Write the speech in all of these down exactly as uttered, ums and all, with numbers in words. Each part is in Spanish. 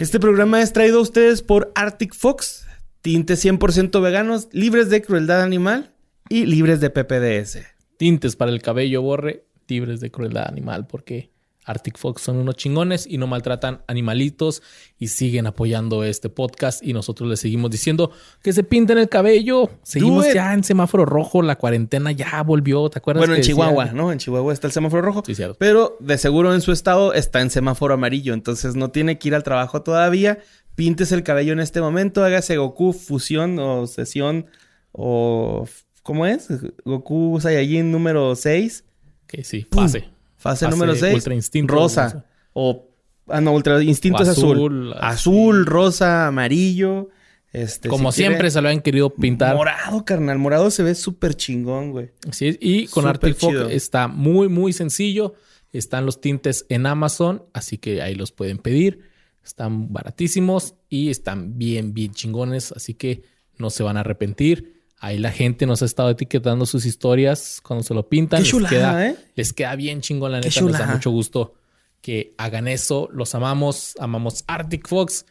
Este programa es traído a ustedes por Arctic Fox, tintes cien por ciento veganos, libres de crueldad animal y libres de P P D S. Tintes para el cabello, Borre, libres de crueldad animal, porque Arctic Fox son unos chingones y no maltratan animalitos y siguen apoyando este podcast. Y nosotros les seguimos diciendo que se pinten el cabello. Seguimos ya en semáforo rojo. La cuarentena ya volvió. ¿Te acuerdas? Bueno, en Chihuahua, ¿no? En Chihuahua está el semáforo rojo. Sí, cierto. Pero de seguro en su estado está en semáforo amarillo. Entonces no tiene que ir al trabajo todavía. Píntese el cabello en este momento. Hágase Goku fusión o sesión o... ¿Cómo es? Goku Saiyajin número seis. Que okay, sí, pase. ¡Pum! Fase número seis, ultra instinto, rosa. rosa. O, ah, no, ultra instinto o es azul. Azul, azul rosa, amarillo. Este, Como si siempre quiere, se lo han querido pintar. Morado, carnal. Morado se ve súper chingón, güey. Sí, y con Arctic Fox está muy, muy sencillo. Están los tintes en Amazon, así que ahí los pueden pedir. Están baratísimos y están bien, bien chingones. Así que no se van a arrepentir. Ahí la gente nos ha estado etiquetando sus historias cuando se lo pintan. Qué chulada, les queda, ¿eh? Les queda bien chingón, la neta. Nos da mucho gusto que hagan eso. Los amamos. Amamos Arctic Fox.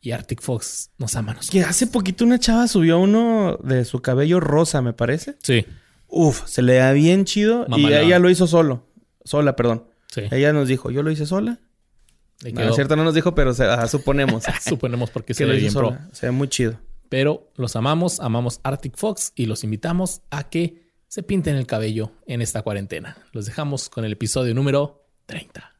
Y Arctic Fox nos ama a nosotros. Que hace poquito una chava subió uno de su cabello rosa, me parece. Sí. Uf, se le da bien chido. Mamá, y no. Ella lo hizo solo. Sola, perdón. Sí. Ella nos dijo, yo lo hice sola. No, es cierto, no nos dijo, pero se, ajá, suponemos. Suponemos porque se ve bien pro. Se ve muy chido. Pero los amamos, amamos Arctic Fox y los invitamos a que se pinten el cabello en esta cuarentena. Los dejamos con el episodio número treinta.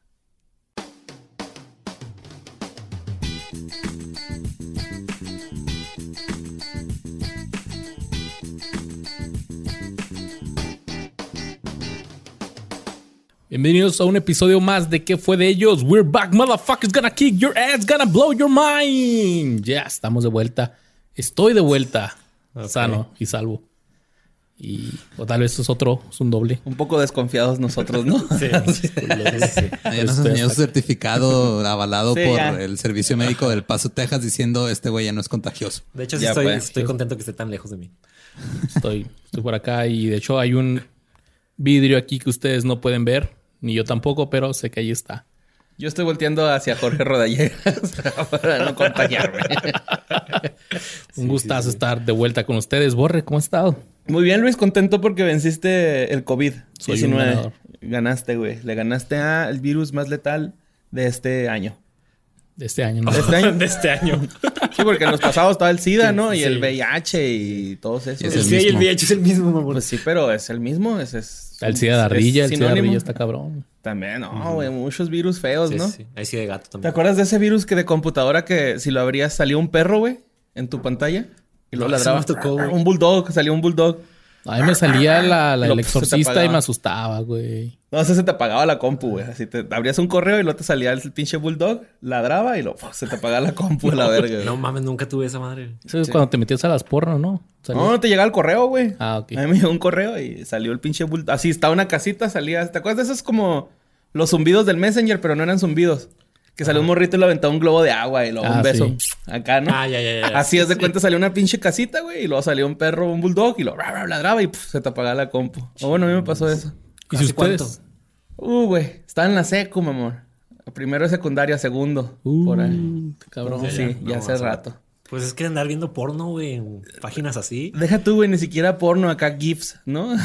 Bienvenidos a un episodio más de ¿Qué fue de ellos? We're back, motherfuckers, gonna kick your ass, gonna blow your mind. Ya, yeah, estamos de vuelta. Estoy de vuelta, okay. Sano y salvo. Y o tal vez es otro, es un doble. Un poco desconfiados nosotros, ¿no? Sí. Sí. Sí. Ya nos enseñó su certificado avalado sí, por ya. el Servicio Médico del Paso, Texas, diciendo este güey ya no es contagioso. De hecho, sí estoy, pues. estoy contento que esté tan lejos de mí. Estoy, estoy por acá y de hecho hay un vidrio aquí que ustedes no pueden ver, ni yo tampoco, pero sé que ahí está. Yo estoy volteando hacia Jorge Rodallegas para no contagiarme. Un sí, gustazo sí, sí. estar de vuelta con ustedes. Borre, ¿cómo has estado? Muy bien, Luis. Contento porque venciste el COVID diecinueve. Ganaste, güey. Le ganaste al virus más letal de este año. De este año, ¿no? De este año. De este año. Sí, porque en los pasados estaba el SIDA, sí, ¿no? Y sí. el V I H y todos esos. Es el sí, mismo. Y el V I H es el mismo. Pues sí, pero es el mismo. Es, es, el SIDA de ardilla. El SIDA de ardilla está cabrón. También, no, güey. Uh-huh. Muchos virus feos, sí, ¿no? Sí, ahí sí de gato también. ¿Te acuerdas de ese virus que de computadora que si lo abrías salió un perro, güey? En tu pantalla. Y luego no, ladraba. Me tocó, un bulldog. Salió un bulldog. A mí me salía la, la el exorcista y me asustaba, güey. No, o sea, se te apagaba la compu, güey. Así te abrías un correo y luego te salía el pinche bulldog, ladraba y lo, oh, se te apagaba la compu no, a la verga, güey. No mames, nunca tuve esa madre. Eso es sí. cuando te metías a las porno, ¿no? ¿Salías? No, no te llegaba el correo, güey. Ah, ok. A mí me llegó un correo y salió el pinche bulldog. Así estaba una casita, salía. ¿Te acuerdas de esos como los zumbidos del Messenger, pero no eran zumbidos? Que salió ah. un morrito y le aventaba un globo de agua y luego ah, un beso. Sí. Acá, ¿no? Ah, ya, ya, ya. Así es de cuenta, salió una pinche casita, güey. Y luego salió un perro, un bulldog y lo ladraba y puf, se te apagaba la compu. O oh, bueno, a mí me pasó eso. ¿Y si ustedes? Uh, güey. Estaba en la secu, mi amor. Primero de secundaria, segundo. Uh, por ahí. Cabrón. Sí, ya, ya, no, ya hace rato. Pues es que andar viendo porno, güey, páginas así. Deja tú, güey, ni siquiera porno acá, GIFs, ¿no?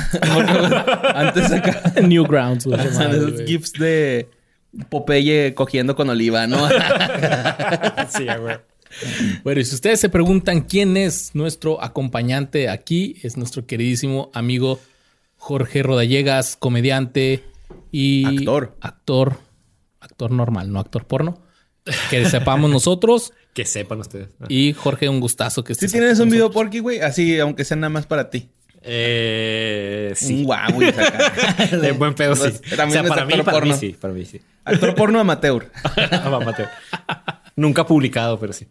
Antes acá. Newgrounds, güey. GIFs de... Popeye cogiendo con Oliva, ¿no? Sí, güey. Bueno, y si ustedes se preguntan quién es nuestro acompañante aquí, es nuestro queridísimo amigo Jorge Rodallegas, comediante y... Actor. Actor. Actor normal, no actor porno. Que sepamos nosotros. Que sepan ustedes. Y Jorge, un gustazo que estés. Si tienes un video porky, güey, así, aunque sea nada más para ti. Eh, sí. Un guau, de buen pedo, sí. O sea, para mí, para mí, sí, para mí, sí. Actor porno amateur. Amateur. Nunca publicado, pero sí.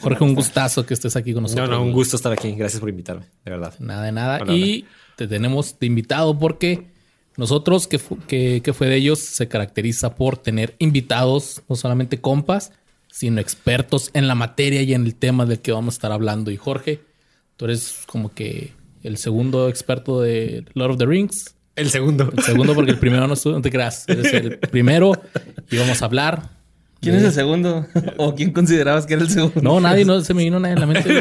Jorge, un gustazo que estés aquí con nosotros. No, no, un gusto estar aquí. Gracias por invitarme, de verdad. Nada de nada. Bueno, y no, no. te tenemos de invitado porque nosotros, que, fu- que, que fue de ellos, se caracteriza por tener invitados, no solamente compas, sino expertos en la materia y en el tema del que vamos a estar hablando. Y Jorge, tú eres como que... El segundo experto de Lord of the Rings. El segundo. El segundo porque el primero no estuvo. No te creas. Eres el primero. Y vamos a hablar ¿Quién es el segundo? ¿O quién considerabas que era el segundo? No, nadie, no se me vino nadie en la mente.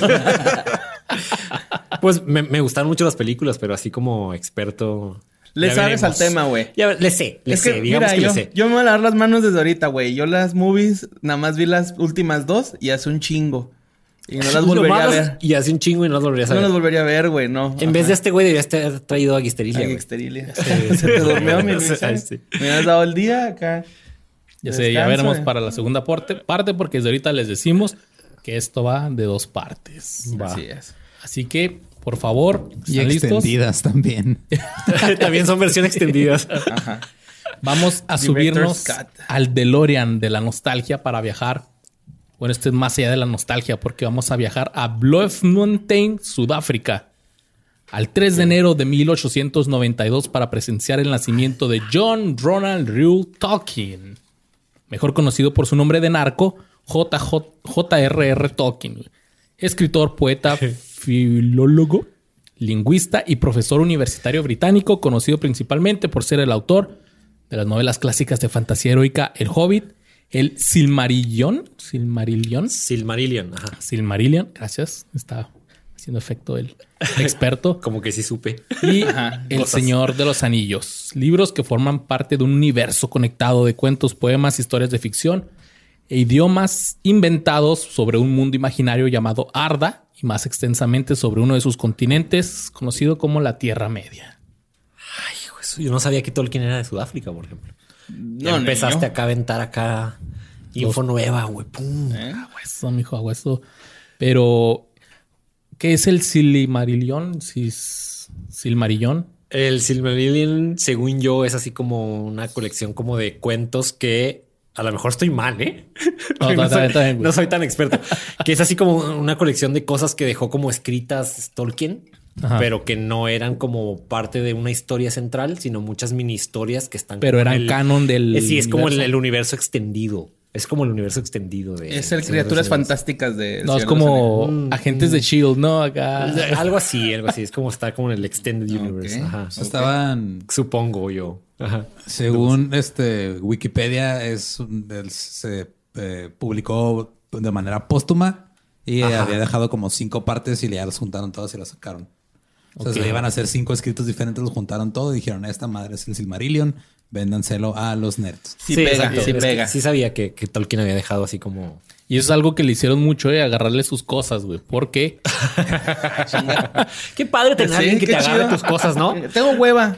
Pues me, me gustaron mucho las películas, pero así como experto... Le sabes al tema, güey. Le sé, le es que, sé, digamos mira, que yo, le sé. Yo me voy a lavar las manos desde ahorita, güey. Yo las movies, nada más vi las últimas dos y hace un chingo. Y no las volvería a ver. Y hace un chingo y no las volvería a ver. No las volvería a ver, güey, no. En Ajá. vez de este güey deberías haber traído a Guisterilia. Guisterilia. Se te durmió mi sí. Me has dado el día acá. Ya Descanso, sé, ya veremos eh. para la segunda parte, parte porque desde ahorita les decimos que esto va de dos partes. Va. Así es. Así que, por favor, y extendidas listos? También. También son versiones extendidas. Ajá. Vamos a subirnos al DeLorean de la nostalgia para viajar. Bueno, esto es más allá de la nostalgia porque vamos a viajar a Bluff Mountain, Sudáfrica, al tres de enero de mil ochocientos noventa y dos para presenciar el nacimiento de John Ronald Reuel Tolkien, mejor conocido por su nombre de narco, J R R. Tolkien, escritor, poeta, filólogo, lingüista y profesor universitario británico, conocido principalmente por ser el autor de las novelas clásicas de fantasía heroica El Hobbit, El Silmarillion, Silmarillion, Silmarillion, ajá. Silmarillion, gracias, está haciendo efecto el experto. Como que sí supe. Y ajá, El cosas. Señor de los Anillos, libros que forman parte de un universo conectado de cuentos, poemas, historias de ficción e idiomas inventados sobre un mundo imaginario llamado Arda y más extensamente sobre uno de sus continentes conocido como la Tierra Media. Ay, eso, yo no sabía que Tolkien era de Sudáfrica, por ejemplo. No, empezaste acá a aventar acá info Los... nueva, güey. Pum. ¿Eh? Agüeso, mijo, agüeso. Pero, ¿qué es el Silmarillion? Cis... Silmarillion. El Silmarillion, según yo, es así como una colección como de cuentos que a lo mejor estoy mal, ¿eh? No, no, soy, bien, no soy tan experto. Que es así como una colección de cosas que dejó como escritas Tolkien. Ajá. Pero que no eran como parte de una historia central, sino muchas mini historias que están... Pero eran el, canon del... Es, sí, es universo. Como el, el universo extendido. Es como el universo extendido de... Es el Criaturas Fantásticas de... No, es como mm, agentes mm. de S H I E L D, ¿no? Acá... Algo así, algo así. Es como estar como en el Extended Universe. Okay. Ajá. Estaban... Supongo yo. Ajá. Según Entonces, este Wikipedia, es se eh, publicó de manera póstuma y ajá. había dejado como cinco partes y ya las juntaron todas y las sacaron. Entonces okay. le iban a hacer cinco escritos diferentes, los juntaron todo y dijeron, esta madre es el Silmarillion, véndanselo a los nerds. Sí, sí pega, sí pega. Sí sabía que, que Tolkien había dejado así como... Y eso es algo que le hicieron mucho, eh, agarrarle sus cosas, güey. ¿Por qué? Qué padre tener a alguien que te agarre tus cosas, ¿no? Tengo hueva.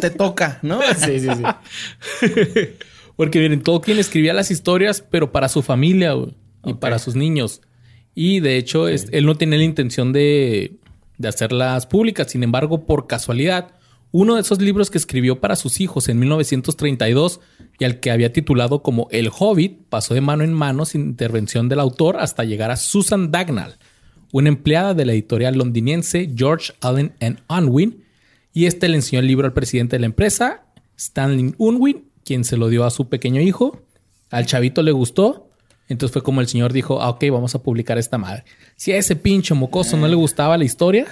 Te toca, ¿no? Sí, sí, sí. Porque miren, Tolkien escribía las historias, pero para su familia, güey. Y okay. para sus niños. Y de hecho, okay. él no tenía la intención de... de hacerlas públicas. Sin embargo, por casualidad, uno de esos libros que escribió para sus hijos en mil novecientos treinta y dos y al que había titulado como El Hobbit, pasó de mano en mano sin intervención del autor hasta llegar a Susan Dagnall, una empleada de la editorial londinense George Allen and Unwin, y este le enseñó el libro al presidente de la empresa, Stanley Unwin, quien se lo dio a su pequeño hijo. Al chavito le gustó. Entonces fue como el señor dijo, ah, ok, vamos a publicar esta madre. Si a ese pinche mocoso eh. no le gustaba la historia,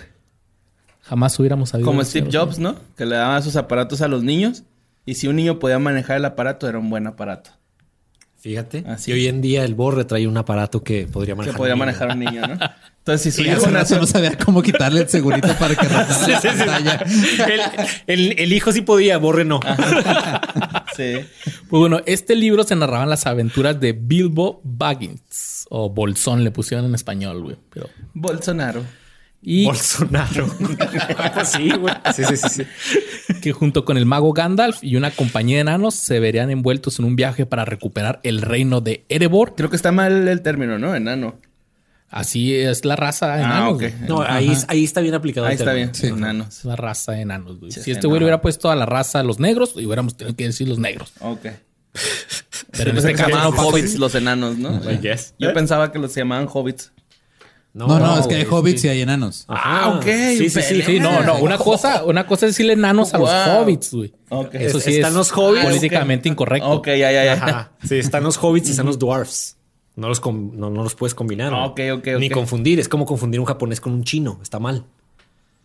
jamás hubiéramos sabido. Como Steve Jobs, ¿no? Que le daban sus aparatos a los niños. Y si un niño podía manejar el aparato, era un buen aparato. Fíjate. Así y es. Hoy en día el Borre trae un aparato que podría manejar. Que podría un niño. manejar un niño, ¿no? Entonces, si su hijo nace... no sabía cómo quitarle el segurito para que rozara la pantalla. el, el, el hijo sí podía, Borre no. Sí. Pues bueno, este libro se narraban las aventuras de Bilbo Baggins. O Bolsón le pusieron en español, güey. Pero... Bolsonaro. Y... Bolsonaro. Sí, güey. Sí, sí, sí, sí. Que junto con el mago Gandalf y una compañía de enanos se verían envueltos en un viaje para recuperar el reino de Erebor. Creo que está mal el término, ¿no? Enano. Así es la raza de enanos. Ah, okay. No, ahí, ahí está bien aplicado. Ahí el está bien. Sí. Enanos. La raza de enanos, güey. Sí, si este güey hubiera puesto a la raza de los negros, hubiéramos tenido que decir los negros. Ok. Pero en este caso llamaban hobbits los enanos, ¿no? Pues yes. Yo ¿Eh? pensaba que los llamaban hobbits. No, no, no es que hay hobbits sí. y hay enanos. Ah, ok. Sí, sí, sí, sí. No, no. Una cosa, una cosa es decirle enanos oh, wow. a los hobbits, güey. Okay. Eso sí están es los hobbits, políticamente okay. incorrecto. Ok, ya, ya, ya. Ajá. Sí, están los hobbits y están los dwarfs. No los, no, no los puedes combinar. Ah, okay, okay, okay. Ni confundir. Es como confundir un japonés con un chino. Está mal.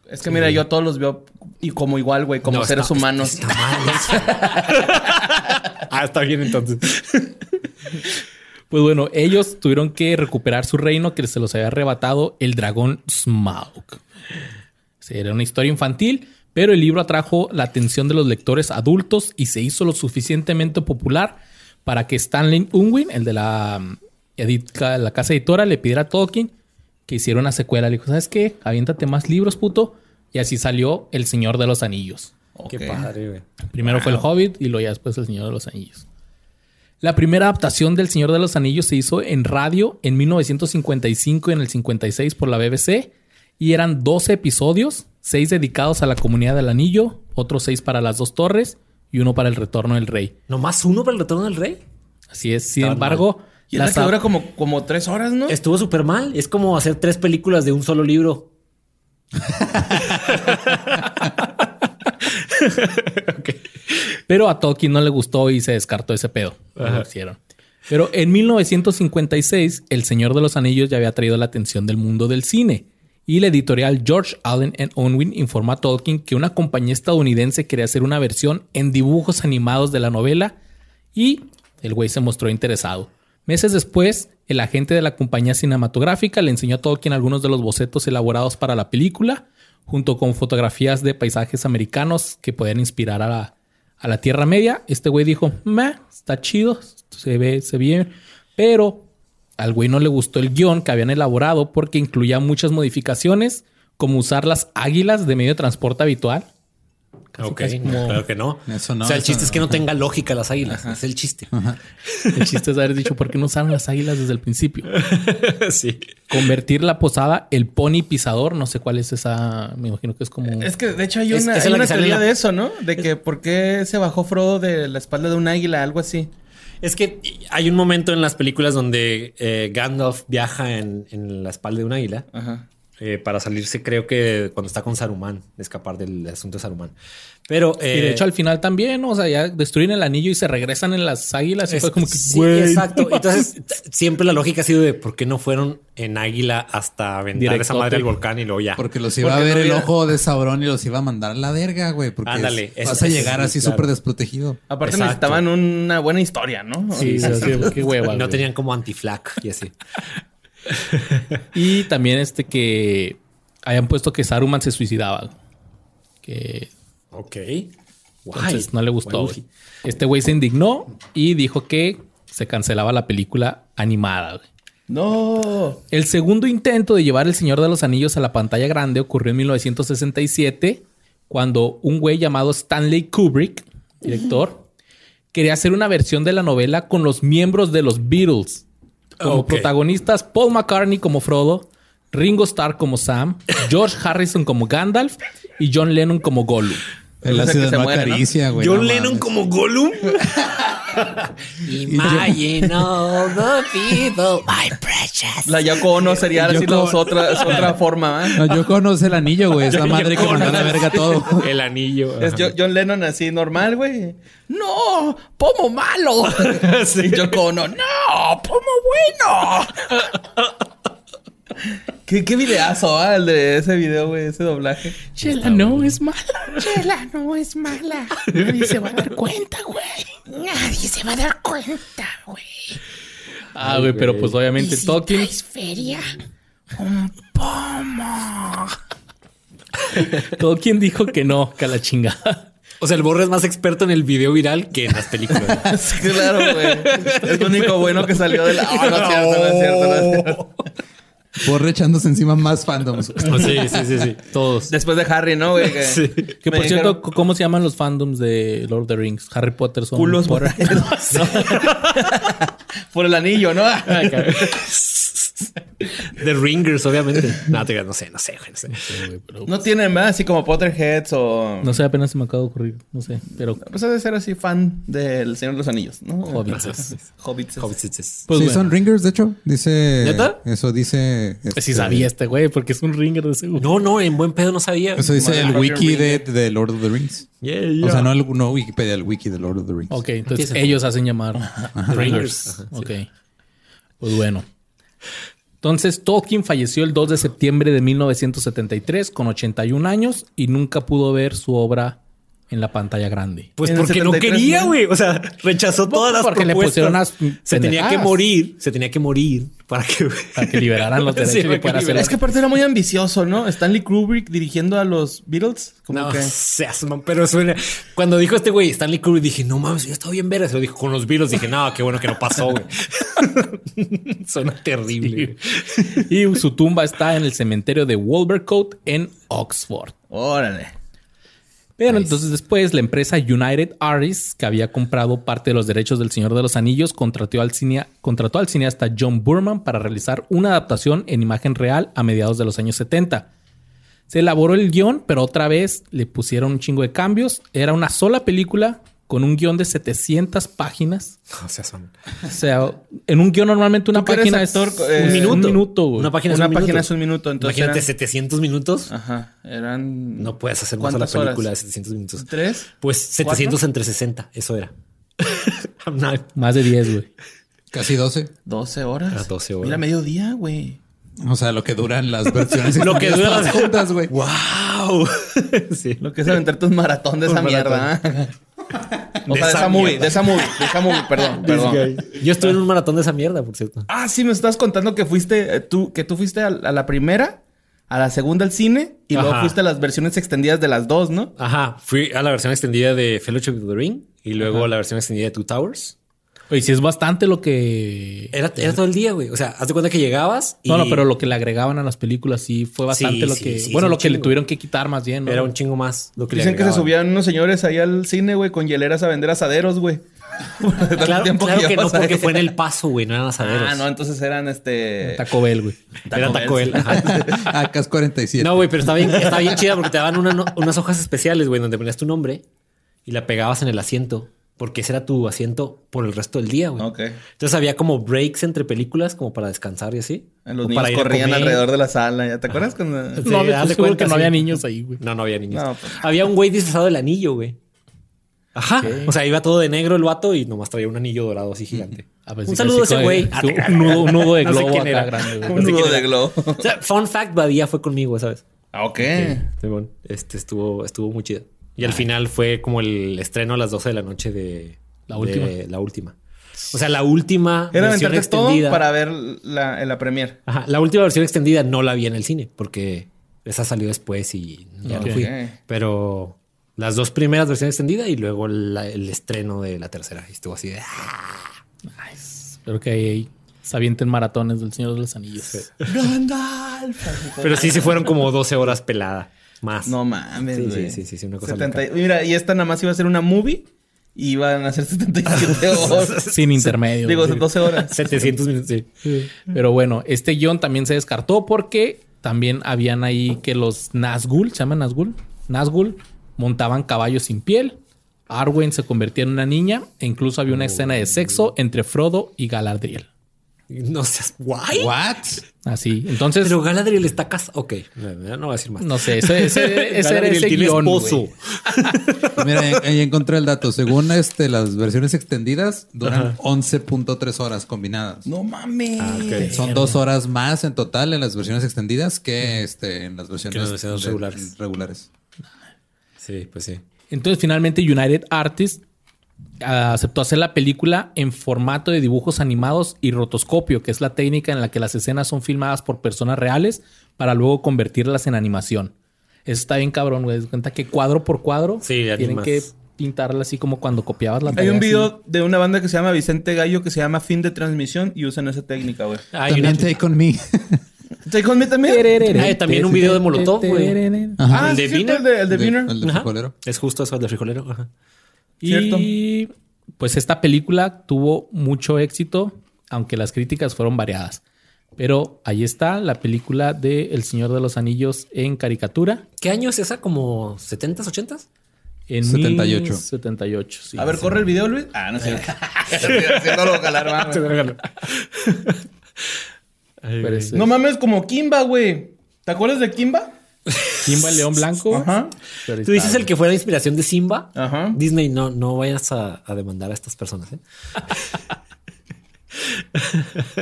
Es que sí. mira, yo todos los veo y como igual, güey, como no, seres está, humanos. Está mal eso. Ah, está bien entonces. Pues bueno, ellos tuvieron que recuperar su reino que se los había arrebatado el dragón Smaug. Era una historia infantil, pero el libro atrajo la atención de los lectores adultos y se hizo lo suficientemente popular para que Stanley Unwin, el de la, la casa editora, le pidiera a Tolkien que hiciera una secuela. Le dijo, ¿sabes qué? Aviéntate más libros, puto. Y así salió El Señor de los Anillos. Okay. Qué padre, güey. Primero wow. fue El Hobbit y luego ya después El Señor de los Anillos. La primera adaptación del Señor de los Anillos se hizo en radio en mil novecientos cincuenta y cinco y en el cincuenta y seis por la B B C. Y eran doce episodios, seis dedicados a La Comunidad del Anillo, otros seis para Las Dos Torres y uno para El Retorno del Rey. ¿Nomás uno para El Retorno del Rey? Así es. Sin Está embargo... Mal. Y la que dura como, como tres horas, ¿no? Estuvo súper mal. Es como hacer tres películas de un solo libro. Okay. Pero a Tolkien no le gustó y se descartó ese pedo. No lo hicieron. Pero en mil novecientos cincuenta y seis, El Señor de los Anillos ya había traído la atención del mundo del cine. Y la editorial George Allen and Unwin informó a Tolkien que una compañía estadounidense quería hacer una versión en dibujos animados de la novela. Y el güey se mostró interesado. Meses después, el agente de la compañía cinematográfica le enseñó a Tolkien algunos de los bocetos elaborados para la película, junto con fotografías de paisajes americanos que podían inspirar a la, a la Tierra Media. Este güey dijo, meh, está chido, se ve, se ve bien. Pero al güey no le gustó el guión que habían elaborado porque incluía muchas modificaciones, como usar las águilas de medio de transporte habitual. Casi, ok, casi como... claro que no. Eso no. O sea, el chiste no. es que no tenga lógica las águilas. Ajá. Es el chiste. Ajá. El chiste es haber dicho por qué no usaron las águilas desde el principio. Sí. Convertir la posada, el pony pisador. No sé cuál es esa. Me imagino que es como. Es que de hecho hay una, es, hay una teoría la... de eso, ¿no? De que es... por qué se bajó Frodo de la espalda de un águila, algo así. Es que hay un momento en las películas donde eh, Gandalf viaja en, en la espalda de un águila. Ajá. Eh, para salirse, creo que cuando está con Saruman, escapar del asunto de Saruman. Pero, eh, y de hecho, al final también, o sea, ya destruyen el anillo y se regresan en las águilas. Y es, fue como que, sí, güey, exacto. No. Entonces, siempre la lógica ha sido de por qué no fueron en águila hasta aventar esa madre al volcán y luego ya. Porque los iba porque a ver no había... el ojo de Saurón y los iba a mandar a la verga, güey. Porque Ándale, es, es, vas a llegar es, así claro. súper desprotegido. Aparte, exacto. necesitaban una buena historia, ¿no? Sí, sí, sí. Qué hueva. No tenían como antiflac y así. Y también este que habían puesto que Saruman se suicidaba. Que... Ok. Entonces Why? no le gustó. Why? Este güey se indignó y dijo que se cancelaba la película animada. Wey. No. El segundo intento de llevar El Señor de los Anillos a la pantalla grande ocurrió en mil novecientos sesenta y siete, cuando un güey llamado Stanley Kubrick, director, uh-huh. quería hacer una versión de la novela con los miembros de los Beatles. Como okay. protagonistas, Paul McCartney como Frodo, Ringo Starr como Sam, George Harrison como Gandalf y John Lennon como Gollum. El o sea, que se muere, caricia, ¿no? Güey, John no Lennon mames. Como Gollum. Imagine all the people, my precious. La Yoko Ono sería así Yoko... los otra, es otra forma. ¿Eh? No, Yoko Ono es el anillo, güey. Es la madre Yoko que manda la verga todo. El anillo. Es John, John Lennon así normal, güey. ¡No! ¡Pomo malo! Sí. Y Yoko Ono, ¡no! ¡Pomo bueno! Qué, qué videazo, ¿ah? El de ese video, güey, ese doblaje. Chela no es mala. Chela no es mala. Nadie se va a dar cuenta, güey. Nadie se va a dar cuenta, güey. Ah, güey, pero pues obviamente Tolkien. ¿Necesitáis feria? Un pomo. Tolkien dijo que no, que a la chingada. O sea, el Borre es más experto en el video viral que en las películas. Sí, claro, güey. Es lo único bueno que salió de la... Oh, no, cierto, no es cierto, no es cierto. Borre echándose encima más fandoms. Sí, sí, sí, sí. Todos. Después de Harry, ¿no, güey? Que, sí. que por cierto, dijeron... ¿cómo se llaman los fandoms de Lord of the Rings? Harry Potter son... Culos por... ¿No? Por el anillo, ¿no? The Ringers, obviamente. No, te digo, no sé, no sé, güey. No, sé. no, sé, güey, pero, pues, no tienen más así como Potterheads o... No sé, apenas se me acaba de ocurrir. No sé, pero... Pues ha de ser así fan del Señor de los Anillos, ¿no? Hobbits. Hobbits. Hobbits. Pues sí, bueno. Son Ringers, de hecho. Dice... ¿Neta? Eso dice... Este... Sí sabía este güey, porque es un Ringer de seguro. No, no, en buen pedo no sabía. Eso dice bueno, el wiki de, de Lord of the Rings. Yeah, yeah. O sea, no, el, no Wikipedia, el wiki de Lord of the Rings. Ok, entonces ellos hacen llamar The Ringers. Ajá, ok. Sí. Pues bueno. Entonces, Tolkien falleció el dos de septiembre de mil novecientos setenta y tres con ochenta y un años y nunca pudo ver su obra en la pantalla grande. Pues porque no quería, güey. O sea, rechazó todas las propuestas. Porque le pusieron unas pendejadas. Se tenía que morir. Se tenía que morir para que... para que liberaran los derechos. Sí, que que hacer... Es que aparte era muy ambicioso, ¿no? Stanley Kubrick dirigiendo a los Beatles. Como no, que... se asman, pero suena... Cuando dijo este güey, Stanley Kubrick, dije, no mames, yo estaba bien vera. Se lo dijo con los Beatles. Dije, no, qué bueno que no pasó, güey. Suena terrible. Sí. Y su tumba está en el cementerio de Wolvercote en Oxford. Órale. Pero entonces después la empresa United Artists, que había comprado parte de los derechos del Señor de los Anillos, contrató al, cine, contrató al cineasta John Burman para realizar una adaptación en imagen real a mediados de los años setenta. Se elaboró el guión, pero otra vez le pusieron un chingo de cambios. Era una sola película con un guión de setecientas páginas. O sea, son... o sea en un guión normalmente una página es actor, eh, un minuto. Un minuto una página, es, una un página minuto. es un minuto. Entonces imagínate eran... setecientos minutos. Ajá. Eran... No puedes hacer más a la película horas? de setecientos minutos. ¿Tres? Pues setecientos ¿Cuatro? Entre sesenta. Eso era. Not... Más de diez, güey. Casi doce. doce horas. Era doce horas. Mira, mediodía, güey. O sea, lo que duran las versiones. Lo que duran las juntas, güey. ¡Wow! Sí. Lo que es aventar tus maratón de esa maratón. mierda. O sea, de esa movie, de esa movie, de esa movie, perdón, perdón. Yo estuve en un maratón de esa mierda, por cierto. Ah, sí, me estás contando que fuiste, eh, tú, que tú fuiste a, a la primera, a la segunda al cine y Ajá. luego fuiste a las versiones extendidas de las dos, ¿no? Ajá, fui a la versión extendida de Fellowship of the Ring y luego Ajá. a la versión extendida de Two Towers. Oye, si es bastante lo que... Era, era todo el día, güey. O sea, haz de cuenta que llegabas y... No, no, pero lo que le agregaban a las películas sí fue bastante sí, lo sí, que... Sí, bueno, lo que chingo. le tuvieron que quitar más bien, ¿no? Era un chingo más lo que Dicen le que se subían unos señores ahí al cine, güey, con hieleras a vender asaderos, güey. Claro, claro que, que no, porque fue en El Paso, güey. No eran asaderos. Ah, no, entonces eran este... Taco Bell, güey. Era Taco Bell. Acá es cuarenta y siete. No, güey, pero está bien, está bien chida porque te daban una, no, unas hojas especiales, güey, donde ponías tu nombre y la pegabas en el asiento. Porque ese era tu asiento por el resto del día, güey. Okay. Entonces había como breaks entre películas como para descansar y así. Los niños para corrían alrededor de la sala. ¿Ya te acuerdas? Cuando... Sí, no, había, pues seguro que no había niños ahí, güey. No, no había niños. No, pues... Había un güey disfrazado del anillo, güey. Ajá. Okay. O sea, iba todo de negro el vato y nomás traía un anillo dorado así gigante. A ver, un sí, saludo a ese güey. De... Un, nudo, un nudo de globo. No sé quién era. Grande, güey. Un no sé nudo de globo. O sea, fun fact, Badía fue conmigo, ¿sabes? Ah, ok. okay. Este estuvo, estuvo muy chido. Y al final fue como el estreno a las doce de la noche de la última. De la última. O sea, la última Era versión extendida. Todo para ver la, la premiere. Ajá. La última versión extendida no la vi en el cine porque esa salió después y ya okay. no fui. Pero las dos primeras versiones extendidas y luego la, el estreno de la tercera. Y estuvo así de... Nice. Espero que ahí se avienten maratones del Señor de los Anillos. Sí. Gandalf. Pero sí, sí fueron como doce horas pelada. Más. No mames, sí, güey. Sí, sí, sí, una cosa setenta Mira, y esta nada más iba a ser una movie y iban a ser setenta y siete horas. Sin intermedio. Digo, sí. doce horas. setecientos minutos, sí. sí. Pero bueno, este guión también se descartó porque también habían ahí que los Nazgûl, ¿se llaman Nazgûl? Nazgûl montaban caballos sin piel. Arwen se convertía en una niña e incluso había una oh, escena de sexo entre Frodo y Galadriel. No seas... ¿What? ¿What? Así. Entonces... Pero Galadriel está casado. Ok. No, no voy a decir más. No sé. Ese, ese, ese era ese guión, esposo. Mira, ahí, ahí encontré el dato. Según este, las versiones extendidas duran once punto tres horas combinadas. ¡No mames! Ah, okay. Son dos horas más en total en las versiones extendidas que este, en las versiones, las versiones regulares. regulares. Sí, pues sí. Entonces, finalmente, United Artists aceptó hacer la película en formato de dibujos animados y rotoscopio, que es la técnica en la que las escenas son filmadas por personas reales para luego convertirlas en animación. Eso está bien cabrón, güey. Cuenta que cuadro por cuadro sí, tienen animas. que pintarla así como cuando copiabas la Hay un video así. de una banda que se llama Vicente Gallo que se llama Fin de Transmisión y usan esa técnica, güey. También Take On Me. ¿Take On Me también? Ay, también un video de Molotov, güey. Ah, ¿El de sí, Viner? El de Viner. El de Frijolero. Es justo eso, el de Frijolero. Ajá. ¿Cierto? Y pues esta película tuvo mucho éxito, aunque las críticas fueron variadas. Pero ahí está la película de El Señor de los Anillos en caricatura. ¿Qué año es esa? ¿Como setentas, ochentas? En setenta y ocho. setenta y ocho, sí. A ver, corre el video, Luis. Ah, no sé. No mames, como Kimba, güey. ¿Te acuerdas de Kimba? Simba el León Blanco. Ajá. Tú dices bien. El que fue la inspiración de Simba. Ajá. Disney, no, no vayas a, a demandar a estas personas, ¿eh?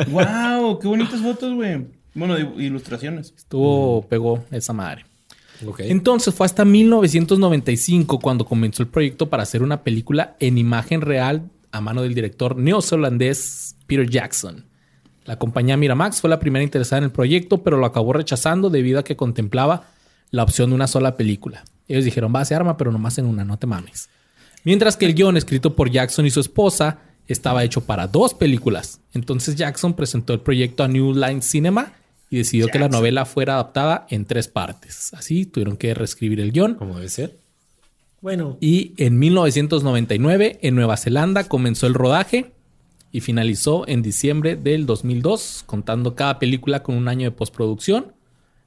Wow, qué bonitas fotos, güey. Bueno, ilustraciones. Estuvo, pegó esa madre. Okay. Entonces fue hasta mil novecientos noventa y cinco cuando comenzó el proyecto para hacer una película en imagen real a mano del director neozelandés Peter Jackson. La compañía Miramax fue la primera interesada en el proyecto, pero lo acabó rechazando debido a que contemplaba la opción de una sola película. Ellos dijeron, va a ser arma, pero nomás en una, no te mames. Mientras que el guión escrito por Jackson y su esposa estaba hecho para dos películas. Entonces Jackson presentó el proyecto a New Line Cinema y decidió Jackson. que la novela fuera adaptada en tres partes. Así tuvieron que reescribir el guión. Como debe ser. Bueno. Y en mil novecientos noventa y nueve, en Nueva Zelanda, comenzó el rodaje y finalizó en diciembre del dos mil dos, contando cada película con un año de postproducción.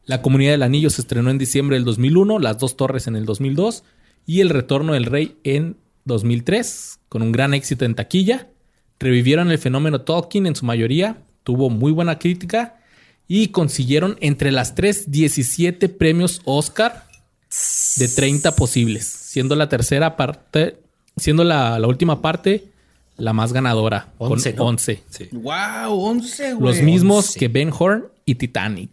La Comunidad del Anillo se estrenó en diciembre del dos mil uno, Las Dos Torres en el dos mil dos y El Retorno del Rey en dos mil tres, con un gran éxito en taquilla. Revivieron el fenómeno Tolkien en su mayoría, tuvo muy buena crítica y consiguieron entre las tres diecisiete premios Oscar de treinta posibles, siendo la tercera parte, siendo la, la última parte la más ganadora, once, con once. ¿No? Sí. ¡Wow! once, güey. Los mismos once. Que Ben Hur y Titanic.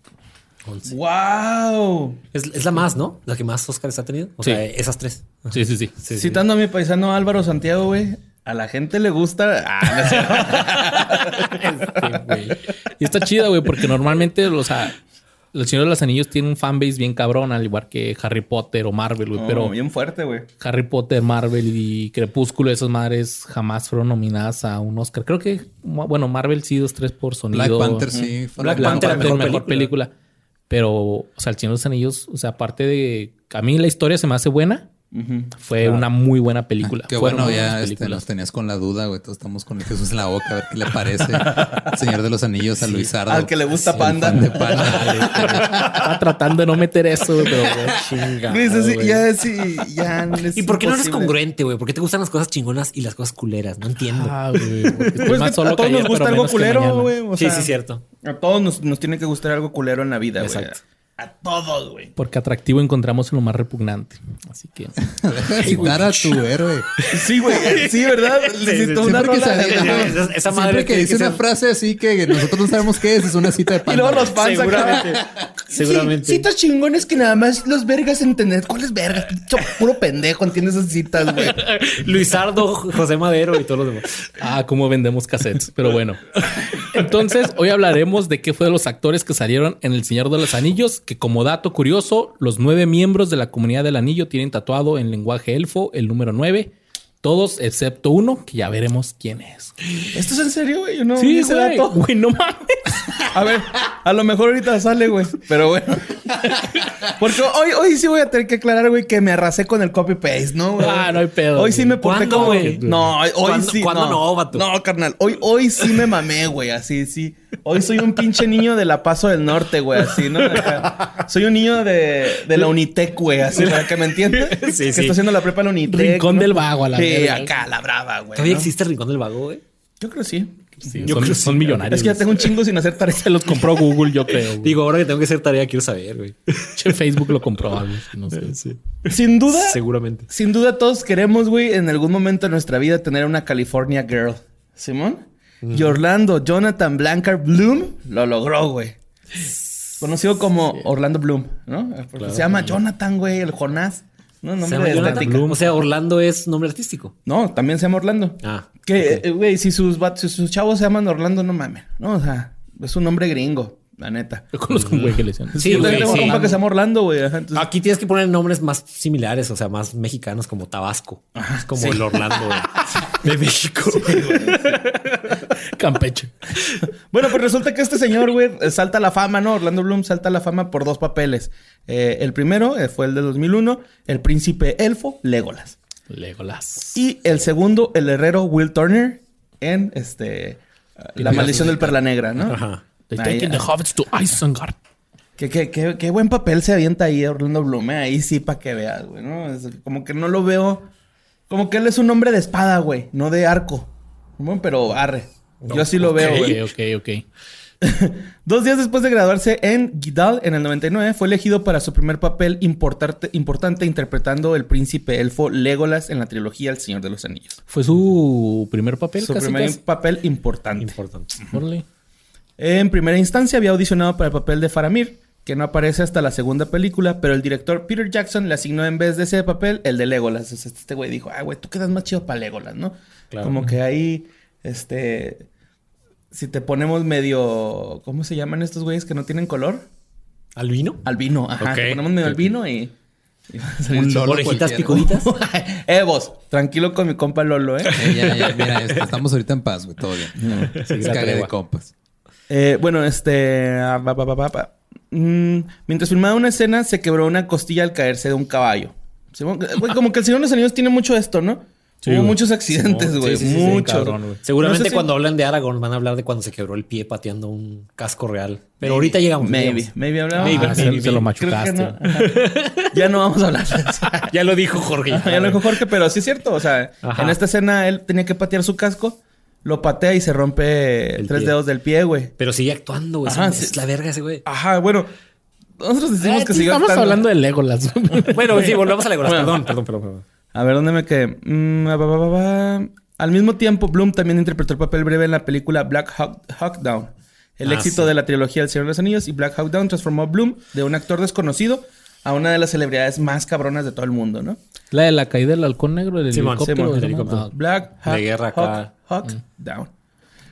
once. ¡Wow! Es, es la más, ¿no? La que más Oscars ha tenido. O sí. sea, esas tres. Sí, sí, sí. sí Citando sí. a mi paisano Álvaro Santiago, güey. A la gente le gusta... Ah, no sé. este, y está chida, güey, porque normalmente o sea, El Señor de los Anillos tiene un fanbase bien cabrón, al igual que Harry Potter o Marvel, güey. Oh, pero bien fuerte, güey. Harry Potter, Marvel y Crepúsculo, esas madres jamás fueron nominadas a un Oscar. Creo que, bueno, Marvel sí, dos, tres por sonido. Black Panther, sí. Black, Black Panther, Panther, mejor, mejor película. película. Pero, o sea, El Señor de los Anillos, o sea, aparte de... A mí la historia se me hace buena. Uh-huh. Fue claro. una muy buena película. Ah, qué Fueron bueno, ya este, nos tenías con la duda, güey. Todos estamos con el Jesús en la boca a ver qué le parece El Señor de los Anillos a sí. Luisardo. Al que le gusta sí, Panda. De Panda. Estaba tratando de no meter eso, pero chingada. Ya, sí, ya. No ¿Y por qué no eres congruente, güey? ¿Por qué te gustan las cosas chingonas y las cosas culeras? No entiendo. Ah, güey. Pues más que solo a todos que ayer, nos gusta algo culero, güey. O sea, sí, sí, cierto. A todos nos, nos tiene que gustar algo culero en la vida, güey. Exacto. A todos, güey. Porque atractivo encontramos en lo más repugnante. Así que... Deja de citar a tu héroe. Sí, güey. Sí, ¿verdad? Le citó una rola. Esa, esa madre que, que dice que una sea... frase así que nosotros no sabemos qué es. Es una cita de Pandora. Y luego nos pasa. Seguramente. Seguramente. Sí, citas chingones que nada más los vergas entender. ¿Cuáles vergas? Puro pendejo entiende esas citas, güey. Luisardo, José Madero y todos los demás. Ah, cómo vendemos cassettes. Pero bueno. Entonces, hoy hablaremos de qué fue de los actores que salieron en El Señor de los Anillos... Que como dato curioso, los nueve miembros de la Comunidad del Anillo tienen tatuado en lenguaje elfo el número nueve. Todos excepto uno, que ya veremos quién es. ¿Esto es en serio, güey? Yo no sí, vi ese güey. dato. Güey, no mames. A ver, a lo mejor ahorita sale, güey. Pero bueno. Porque hoy, hoy sí voy a tener que aclarar, güey, que me arrasé con el copy-paste, ¿no, güey? Ah, no hay pedo. Hoy sí me porté como... güey? No, hoy ¿Cuándo, sí. ¿Cuándo no, no vato? No, carnal. Hoy, hoy sí me mamé, güey. Así, sí. Hoy soy un pinche niño de La Paso del Norte, güey, así, ¿no? Acá. Soy un niño de, de la Unitec, güey, así, para que me entiendas. Sí, sí. Que estoy haciendo la prepa en la Unitec. Rincón ¿no? del Vago, a la Sí, verga. Acá, la brava, güey. ¿Todavía ¿no? existe el Rincón del Vago, güey? Yo creo sí. sí yo son, creo son sí, millonarios. Es que ya tengo un chingo sin hacer tarea. Se los compró Google, yo creo. Güey. Digo, ahora que tengo que hacer tarea, quiero saber, güey. Che, Facebook lo compró, güey. No sé. Sí. Sin duda. Seguramente. Sin duda, todos queremos, güey, en algún momento de nuestra vida tener una California Girl. ¿Simón? Y Orlando Jonathan Blancard Bloom lo logró, güey. Conocido como sí. Orlando Bloom, ¿no? Claro, se llama Jonathan, güey, el Jonás. No, nombre de estética. O sea, Orlando es nombre artístico. No, también se llama Orlando. Ah. Que, okay. güey, si sus, si sus chavos se llaman Orlando, no mames. No, o sea, es un nombre gringo. La neta. Yo conozco un güey que le decían. Sí, yo tengo un compa que se llama Orlando, güey. Entonces... Aquí tienes que poner nombres más similares, o sea, más mexicanos como Tabasco. Ajá, es como sí. el Orlando de México. Sí, güey, sí. Campeche. Bueno, pues resulta que este señor, güey, salta a la fama, ¿no? Orlando Bloom salta a la fama por dos papeles. Eh, el primero fue el de dos mil uno, el príncipe elfo Legolas. Legolas. Y el segundo, el herrero Will Turner en este La Maldición del Perla Negra, ¿no? Ajá. They taking the hobbits to Isengard. Qué, qué, qué, qué buen papel se avienta ahí Orlando Bloom. Ahí sí, para que veas, güey, ¿no? Es como que no lo veo... Como que él es un hombre de espada, güey. No de arco. Bueno, pero arre. No, yo sí lo okay, veo, güey. Ok, ok, ok. Dos días después de graduarse en Guildhall, en el noventa y nueve, fue elegido para su primer papel importante, importante interpretando el príncipe elfo Legolas en la trilogía El Señor de los Anillos. ¿Fue su primer papel? Su casi primer casi? papel importante. Importante. Uh-huh. En primera instancia había audicionado para el papel de Faramir, que no aparece hasta la segunda película, pero el director Peter Jackson le asignó en vez de ese papel el de Legolas. O sea, este güey dijo, ah, güey, tú quedas más chido para Legolas, ¿no? Claro. Como que ahí, este... si te ponemos medio... ¿Cómo se llaman estos güeyes que no tienen color? ¿Albino? Albino, ajá. Okay. Te ponemos medio albino y... ¿Orejitas picuditas? eh, vos, tranquilo con mi compa Lolo, ¿eh? eh ya, ya, mira, esto, estamos ahorita en paz, güey, todo bien. No, sí, se cague de compas. Eh, bueno, este... Pa, pa, pa, pa. Mm, mientras filmaba una escena, se quebró una costilla al caerse de un caballo. Güey, como que el Señor de los Anillos tiene mucho esto, ¿no? Sí, hubo güey. muchos accidentes, güey. Sí, sí, sí, muchos. Sí, cabrón, güey. Seguramente no sé cuando si... hablan de Aragorn van a hablar de cuando se quebró el pie pateando un casco real. Pero maybe, ahorita llegamos. Maybe. Digamos. Maybe hablamos. Ah, ah, se, se lo machucaste. No. Ya no vamos a hablar. Ya lo dijo Jorge. Ajá, ya lo dijo Jorge, pero sí es cierto. O sea, Ajá. en esta escena él tenía que patear su casco. Lo patea y se rompe el tres pie. dedos del pie, güey. Pero sigue actuando, güey. Ajá, es sí. la verga ese güey. Ajá, bueno... Nosotros decimos eh, que sigamos Estamos hablando de Legolas. Bueno, sí, volvemos a Legolas. Bueno, perdón, perdón, perdón, perdón. A ver, ¿dónde me quedé? Mm, bah, bah, bah, bah. Al mismo tiempo, Bloom también interpretó el papel breve en la película Black Hawk, Hawk Down. El ah, éxito sí. de la trilogía El Señor de los Anillos y Black Hawk Down transformó a Bloom de un actor desconocido a una de las celebridades más cabronas de todo el mundo, ¿no? La de la caída del halcón negro, el sí, helicóptero. Sí, helicóptero. Black Hawk, Hawk, Hawk mm. Down.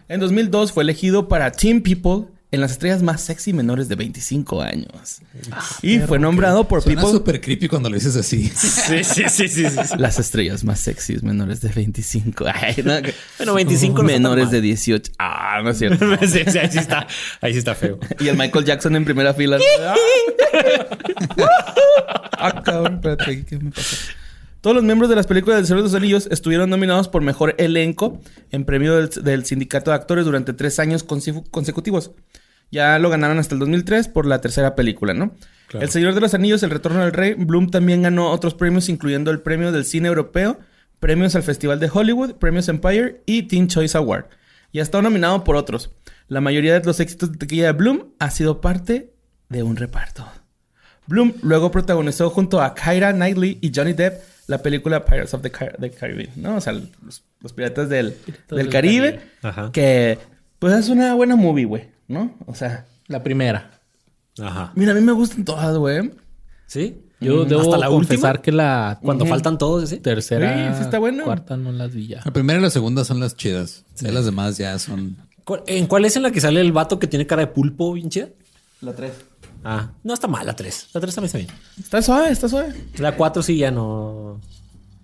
En dos mil dos fue elegido para Teen People... en las estrellas más sexy menores de veinticinco años. Ah, y fue nombrado por People... Suena súper creepy cuando lo dices así. sí, sí, sí, sí, sí. Las estrellas más sexy menores de veinticinco. Ay, no, bueno, veinticinco uh, no menores de dieciocho. Ah, no es cierto. No. sí, sí, ahí, sí está, ahí sí está feo. Y el Michael Jackson en primera fila. Ah, cabrón, espérate, ¿qué me pasó? Todos los miembros de las películas del Señor de los Anillos estuvieron nominados por Mejor Elenco en premio del, del Sindicato de Actores durante tres años consecutivos. Ya lo ganaron hasta el dos mil tres por la tercera película, ¿no? Claro. El Señor de los Anillos, El Retorno del Rey, Bloom también ganó otros premios, incluyendo el Premio del Cine Europeo, Premios al Festival de Hollywood, Premios Empire y Teen Choice Award. Y ha estado nominado por otros. La mayoría de los éxitos de tequilla de Bloom ha sido parte de un reparto. Bloom luego protagonizó junto a Keira Knightley y Johnny Depp la película Pirates of the, Car- the Caribbean, ¿no? O sea, los, los piratas del, del, del Caribe. Caribe. Ajá. Que, pues, es una buena movie, güey, ¿no? O sea... La primera. Ajá. Mira, a mí me gustan todas, güey. ¿Sí? Yo mm, debo hasta la confesar última. que la... Cuando uh-huh. faltan todos, ¿sí? Tercera, sí, sí está bueno. Cuarta, no las vi ya. La primera y la segunda son las chidas. Sí. Sí, las demás ya son... ¿En cuál es en la que sale el vato que tiene cara de pulpo bien chida? La tres. Ah, no está mal la tres. La tres también está bien. Está suave, está suave. La cuatro sí ya no...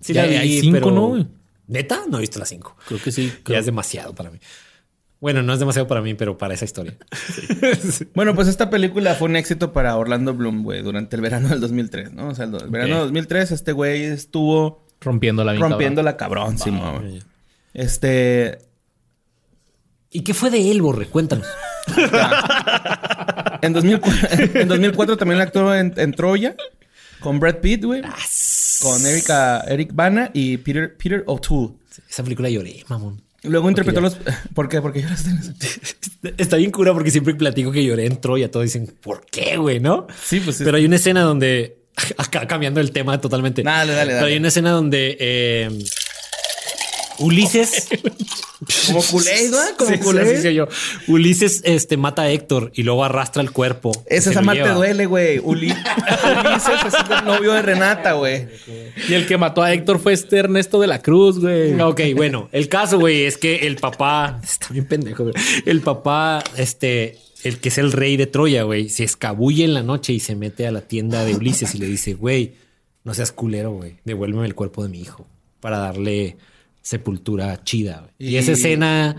Sí ya, la vi, hay cinco, pero... ¿no? ¿Neta? No he visto la cinco. Creo que sí. Creo. Ya es demasiado para mí. Bueno, no es demasiado para mí, pero para esa historia. Sí. Bueno, pues esta película fue un éxito para Orlando Bloom, güey, durante el verano del dos mil tres, ¿no? O sea, el verano okay. del dos mil tres este güey estuvo... Rompiéndola bien Rompiéndola cabrón, cabrón bah, sí, mamá. Este... ¿Y qué fue de él, Borre? Cuéntanos. En dos mil cuatro, en dos mil cuatro también actuó en, en Troya con Brad Pitt, güey. Con Erika, Eric Bana y Peter, Peter O'Toole. Esa película lloré, mamón. Luego interpretó los... ¿Por qué? Porque lloraste. Está bien cura porque siempre platico que lloré en Troya. Todos dicen, ¿por qué, güey? ¿No? Sí, pues sí. Pero hay una escena donde... Acá cambiando el tema totalmente. Dale, dale, dale. Pero hay una escena donde... Eh, Ulises... Como culé, ¿no? Como sí, culé. Sí, sí, yo. Ulises este, mata a Héctor y luego arrastra el cuerpo. Esa esa madre te duele, güey. Uli- Ulises es el novio de Renata, güey. Y el que mató a Héctor fue este Ernesto de la Cruz, güey. Ok, bueno. El caso, güey, es que el papá... Está bien pendejo, güey. El papá, este... El que es el rey de Troya, güey. Se escabulle en la noche y se mete a la tienda de Ulises y le dice, güey, no seas culero, güey. Devuélveme el cuerpo de mi hijo para darle... sepultura chida, güey. Y... y esa escena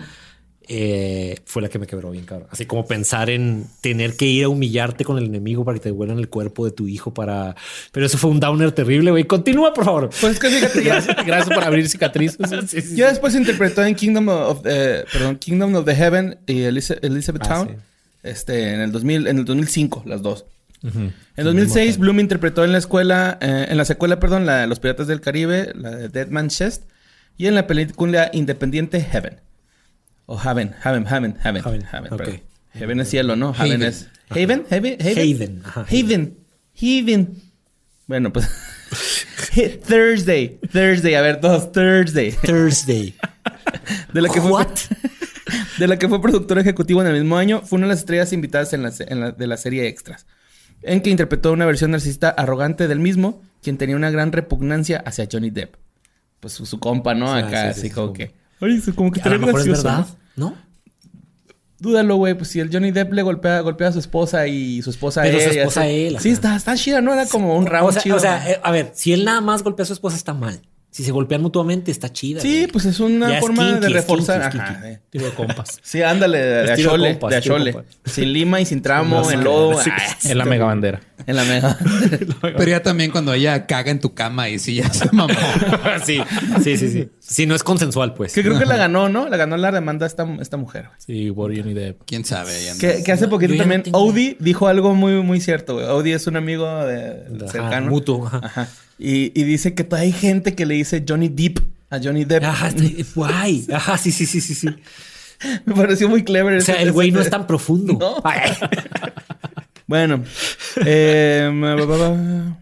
eh, fue la que me quebró bien, cabrón. Así como pensar en tener que ir a humillarte con el enemigo para que te devuelvan el cuerpo de tu hijo para... Pero eso fue un downer terrible, güey. Continúa, por favor. Pues es que fíjate, gracias, gracias por abrir cicatrices. Sí, sí, ya sí. Después interpretó en Kingdom of... Eh, perdón, Kingdom of the Heaven y Eliza- Elizabethtown. Ah, sí. Este, en el dos mil, en el dos mil cinco, las dos. Uh-huh. En dos mil seis, Bloom interpretó en la escuela... Eh, en la secuela, perdón, la de Los Piratas del Caribe, la de Dead Man's Chest. Y en la película independiente Haven. O Haven, Haven, Haven, Haven, Haven. Haven, okay. Haven es cielo, ¿no? Haven, Haven es... Haven, Haven, Haven. Haven. Haven. Haven. Bueno, pues... Thursday. Thursday. A ver, todos. Thursday. Thursday. De la que fue... What? De la que fue productor ejecutivo en el mismo año. Fue una de las estrellas invitadas en la, en la, de la serie Extras. en que interpretó una versión narcisista arrogante del mismo, quien tenía una gran repugnancia hacia Johnny Depp. Pues su, su compa, ¿no? Ah, acá sí, sí, dijo que... Oye, como que te ves gracioso, verdad, ¿no? ¿No? Dúdalo, güey. Pues si el Johnny Depp le golpea, golpea a su esposa y su esposa a él. Pero su esposa a él. Sí, está, está chida, ¿no? Era como un round, o sea, chido. O sea, eh, a ver, si él nada más golpea a su esposa, está mal. Si se golpean mutuamente, está chida. Sí, güey. Pues es una ya forma es kinky, de reforzar. Es kinky, es kinky. Ajá, eh. Tiro de compas. Sí, ándale, de achole. De achole. Sin lima y sin tramo, no, en lodo. Sí, sí, en la mega bandera. En la mega Pero ya también cuando ella caga en tu cama y sí, ya se mamó. sí, sí, sí, sí. Si no es consensual, pues. Que creo que la ganó, ¿no? La ganó la demanda esta, esta mujer. Sí, por Johnny Depp. ¿Quién sabe? Que, que hace poquito no, también no Audi dijo algo muy, muy cierto, güey. Audi es un amigo de, de cercano. Mutuo. Ajá. Y, y dice que todavía hay gente que le dice Johnny Depp a Johnny Depp. Ajá, guay. Ajá, sí, sí, sí, sí, sí. Me pareció muy clever. O sea, el güey no es tan profundo. ¿No? Bueno, eh,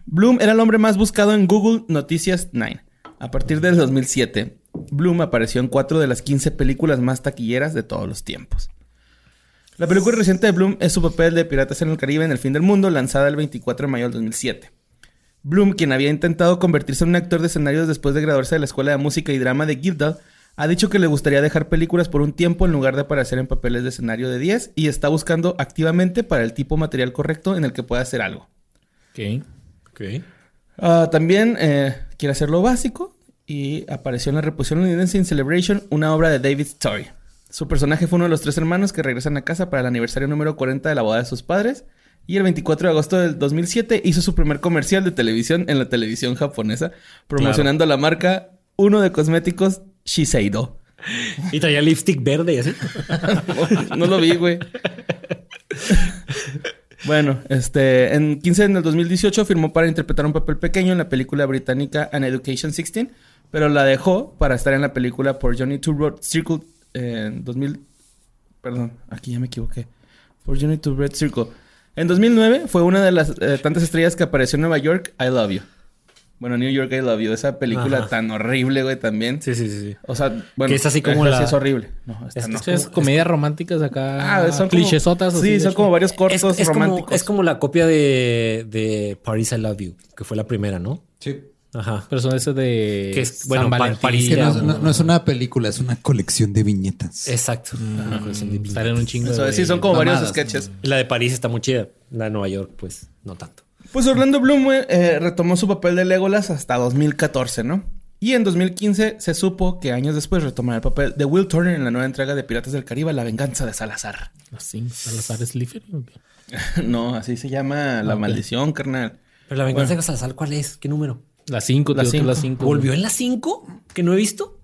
Bloom era el hombre más buscado en Google Noticias nueve. A partir del dos mil siete, Bloom apareció en cuatro de las quince películas más taquilleras de todos los tiempos. La película reciente de Bloom es su papel de Piratas en el Caribe en el Fin del Mundo, lanzada el veinticuatro de mayo del dos mil siete. Bloom, quien había intentado convertirse en un actor de escenarios después de graduarse de la Escuela de Música y Drama de Guildhall, ha dicho que le gustaría dejar películas por un tiempo en lugar de aparecer en papeles de escenario de diez y está buscando activamente para el tipo material correcto en el que pueda hacer algo. Ok, ok. Uh, también eh, quiere hacer lo básico y apareció en la reposición londinense In Celebration, una obra de David Story. Su personaje fue uno de los tres hermanos que regresan a casa para el aniversario número cuarenta de la boda de sus padres y el veinticuatro de agosto del dos mil siete hizo su primer comercial de televisión en la televisión japonesa promocionando claro. la marca uno de cosméticos Shiseido. Y traía lipstick verde y así. no, no lo vi, güey. Bueno, este, en quince del dos mil dieciocho firmó para interpretar un papel pequeño en la película británica An Education dieciséis, pero la dejó para estar en la película Por Johnny to Red Circle en dos mil... Perdón, aquí ya me equivoqué. Por Johnny to Red Circle. En dos mil nueve fue una de las eh, tantas estrellas que apareció en Nueva York, I Love You. Bueno, New York, I Love You. Esa película ajá. tan horrible, güey, también. Sí, sí, sí, sí. O sea, bueno... Que es así como la... Es horrible. No, esta es, no. Es comedias románticas acá... Ah, son clichesotas. Sí, son como varios cortos es, es románticos. Como, es como la copia de, de Paris, I Love You. Que fue la primera, ¿no? Sí. Ajá. Pero son esas de... Que es, bueno, Valentín, París. Que no, no, no es una película, es una colección de viñetas. Exacto. Una colección de viñetas. Salen un chingo eso, de... Sí, son como mamadas, varios sketches. No. La de París está muy chida. La de Nueva York, pues, no tanto. Pues Orlando Bloom eh, retomó su papel de Legolas hasta dos mil catorce, ¿no? Y en dos mil quince se supo que años después retomará el papel de Will Turner en la nueva entrega de Piratas del Caribe, La Venganza de Salazar. ¿Así? ¿Salazar Slytherin? No, así se llama La okay. Maldición, carnal. ¿Pero La Venganza bueno. de Salazar cuál es? ¿Qué número? La cinco. La cinco. La cinco. ¿Volvió en la cinco? ¿Que no he visto?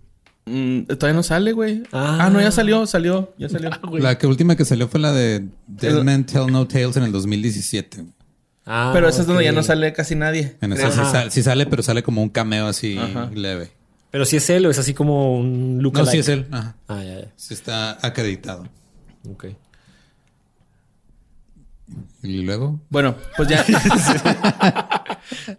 Mm, todavía no sale, güey. Ah. ah, no, ya salió, salió. Ya salió. Ah, la que última que salió fue la de Dead Men Tell No Tales en el dos mil diecisiete. Ah, pero eso okay. es donde ya no sale casi nadie. En eso sí, sal, sí sale, pero sale como un cameo así ajá. leve. ¿Pero si sí es él o es así como un look-alike? No, sí es él. Ajá. Ah, ya, ya. Sí está acreditado. Ok. ¿Y luego? Bueno, pues ya.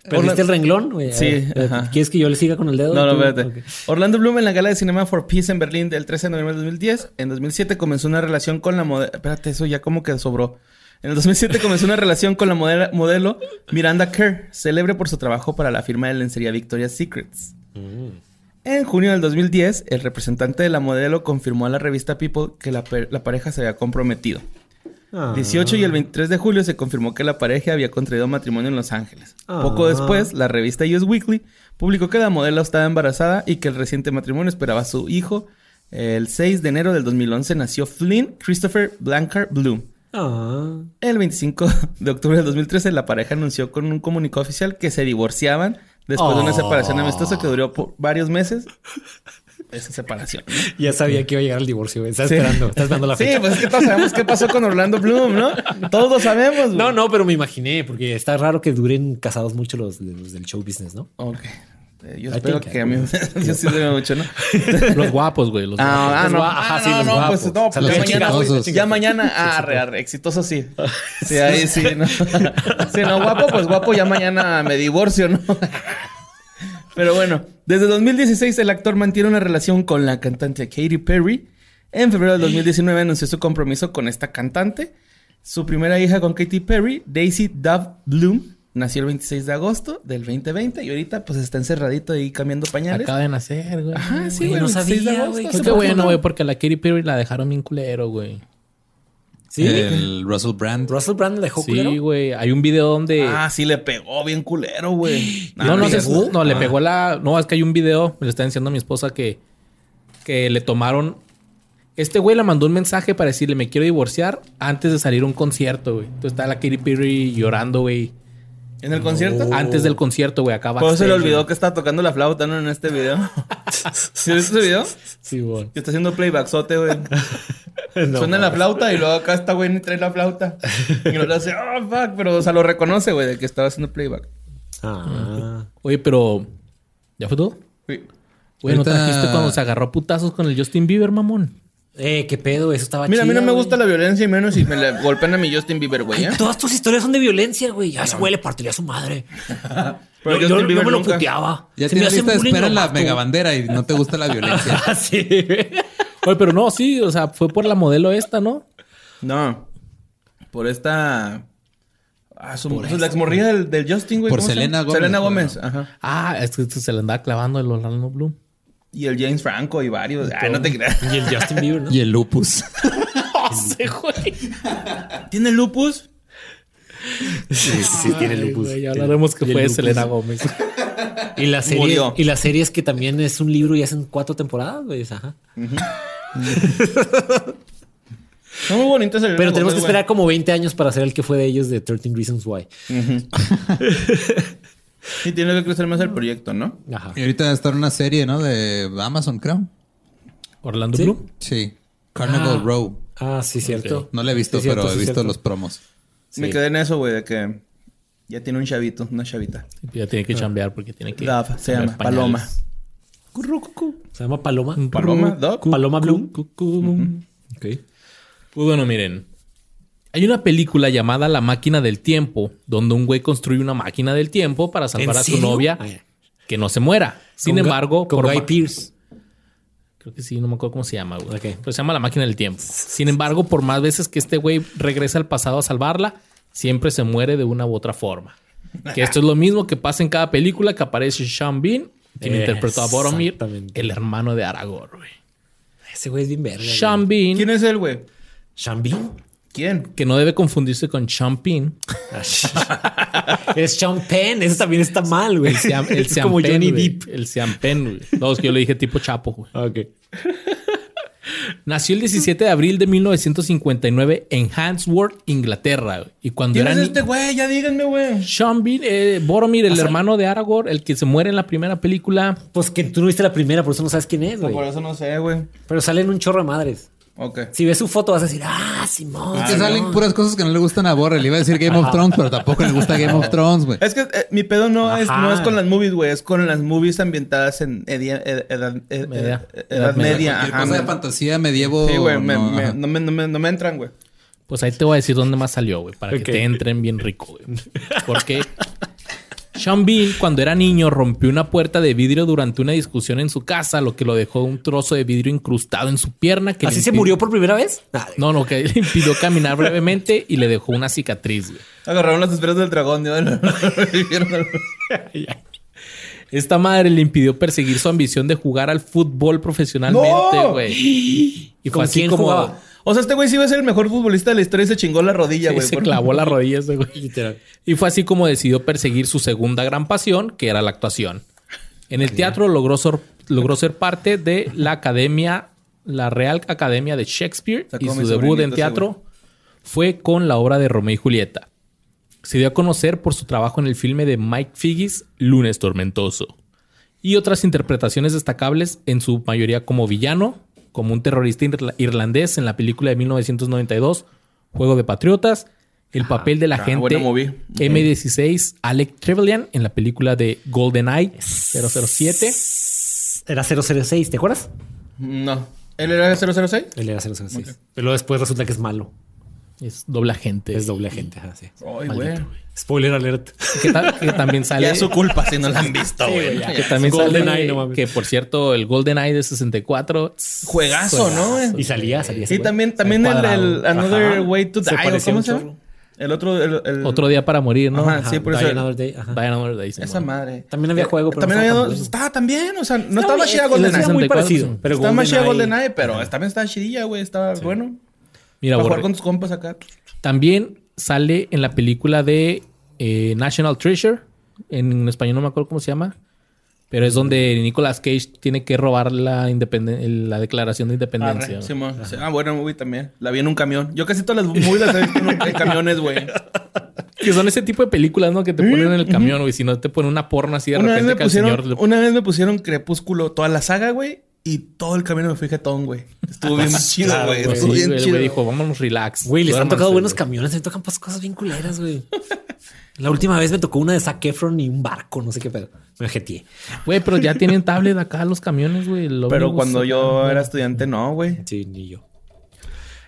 ¿Perdiste el renglón? Wey? Sí. Ajá. ¿Quieres que yo le siga con el dedo? No, no, espérate. Okay. Orlando Bloom en la gala de cinema For Peace en Berlín del trece de noviembre del dos mil diez. En dos mil siete comenzó una relación con la modelo... Espérate, eso ya como que sobró. En el dos mil siete comenzó una relación con la modelo, modelo Miranda Kerr, célebre por su trabajo para la firma de lencería Victoria's Secrets. Mm. En junio del dos mil diez, el representante de la modelo confirmó a la revista People que la, la pareja se había comprometido. Ah. dieciocho y el veintitrés de julio se confirmó que la pareja había contraído matrimonio en Los Ángeles. Ah. Poco después, la revista U S Weekly publicó que la modelo estaba embarazada y que el reciente matrimonio esperaba a su hijo. El seis de enero del dos mil once nació Flynn Christopher Blanchard Bloom. Oh. El veinticinco de octubre del dos mil trece la pareja anunció con un comunicado oficial que se divorciaban después oh. de una separación amistosa que duró por varios meses. Esa separación. Ya sabía que iba a llegar el divorcio. Estás sí. esperando. Estás dando la fecha. Sí, pues es que todos sabemos qué pasó con Orlando Bloom, ¿no? Todos lo sabemos, güey. No, no, pero me imaginé. Porque está raro que duren casados mucho los, los del show business, ¿no? Ok. Yo espero que a mí yo sí debe mucho, ¿no? Los guapos, güey. Los ah, guapos. No. Ajá, sí, ah, no, los no, guapos. Pues, no, o sea, los mañana, pues, ya mañana. Ah, arre, arre. Exitoso, sí. Sí, ahí sí. No. Sí, no, guapo, pues guapo. Ya mañana me divorcio, ¿no? Pero bueno, desde dos mil dieciséis el actor mantiene una relación con la cantante Katy Perry. En febrero del dos mil diecinueve anunció su compromiso con esta cantante. Su primera hija con Katy Perry, Daisy Dove Bloom, nació el veintiséis de agosto del veinte veinte y ahorita pues está encerradito ahí cambiando pañales. Acaba de nacer, güey. Ajá, sí, güey. No sabía, güey. Qué bueno, güey, porque la Katy Perry la dejaron bien culero, güey. ¿Sí? El Russell Brand. ¿Russell Brand le dejó culero? Sí, güey. Hay un video donde... Ah, sí, le pegó bien culero, güey. No, no, no, no, le pegó la... No, es que hay un video, me lo está diciendo a mi esposa que... Que le tomaron... Este güey le mandó un mensaje para decirle, me quiero divorciar antes de salir a un concierto, güey. Entonces está la Katy Perry llorando, güey. ¿En el no. concierto? Antes del concierto, güey. Acaba. Pues se le olvidó que estaba tocando la flauta, ¿no? En este video. ¿Sí viste ese video? Sí, güey. Que está haciendo playbacksote, güey. No, Suena man. la flauta y luego acá está, güey, y trae la flauta. Y luego le hace, oh, fuck. Pero, o sea, lo reconoce, güey, de que estaba haciendo playback. Ah. Oye, pero... ¿Ya fue todo? Sí. Güey, ¿no trajiste cuando se agarró a putazos con el Justin Bieber, mamón? Eh, qué pedo, eso estaba chido. Mira, a mí no me gusta la violencia y menos si me la golpean a mi Justin Bieber, güey. ¿eh? Todas tus historias son de violencia, güey. Ya, güey, le partiría a su madre. Pero yo, yo, yo me lo puteaba. Ya se tienes lista de espera en la megabandera y no te gusta la violencia. Sí, oye, pero no, sí, o sea, fue por la modelo esta, ¿no? No, por esta... Ah, su, por su, la exmorrilla del, del Justin, güey. Por Selena Gómez. Selena Gómez, no. Ajá. Ah, es que se le andaba clavando el Orlando Bloom. Y el James Franco y varios. Y ah, no te creas. Y el Justin Bieber, ¿no? Y el lupus. No sé, güey. ¿Tiene lupus? Sí, sí, ay, tiene lupus. Güey, ya hablaremos que fue Selena Gómez. Y la serie. Murió. Y la serie es que también es un libro y hacen cuatro temporadas, güey. Ajá. Uh-huh. No, muy bonito ese. Pero tenemos que esperar, bueno, como veinte años para hacer el que fue de ellos de trece Reasons Why. Uh-huh. Sí, tiene que crecer más el proyecto, ¿no? Ajá. Y ahorita está en una serie, ¿no? De Amazon, creo. ¿Orlando Bloom? Sí. sí. Carnival ah. Row. Ah, sí, cierto. Okay. No la he visto, sí, cierto, pero sí, he visto cierto. los promos. Sí. Me quedé en eso, güey, de que ya tiene un chavito, una chavita. Ya tiene que chambear porque tiene que... Dove, se llama Paloma. Se llama Paloma. Paloma, Dove. Paloma Bloom. Uh-huh. Ok. Pues bueno, miren. Hay una película llamada La Máquina del Tiempo, donde un güey construye una máquina del tiempo para salvar a su novia que no se muera. Sin con embargo... Con por Guy ma- Pierce. Creo que sí, no me acuerdo cómo se llama, güey. Okay. Pero se llama La Máquina del Tiempo. Sin embargo, por más veces que este güey regresa al pasado a salvarla, siempre se muere de una u otra forma. Que esto es lo mismo que pasa en cada película que aparece Sean Bean, quien interpretó a Boromir, el hermano de Aragorn, güey. Ese güey es bien verga. Sean Bean... ¿Quién es él, güey? Sean Bean... ¿Quién? Que no debe confundirse con Sean Penn. Es Sean Penn. Eso también está mal, güey. El Sean, el es Sean como Penn, Johnny Depp. El Sean Penn, güey. No, es que yo le dije tipo Chapo, güey. Ok. Nació el diecisiete de abril de mil novecientos cincuenta y nueve en Handsworth, Inglaterra, güey. Y cuando ¿Quién era es este güey? Ya díganme, güey. Sean Bean, eh, Boromir, el o sea, hermano de Aragorn, el que se muere en la primera película. Pues que tú no viste la primera, por eso no sabes quién es, güey. Por eso no sé, güey. Pero salen un chorro de madres. Okay. Si ves su foto vas a decir, ah, Simón. Es que salen puras cosas que no le gustan a Borre. Le iba a decir Game of Thrones, pero tampoco le gusta Game of Thrones, güey. Es que eh, mi pedo no es, no es con las movies, güey. Es con las movies ambientadas en edia, ed, edad, ed, media. Edad, edad media. Ajá, cosa de fantasía medievo. Sí, güey. No me, me, no, me, no, me, no me entran, güey. Pues ahí te voy a decir dónde más salió, güey. Para okay. que te entren bien rico, güey. Porque Sean Bean, cuando era niño, rompió una puerta de vidrio durante una discusión en su casa, lo que lo dejó un trozo de vidrio incrustado en su pierna. Que ¿Así impidió... se murió por primera vez? Dale. No, no, que le impidió caminar brevemente y le dejó una cicatriz, güey. Agarraron las esferas del dragón, ¿no? Esta madre le impidió perseguir su ambición de jugar al fútbol profesionalmente, güey. ¡No! Y fue así como... Jugaba? O sea, este güey sí iba a ser el mejor futbolista de la historia y se chingó la rodilla, güey. Sí, se por... clavó la rodilla ese güey, literal. Y fue así como decidió perseguir su segunda gran pasión, que era la actuación. En el teatro logró, sor... logró ser parte de la Academia, la Real Academia de Shakespeare. Sacó y su debut en teatro fue con la obra de Romeo y Julieta. Se dio a conocer por su trabajo en el filme de Mike Figgis, Lunes Tormentoso. Y otras interpretaciones destacables, en su mayoría como villano, como un terrorista irlandés en la película de mil novecientos noventa y dos, Juego de Patriotas, el papel del agente eme dieciséis Alec Trevelyan en la película de GoldenEye cero cero siete. Era cero cero seis, ¿te acuerdas? No. ¿Él era cero cero seis? Él era cero cero seis. Okay. Pero después resulta que es malo. Es doble agente. Es doble agente, ajá, sí. Ay, güey. Spoiler alert. Que, ta que también sale... Ya es su culpa si no la han visto, güey. Sí, que también Golden sale... Eye, no mames. Que, por cierto, el Golden Eye de sesenta y cuatro... Juegazo, juegazo, ¿no? Y salía, salía. Sí, también, también el, el Another ajá. Way to Die. Se ¿Cómo se llama? El otro... El, el... Otro día para morir, ¿no? Ajá, ajá. Sí, por eso... Die Another Day. Ajá. Die Another Day. Sí, esa madre. madre. También había juego, pero... También no había... Dos... Estaba también, o sea... No estaba chida Golden Eye. Estaba muy parecido. Estaba más chida Golden Eye, pero también estaba chidilla, güey. Estaba bueno. Mira, para jugar con tus compas acá. También sale en la película de eh, National Treasure. En, en español no me acuerdo cómo se llama. Pero es donde Nicolas Cage tiene que robar la, la declaración de independencia. Ah, sí, sí. Ah, buena movie también. La vi en un camión. Yo casi todas las movies las he visto en camiones, güey. Que son ese tipo de películas, ¿no? Que te ponen en el camión, güey. Si no, te ponen una porno así de una repente. Vez me pusieron, al señor le... Una vez me pusieron Crepúsculo, toda la saga, güey. Y todo el camino me fui jetón, güey. Estuvo bien chido, güey. Estuvo sí, bien wey, chido. Güey dijo, vámonos relax. Güey, les han tocado buenos wey. camiones. Me tocan cosas bien culeras, güey. La última vez me tocó una de Zac Efron y un barco. No sé qué pedo. Me jeteé. Güey, pero ya tienen tablet acá los camiones, güey. Pero cuando yo era estudiante, no, güey. Sí, ni yo.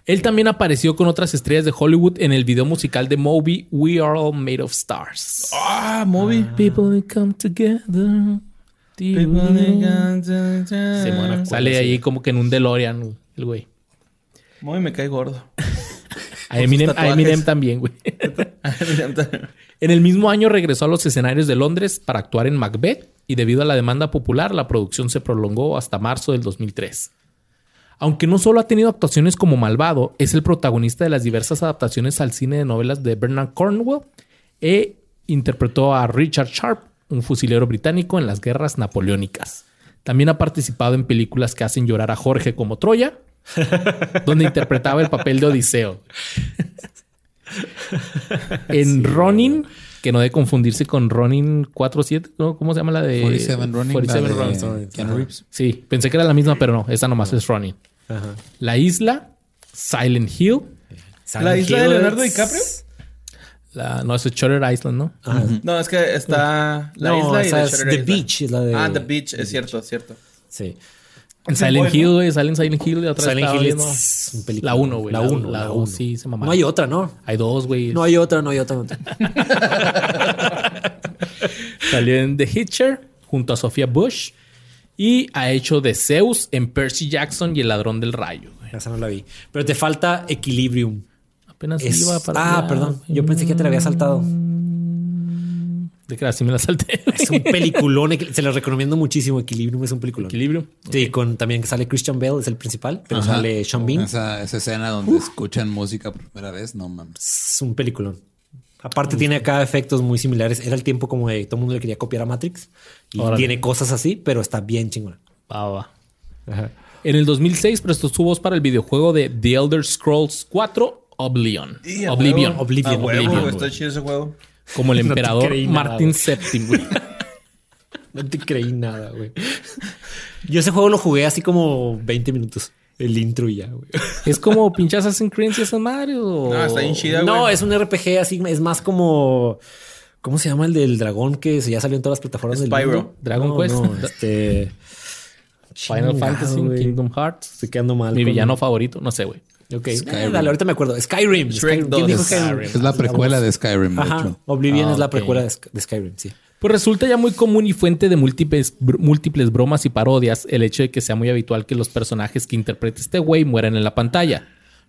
Él también apareció con otras estrellas de Hollywood en el video musical de Moby, We Are All Made of Stars. Ah, Moby. Ah. People that come together... Se sale ahí como que en un DeLorean el güey. Muy me cae gordo. A Eminem, a Eminem también, güey. En el mismo año regresó a los escenarios de Londres para actuar en Macbeth y debido a la demanda popular la producción se prolongó hasta marzo del dos mil tres. Aunque no solo ha tenido actuaciones como malvado, es el protagonista de las diversas adaptaciones al cine de novelas de Bernard Cornwell e interpretó a Richard Sharp, un fusilero británico en las guerras napoleónicas. También ha participado en películas que hacen llorar a Jorge como Troya, donde interpretaba el papel de Odiseo. En sí, Ronin, que no debe confundirse con Ronin cuarenta y siete, ¿no? ¿Cómo se llama la de...? cuarenta y siete Ronin. cuarenta y siete Ronin. De Keanu Reeves. Sí, pensé que era la misma, pero no. Esa nomás no. es Ronin. Ajá. La Isla, Silent Hill. Silent ¿La Isla Hill de Leonardo DiCaprio? La, no, eso es Shutter Island, ¿no? Ah, no, es que está la no, isla y de es Shutter The Island. Beach. Es la de, ah, The Beach. The es beach. cierto, es cierto. Sí. En Silent bueno. Hill, güey. Silent, Silent Hill. De otra Silent Hill es un película. La uno, güey. La uno. La uno. Sí, se mamó. No hay otra, ¿no? Hay dos, güey. No hay otra, no hay otra. No. Salió en The Hitcher junto a Sofía Bush y ha hecho de Zeus en Percy Jackson y El Ladrón del Rayo. Esa no la vi. Pero te falta Equilibrium. Es... Para ah, allá. Perdón. Yo pensé que te la había saltado. De que así me la salté. Es un peliculón. Se los recomiendo muchísimo. Equilibrium es un peliculón. Equilibrium. Sí, okay. Con también que sale Christian Bale, es el principal, pero ajá. Sale Sean Bean. Esa, esa escena donde uh. escuchan música por primera vez, no mames. Es un peliculón. Aparte, uh. tiene acá efectos muy similares. Era el tiempo como de todo el mundo le quería copiar a Matrix. Y Órale. Tiene cosas así, pero está bien chingona. Va, va. Ajá. En el dos mil seis prestó su voz para el videojuego de The Elder Scrolls cuatro. Oblivion. Sí, Oblivion. Huevo. Oblivion. Ah, huevo, Oblivion huevo. Está chido ese juego. Como el emperador no creí Martín séptimo, güey. No te creí nada, güey. Yo ese juego lo jugué así como veinte minutos. El intro y ya, güey. ¿Es como pinche Assassin's Creed y esas madres? O... No, está bien chida, güey. No, es un R P G así. Es más como... ¿Cómo se llama el del dragón que ya salió en todas las plataformas Spyro. Del mundo? Dragon no, Quest. No, este... Final Fantasy, wey. Kingdom Hearts. Estoy quedando mal. Mi villano favorito. No sé, güey. Ok, eh, dale, ahorita me acuerdo. Skyrim. Skyrim. ¿Quién dijo Skyrim? Es la precuela de Skyrim, de Ajá. hecho. Oblivion ah, es la okay. precuela de Skyrim, sí. Pues resulta ya muy común y fuente de múltiples, múltiples bromas y parodias el hecho de que sea muy habitual que los personajes que interprete este güey mueran en la pantalla.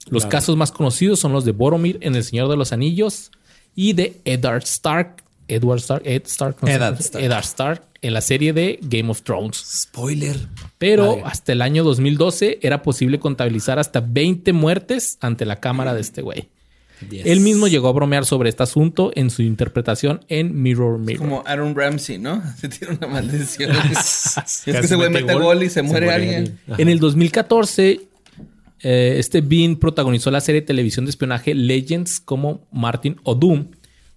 Los claro. casos más conocidos son los de Boromir en El Señor de los Anillos y de Eddard Stark. Edward Stark, Ed Stark, no Eddard Stark. Eddard Stark en la serie de Game of Thrones. Spoiler. Pero Madre. Hasta el año dos mil doce era posible contabilizar hasta veinte muertes ante la cámara de este güey. Yes. Él mismo llegó a bromear sobre este asunto en su interpretación en Mirror Mirror. Como Aaron Ramsey, ¿no? Se tiene una maldición. Es que ese güey mete gol y se, se muere, muere alguien. alguien. En el dos mil catorce... Eh, este Bean protagonizó la serie de televisión de espionaje Legends como Martin O'Doom,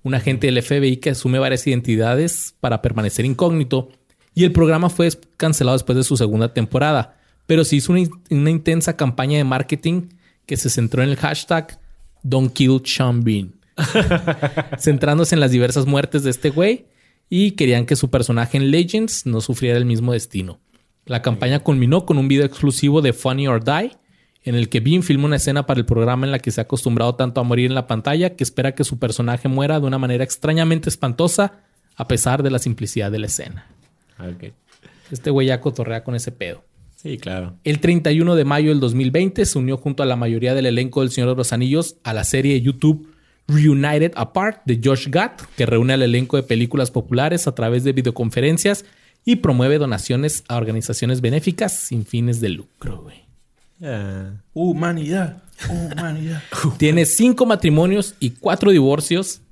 un agente del F B I que asume varias identidades para permanecer incógnito. Y el programa fue cancelado después de su segunda temporada. Pero se hizo una, una intensa campaña de marketing que se centró en el hashtag Don't Kill Sean Bean. Centrándose en las diversas muertes de este güey. Y querían que su personaje en Legends no sufriera el mismo destino. La campaña culminó con un video exclusivo de Funny or Die, en el que Bean filma una escena para el programa en la que se ha acostumbrado tanto a morir en la pantalla que espera que su personaje muera de una manera extrañamente espantosa a pesar de la simplicidad de la escena. Okay. Este güey ya cotorrea con ese pedo. Sí, claro. El treinta y uno de mayo del dos mil veinte se unió junto a la mayoría del elenco del Señor de los Anillos a la serie de YouTube Reunited Apart de Josh Gad, que reúne al elenco de películas populares a través de videoconferencias y promueve donaciones a organizaciones benéficas sin fines de lucro, güey. Yeah. Humanidad. Humanidad. Tiene cinco matrimonios y cuatro divorcios,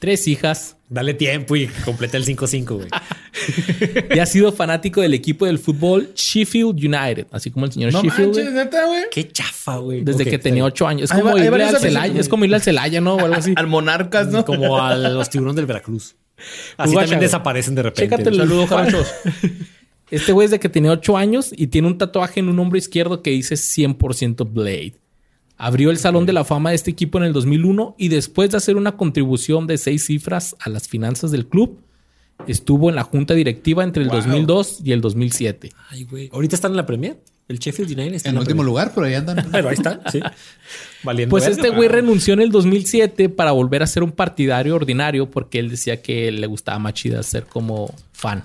tres hijas. Dale tiempo y completa el cinco cinco, güey. Y ha sido fanático del equipo del fútbol Sheffield United, así como el señor no Sheffield. Manches, neta, güey. Qué chafa, güey. Desde okay, que tenía ocho años. Es como, va, irle, al Celaya, es como irle al Celaya, ¿no? O algo así. Al Monarcas, ¿no? Como a los Tiburones del Veracruz. Así Ugacha, también desaparecen de repente. Chécate el saludo, Javachos. Este güey es de que tenía ocho años y tiene un tatuaje en un hombro izquierdo que dice cien por ciento Blade. Abrió el Salón de la Fama de este equipo en el dos mil uno y después de hacer una contribución de seis cifras a las finanzas del club, estuvo en la junta directiva entre el wow. dos mil dos y el dos mil siete. Ay, güey. ¿Ahorita están en la Premier? El Sheffield United está en, en último Premier. Lugar, pero ahí andan. Pero ahí están, sí. Valiendo pues este güey renunció en el dos mil siete para volver a ser un partidario ordinario porque él decía que le gustaba más chida ser como fan.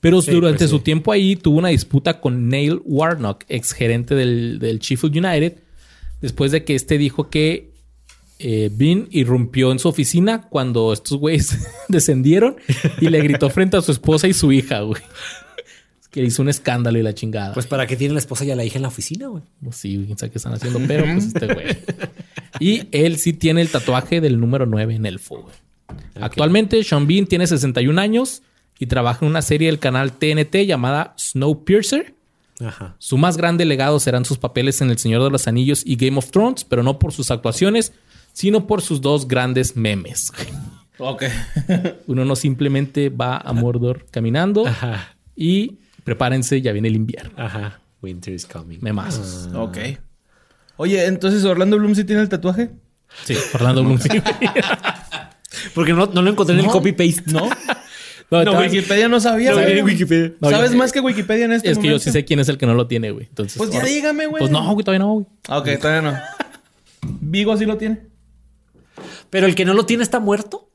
Pero sí, durante pues, su sí. tiempo ahí tuvo una disputa con Neil Warnock, exgerente del, del Sheffield United, después de que este dijo que eh, Bean irrumpió en su oficina cuando estos güeyes descendieron y le gritó frente a su esposa y su hija, güey. Es que hizo un escándalo y la chingada. Pues, ¿para qué tiene la esposa y a la hija en la oficina, güey? Pues sí, quién sabe qué están haciendo, pero pues este güey. Y él sí tiene el tatuaje del número nueve en elfo, güey. Okay. Actualmente, Sean Bean tiene sesenta y un años y trabaja en una serie del canal T N T llamada Snowpiercer. Ajá. Su más grande legado serán sus papeles en El Señor de los Anillos y Game of Thrones, pero no por sus actuaciones, sino por sus dos grandes memes. Ok. Uno no simplemente va a Mordor caminando. Ajá. Y prepárense, ya viene el invierno. Ajá. Winter is coming. Memazos. Ah. Ok. Oye, entonces, ¿Orlando Bloom sí tiene el tatuaje? Sí, Orlando Bloom sí. Porque no, no lo encontré no. en el copy-paste, ¿no? No, no Wikipedia no sabía, güey. No, Wikipedia. No, ¿Sabes yo, más que Wikipedia en este es momento? Es que yo sí sé quién es el que no lo tiene, güey. Entonces, pues ya ahora, dígame, güey. Pues no, güey, todavía no, güey. Ah, ok, todavía no. Vigo sí lo tiene. ¿Pero el que no lo tiene está muerto?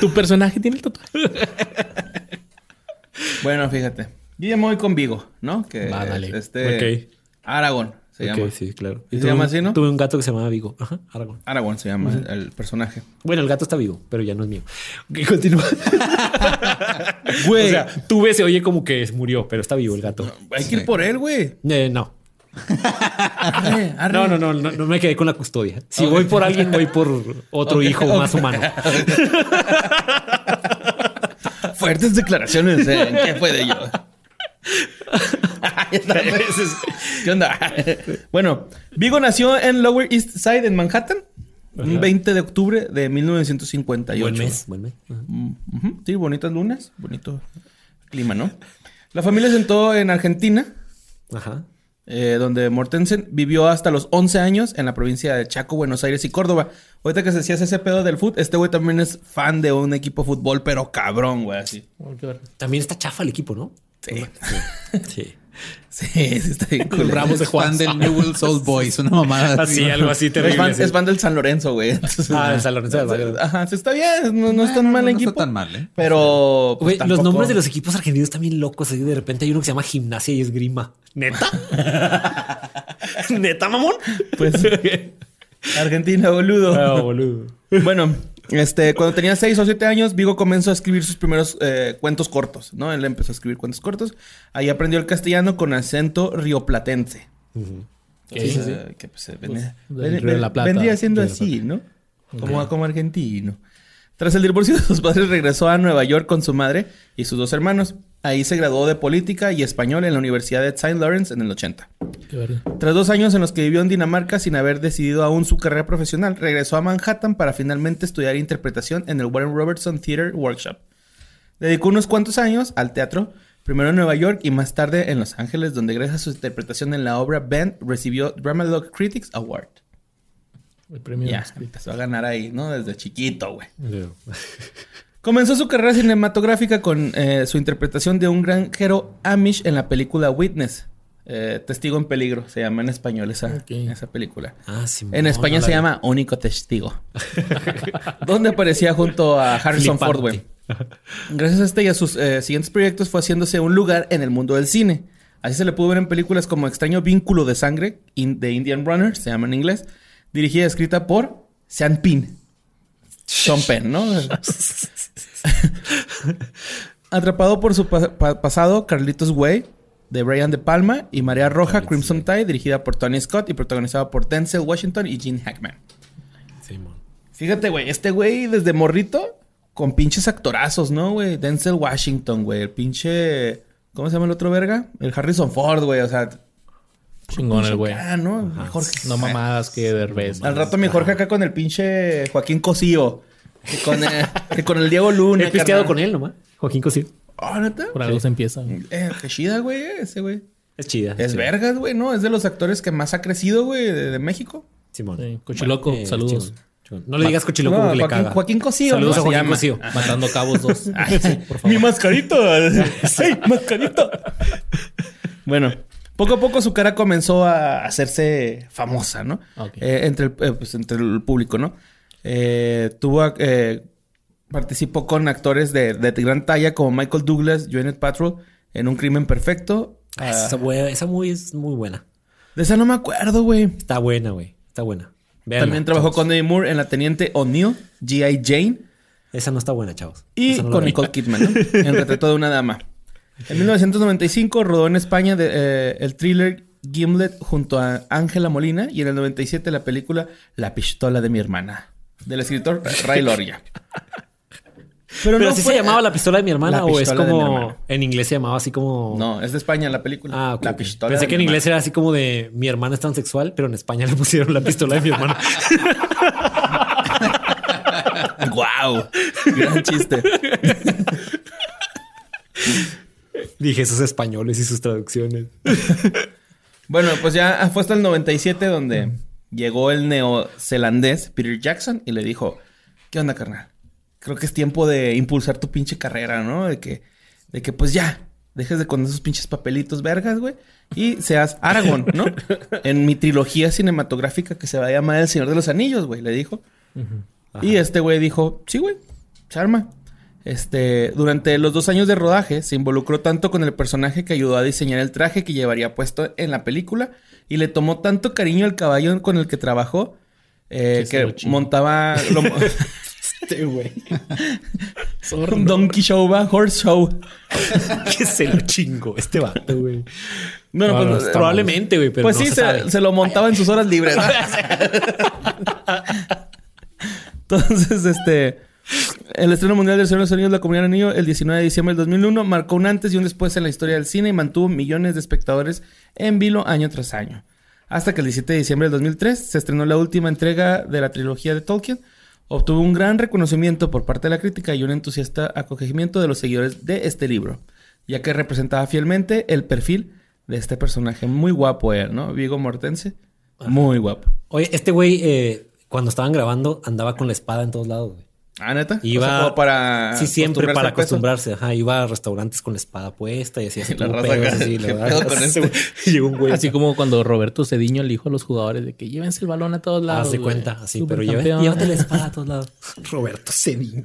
¿Tu personaje tiene el tatuaje? Bueno, fíjate. Yo ya me voy con Vigo, ¿no? Que Va, dale. Este... Okay. Aragón se okay, llama. Sí, claro. ¿Y se llama un, así, no? Tuve un gato que se llamaba Vigo. Ajá, Aragón. Aragón se llama uh-huh. el personaje. Bueno, el gato está vivo, pero ya no es mío. Ok, continúa. Güey. O sea, tuve, se oye como que murió, pero está vivo el gato. No, hay que sí. ir por él, güey. Eh, no. Arre, arre. No, no, no, no. No me quedé con la custodia. Si okay. voy por alguien, voy por otro okay, hijo okay. más humano. Fuertes declaraciones, ¿eh? ¿Qué fue de yo? ¿Qué onda? Bueno, Vigo nació en Lower East Side, en Manhattan, un veinte de octubre de mil novecientos cincuenta y ocho. Buen mes, buen mes. Uh-huh. Sí, bonitas lunas, bonito clima, ¿no? La familia se sentó en Argentina, ajá. Eh, donde Mortensen vivió hasta los once años en la provincia de Chaco, Buenos Aires y Córdoba. Ahorita que se hacía ese pedo del fútbol, este güey también es fan de un equipo de fútbol, pero cabrón, güey, así. También está chafa el equipo, ¿no? Sí. Sí. Sí, sí está bien cool. Ramos de Juan. Es fan del Newell's Old Boys, una mamada. Así, algo así terrible. Es fan, es fan del San Lorenzo, güey. Entonces, ah, del San Lorenzo. Del ajá, sí está bien. No, no es tan eh, mal no, equipo. No está tan mal, ¿eh? Pero... Pues, güey, los nombres de los equipos argentinos están bien locos. Así de repente hay uno que se llama Gimnasia y Esgrima. ¿Neta? ¿Neta, mamón? Pues... Argentina, boludo. No, boludo. Bueno... Este, cuando tenía seis o siete años, Vigo comenzó a escribir sus primeros eh, cuentos cortos, ¿no? Él empezó a escribir cuentos cortos. Ahí aprendió el castellano con acento rioplatense. Uh-huh. ¿Qué es eso? Que pues, vendría, pues, ven, ven, vendría siendo así, ¿no? Como, okay. como argentino. Tras el divorcio de sus padres, regresó a Nueva York con su madre y sus dos hermanos. Ahí se graduó de Política y Español en la Universidad de Saint Lawrence en el ochenta. Qué Tras dos años en los que vivió en Dinamarca sin haber decidido aún su carrera profesional, regresó a Manhattan para finalmente estudiar interpretación en el Warren Robertson Theater Workshop. Dedicó unos cuantos años al teatro, primero en Nueva York y más tarde en Los Ángeles, donde gracias a su interpretación en la obra Ben recibió Dramatologue Critics Award. El premio ya, empezó a ganar ahí, ¿no? Desde chiquito, güey. Yeah. Comenzó su carrera cinematográfica con eh, su interpretación de un granjero Amish en la película Witness. Eh, Testigo en Peligro se llama en español esa, okay. esa película. Ah, sí, en España se vi. llama Único Testigo. Donde aparecía junto a Harrison Flipante. Ford, güey. Gracias a este y a sus eh, siguientes proyectos fue haciéndose un lugar en el mundo del cine. Así se le pudo ver en películas como Extraño Vínculo de Sangre, in, de Indian Runner, se llama en inglés, dirigida y escrita por Sean Penn. Sean Penn, ¿no? Atrapado por su pa- pa- pasado, Carlitos Way, de Brian De Palma, y Marea Roja, sí, Crimson sí. Tide, dirigida por Tony Scott y protagonizada por Denzel Washington y Gene Hackman. Sí, man. Fíjate, güey, este güey desde morrito con pinches actorazos, ¿no, güey? Denzel Washington, güey, el pinche... ¿Cómo se llama el otro verga? El Harrison Ford, güey, o sea... Chingón el güey. Ah, ¿no? Jorge. No mamadas que Derbez. Al rato mi Jorge acá con el pinche Joaquín Cosío. Que con, el, que con el Diego Luna. He pisteado con él nomás. Joaquín Cosío. Ah, oh, ¿neta? Por algo sí. se empieza. Eh, qué chida, güey, ese, güey. Es chida. Es sí. vergas, güey, ¿no? Es de los actores que más ha crecido, güey, de, de México. Simón. Sí, Cochiloco, bueno, eh, saludos. Chingón. No le digas Cochiloco no, porque Joaquín, le caga. Joaquín Cosío. Saludos no, a Joaquín Cosío. Matando cabos dos. Ay, sí, por favor. ¡Mi mascarito! ¡Sí, mascarito! Bueno... Poco a poco su cara comenzó a hacerse famosa, ¿no? Okay. Eh, entre, el, eh, pues, entre el público, ¿no? Eh, tuvo... Eh, participó con actores de, de gran talla como Michael Douglas, Gwyneth Paltrow, en Un Crimen Perfecto. Ah, uh, esa, wey, esa movie es muy buena. De esa no me acuerdo, güey. Está buena, güey. Está buena. Véanla, también trabajó chavos. con Demi Moore en La Teniente O'Neill, G I. Jane. Esa no está buena, chavos. Y no con Nicole Kidman, ¿no? En Retrato de una Dama. En mil novecientos noventa y cinco rodó en España de, eh, el thriller Gimlet junto a Ángela Molina y en el noventa y siete la película La pistola de mi hermana del escritor Ray Loria. Pero, Pero no así fue... se llamaba La pistola de mi hermana la o es como en inglés se llamaba así como no, es de España la película. Ah, okay. La pistola. Pensé de que en inglés hermana. Era así como de mi hermana es transexual, pero en España le pusieron La pistola de mi hermana. Wow, gran chiste. Dije esos españoles y sus traducciones. Bueno, pues ya fue hasta el noventa y siete donde llegó el neozelandés Peter Jackson y le dijo: ¿qué onda, carnal? Creo que es tiempo de impulsar tu pinche carrera, ¿no? De que, de que pues ya, dejes de con esos pinches papelitos vergas, güey. Y seas Aragorn, ¿no? En mi trilogía cinematográfica que se va a llamar El Señor de los Anillos, güey, le dijo. Uh-huh. Y este güey dijo: sí, güey, se arma. Este, durante los dos años de rodaje se involucró tanto con el personaje que ayudó a diseñar el traje que llevaría puesto en la película y le tomó tanto cariño al caballo con el que trabajó eh, que montaba lo, este güey un donkey show va horse show que se lo chingo este vato, güey. No, no, no, pues, no probablemente, güey, pero pues no sí se, se, se lo montaba en sus horas libres, ¿no? Entonces, este el estreno mundial del Señor de los Anillos, La Comunidad del Anillo, el diecinueve de diciembre del dos mil uno, marcó un antes y un después en la historia del cine y mantuvo millones de espectadores en vilo año tras año. Hasta que el diecisiete de diciembre del dos mil tres se estrenó la última entrega de la trilogía de Tolkien. Obtuvo un gran reconocimiento por parte de la crítica y un entusiasta acogimiento de los seguidores de este libro, ya que representaba fielmente el perfil de este personaje. Muy guapo él, ¿no? Viggo Mortensen. Muy guapo. Oye, este güey, eh, cuando estaban grabando, andaba con la espada en todos lados, güey. Ah, ¿neta? Iba, o sea, para... Sí, siempre para acostumbrarse. Ajá, iba a restaurantes con la espada puesta y así. así la raza pedos, así, la verdad. Con este, llegó un güey. Así como cuando Roberto Cediño le dijo a los jugadores de que llévense el balón a todos lados. Hace cuenta, así, pero lleven, llévate la espada a todos lados. Roberto Cediño.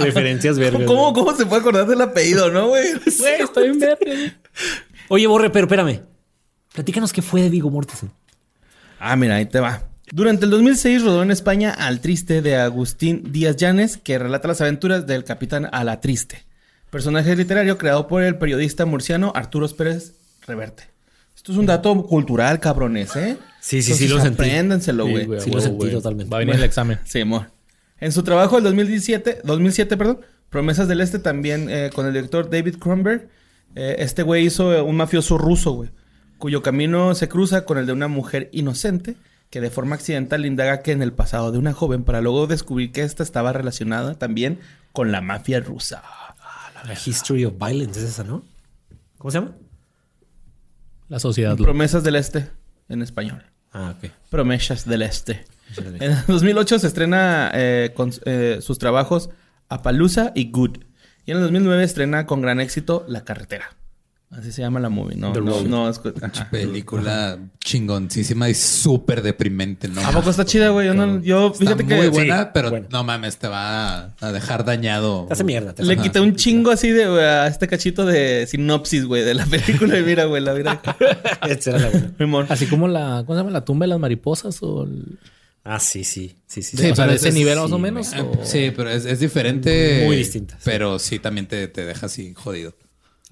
Referencias verdes. ¿Cómo, ¿Cómo se puede acordar del apellido, no, güey? Güey, estoy en verde. Oye, Borre, pero espérame. Platícanos qué fue de Viggo Mortensen. Ah, mira, ahí te va. Durante el dos mil seis rodó en España Al Triste de Agustín Díaz Llanes, que relata las aventuras del capitán Alatriste, personaje literario creado por el periodista murciano Arturo Pérez Reverte. Esto es un dato cultural, cabrones, ¿eh? Sí, sí, entonces, sí, lo sentí. Apréndanselo, güey. Sí, wey, sí wey, lo sentí wey. Totalmente. Va a venir bueno, el examen. Sí, amor. En su trabajo del dos mil diecisiete, dos mil siete, perdón, Promesas del Este, también eh, con el director David Cronenberg, eh, este güey hizo un mafioso ruso, güey, cuyo camino se cruza con el de una mujer inocente que de forma accidental indaga que en el pasado de una joven para luego descubrir que ésta estaba relacionada también con la mafia rusa. Ah, la, la History of Violence es esa, ¿no? ¿Cómo se llama? La Sociedad. Promesas del Este en español. Ah, ok. Promesas del Este. En dos mil ocho se estrena eh, con eh, sus trabajos Appaloosa y Good. Y en el dos mil nueve estrena con gran éxito La Carretera. Así se llama la movie, ¿no? No, no, es película chingoncísima y súper deprimente, ¿no? ¿A poco está chida, güey? Yo, no, yo fíjate que... muy buena, sí, pero bueno, no mames, te va a dejar dañado. Te hace mierda. Te le quité un chingo así de, güey, a este cachito de sinopsis, güey, de la película. Y mira, güey, la vida. Esta era la buena. Así como la... ¿Cómo se llama? ¿La tumba de las mariposas o...? El... Ah, sí, sí. Sí, sí. Sí, o sea, de ese es, nivel más sí, o menos. Eh, o... Sí, pero es, es diferente. Muy distinta. Pero sí, también te, te deja así jodido.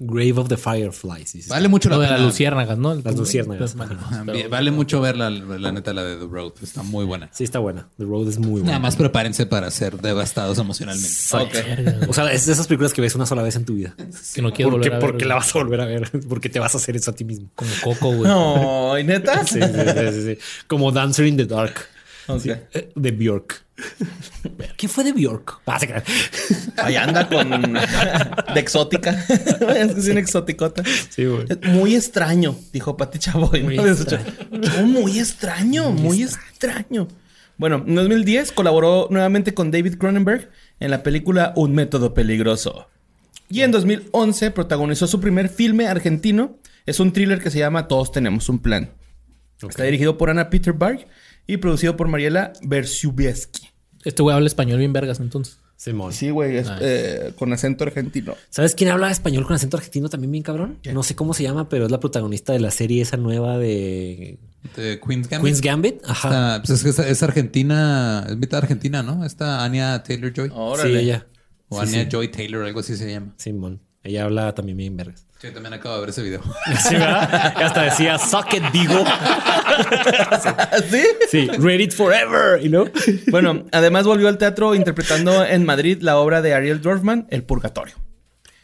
Grave of the Fireflies. ¿Sí? Vale mucho no, la de las luciérnagas, ¿no? Las luciérnagas. Vale, vale mucho ver la, la neta, la de The Road. Está muy buena. Sí, está buena. The Road es muy buena. Nada más prepárense para ser devastados emocionalmente. Okay. O sea, es de esas películas que ves una sola vez en tu vida. Sí, que no quieres volver a ver. Porque la vas a volver a ver. Porque te vas a hacer eso a ti mismo. Como Coco, güey. No, ¿y neta? Sí, sí, sí, sí, sí. Como Dancer in the Dark. Okay. Sí, de Bjork. ¿Qué fue de Bjork? Ahí anda con... de exótica. Es que es una exoticota. Sí, güey. Muy extraño, dijo Pati Chaboy. Muy, ¿no? extraño. Oh, muy extraño. Muy, muy extraño. extraño. Bueno, en dos mil diez colaboró nuevamente con David Cronenberg en la película Un método peligroso. Y en dos mil once protagonizó su primer filme argentino. Es un thriller que se llama Todos tenemos un plan. Okay. Está dirigido por Ana Peterbarg y producido por Mariela Bersubieski. Este güey habla español bien vergas, entonces. Simón. Sí, güey. Es, nice. eh, con acento argentino. ¿Sabes quién habla español con acento argentino también bien cabrón? ¿Qué? No sé cómo se llama, pero es la protagonista de la serie esa nueva de... de Queen's Gambit. Queen's Gambit. Ajá. Esta, pues es, es argentina... Es mitad argentina, ¿no? Esta Anya Taylor-Joy. Órale. Sí, ella. O sí, Anya sí. Joy Taylor, algo así se llama. Simón. Ella habla también bien vergas. Sí, también acabo de ver ese video. Sí, ¿verdad? Hasta decía, suck it, digo. ¿Sí? Sí, Reddit forever, you know. Bueno, además volvió al teatro interpretando en Madrid la obra de Ariel Dorfman, El Purgatorio.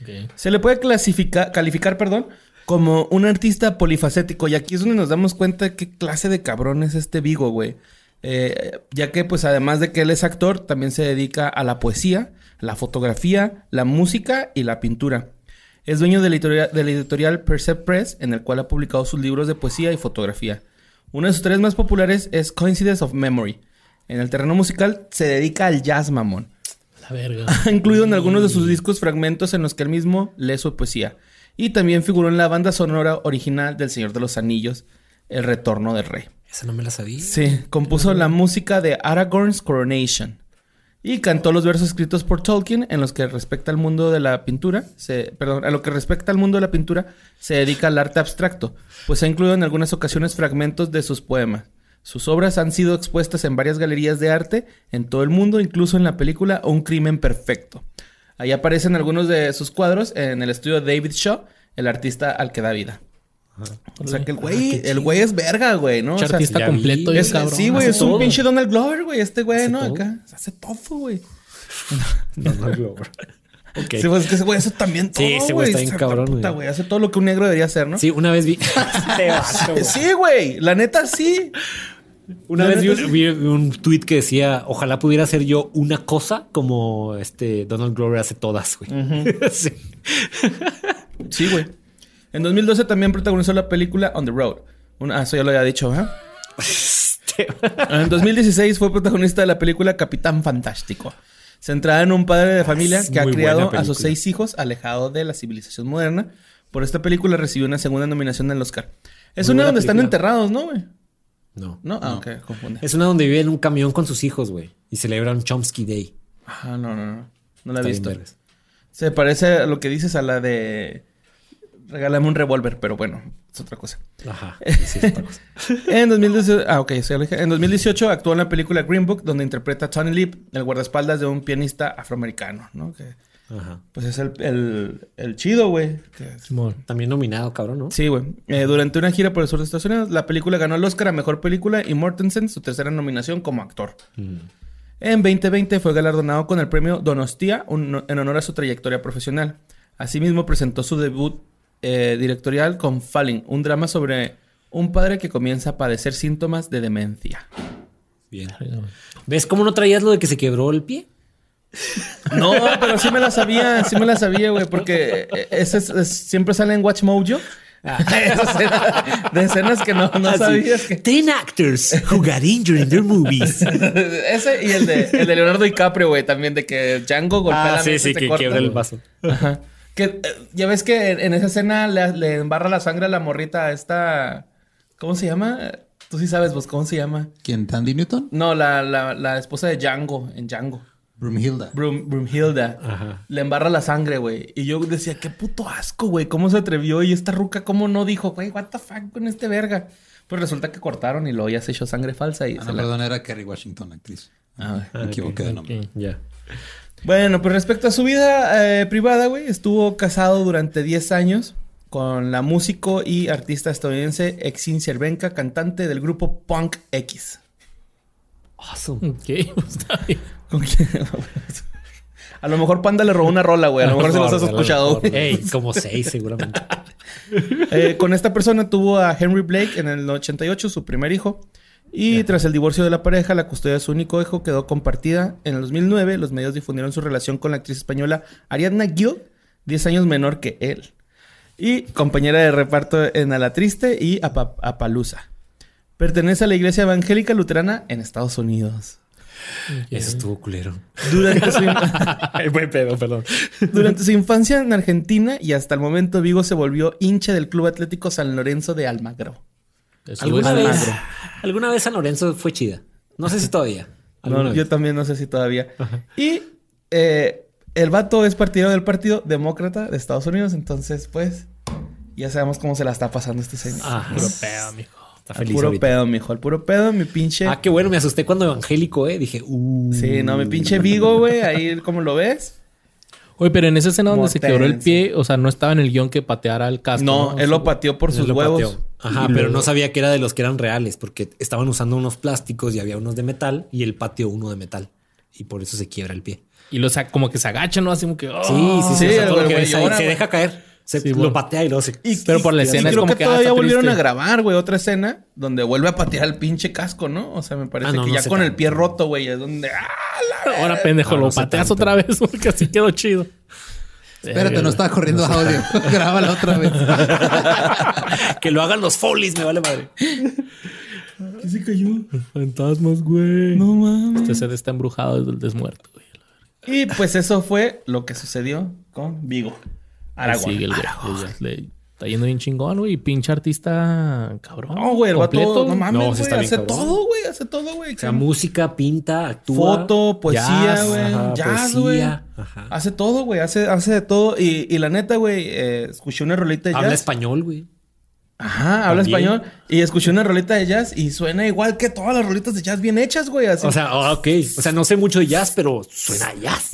Okay. Se le puede clasificar, calificar, perdón, como un artista polifacético. Y aquí es donde nos damos cuenta de qué clase de cabrón es este Vigo, güey. Eh, ya que, pues, además de que él es actor, también se dedica a la poesía, la fotografía, la música y la pintura. Es dueño de la editorial, de la editorial Percept Press, en el cual ha publicado sus libros de poesía y fotografía. Uno de sus tres más populares es Coincidence of Memory. En el terreno musical se dedica al jazz, mamón. La verga. Ha incluido en algunos de sus discos fragmentos en los que él mismo lee su poesía. Y también figuró en la banda sonora original del Señor de los Anillos, El Retorno del Rey. Esa no me la sabía. Sí, compuso la música de Aragorn's Coronation. Y cantó los versos escritos por Tolkien en los que respecta al mundo de la pintura, se, perdón, a lo que respecta al mundo de la pintura, se dedica al arte abstracto, pues ha incluido en algunas ocasiones fragmentos de sus poemas. Sus obras han sido expuestas en varias galerías de arte en todo el mundo, incluso en la película Un crimen perfecto. Ahí aparecen algunos de sus cuadros en el estudio de David Shaw, el artista al que da vida. Ajá. O sea que el güey, ah, el güey es verga, güey, ¿no? Chartista, o sea, ya completo y es, cabrón. Sí, güey, es todo. Un pinche Donald Glover, güey, este güey, ¿no? Todo. Acá se hace tofu, güey. Donald Glover. Okay. Sí, pues es que ese güey hace también todo, güey. Sí, ese güey está bien cabrón, güey. Hace todo lo que un negro debería hacer, ¿no? Sí, una vez vi... Sí, güey, la neta sí. Una vez vi un, vi un tweet que decía, ojalá pudiera hacer yo una cosa como este Donald Glover hace todas, güey. Uh-huh. Sí. Sí, güey. En dos mil doce también protagonizó la película On the Road. Una, ah, eso ya lo había dicho, ¿eh? En dos mil dieciséis fue protagonista de la película Capitán Fantástico, centrada en un padre de familia es que ha criado a sus seis hijos alejado de la civilización moderna. Por esta película recibió una segunda nominación al Oscar. Es muy una donde película. Están enterrados, ¿no, güey? No. No, ah, no. Ok, confunde. Es una donde vive en un camión con sus hijos, güey. Y celebran Chomsky Day. Ah, no, no, no. No la he visto. Se parece a lo que dices a la de... Regálame un revólver, pero bueno, es otra cosa. Ajá, sí, es otra cosa. En dos mil dieciocho, ah, okay, sí, en dos mil dieciocho actuó en la película Green Book, donde interpreta a Tony Lip, el guardaespaldas de un pianista afroamericano, ¿no? Que, ajá. Pues es el, el, el chido, güey. También nominado, cabrón, ¿no? Sí, güey. Eh, durante una gira por el sur de Estados Unidos, la película ganó el Oscar a Mejor Película y Mortensen, su tercera nominación como actor. Mm. En veinte veinte fue galardonado con el premio Donostia un, en honor a su trayectoria profesional. Asimismo, presentó su debut Eh, directorial con Falling, un drama sobre un padre que comienza a padecer síntomas de demencia. Bien. ¿Ves cómo no traías lo de que se quebró el pie? No, pero sí me la sabía, sí me la sabía, güey, porque ese es, es, siempre sale en Watch Mojo. Ah. Escenas, de escenas que no, no sabías que... Ten actors who got injured in their movies. Ese y el de, el de Leonardo DiCaprio, güey, también, de que Django golpea ah, la mesa. Sí, sí, que quiebra el vaso. Ajá. Que ya ves que en, en esa escena le, le embarra la sangre a la morrita a esta... ¿Cómo se llama? Tú sí sabes, vos, ¿cómo se llama? ¿Quién? ¿Tandy Newton? No, la, la, la esposa de Django, en Django. Broomhilda. Broom, Broomhilda. Ajá. Le embarra la sangre, güey. Y yo decía, qué puto asco, güey. ¿Cómo se atrevió? Y esta ruca, ¿cómo no dijo? Güey, what the fuck con este verga. Pues resulta que cortaron y luego ya se echó sangre falsa. Y ah, no, la... perdón, era Kerry Washington, actriz. Ah, ah me equivoqué de nombre. Okay, ya. Yeah. Bueno, pues respecto a su vida eh, privada, güey, estuvo casado durante diez años con la músico y artista estadounidense Exin Cervenka, cantante del grupo Punk X. Awesome. ¿Qué? Está bien. ¿Con quién? A lo mejor Panda le robó una rola, güey. A lo mejor se los has escuchado. Ey, como seis seguramente. eh, con esta persona tuvo a Henry Blake en el ochenta y ocho, su primer hijo. Y yeah. tras el divorcio de la pareja, la custodia de su único hijo quedó compartida. En el dos mil nueve, los medios difundieron su relación con la actriz española Ariadna Gil, diez años menor que él. Y compañera de reparto en A la Triste y Ap- Apalusa. Pertenece a la Iglesia Evangélica Luterana en Estados Unidos. Yeah. Eso estuvo culero. Durante su, in- Buen pedo, perdón. Durante su infancia en Argentina y hasta el momento Vigo se volvió hincha del Club Atlético San Lorenzo de Almagro. ¿Alguna vez, Almagro. Alguna vez San Lorenzo fue chida. No sé si todavía. No, yo también no sé si todavía. Ajá. Y eh, el vato es partidario del Partido Demócrata de Estados Unidos. Entonces, pues, ya sabemos cómo se la está pasando este señor. Ah, puro pedo, mijo. Está feliz. Al puro ahorita. pedo, mijo. Al puro pedo, mi pinche. Ah, qué bueno, me asusté cuando evangélico, eh. Dije, uh. Sí, no, mi pinche Vigo, güey. Ahí, ¿cómo lo ves? Oye, pero en esa escena donde Mortense se quebró el pie, o sea, no estaba en el guión que pateara el casco. No, ¿no? él lo pateó por él sus huevos. Pateó. Ajá, pero no sabía que era de los que eran reales, porque estaban usando unos plásticos y había unos de metal, y él pateó uno de metal. Y por eso se quiebra el pie. Y lo sa- como que se agacha, ¿no? Así como que... Oh. Sí, sí, sí. sí, sí o sea, todo lo que ves ahí, se deja caer. Se sí, lo patea y lo hace. Y, pero por la escena es como que... creo que todavía volvieron triste. a grabar, güey, otra escena donde vuelve a patear el pinche casco, ¿no? O sea, me parece ah, no, que no ya con tanto. el pie roto, güey, es donde... ¡Ah, la... Ahora, pendejo, no, lo no pateas otra vez porque así quedó chido. Espérate, no estaba corriendo no audio. Grábala otra vez. Que lo hagan los Follies, me vale madre. ¿Qué se cayó? Fantasmas, güey. No mames. Este ser está embrujado desde el desmuerto, güey. Y pues eso fue lo que sucedió con Vigo. Aragón. Sigue el güey. Está yendo bien chingón, güey. Pinche artista cabrón. No, güey. El vato, no mames, no, güey. Hace cabrón. todo, güey. Hace todo, güey. O sea, música, pinta, actúa. Foto, poesía, güey. Jazz, güey. Hace todo, güey. Hace, hace de todo. Y, y la neta, güey, eh, escuché una rolita de jazz. Habla español, güey. Ajá, habla También. español. Y escuché una rolita de jazz y suena igual que todas las rolitas de jazz bien hechas, güey. Así. O sea, oh, ok. O sea, no sé mucho de jazz, pero suena a jazz.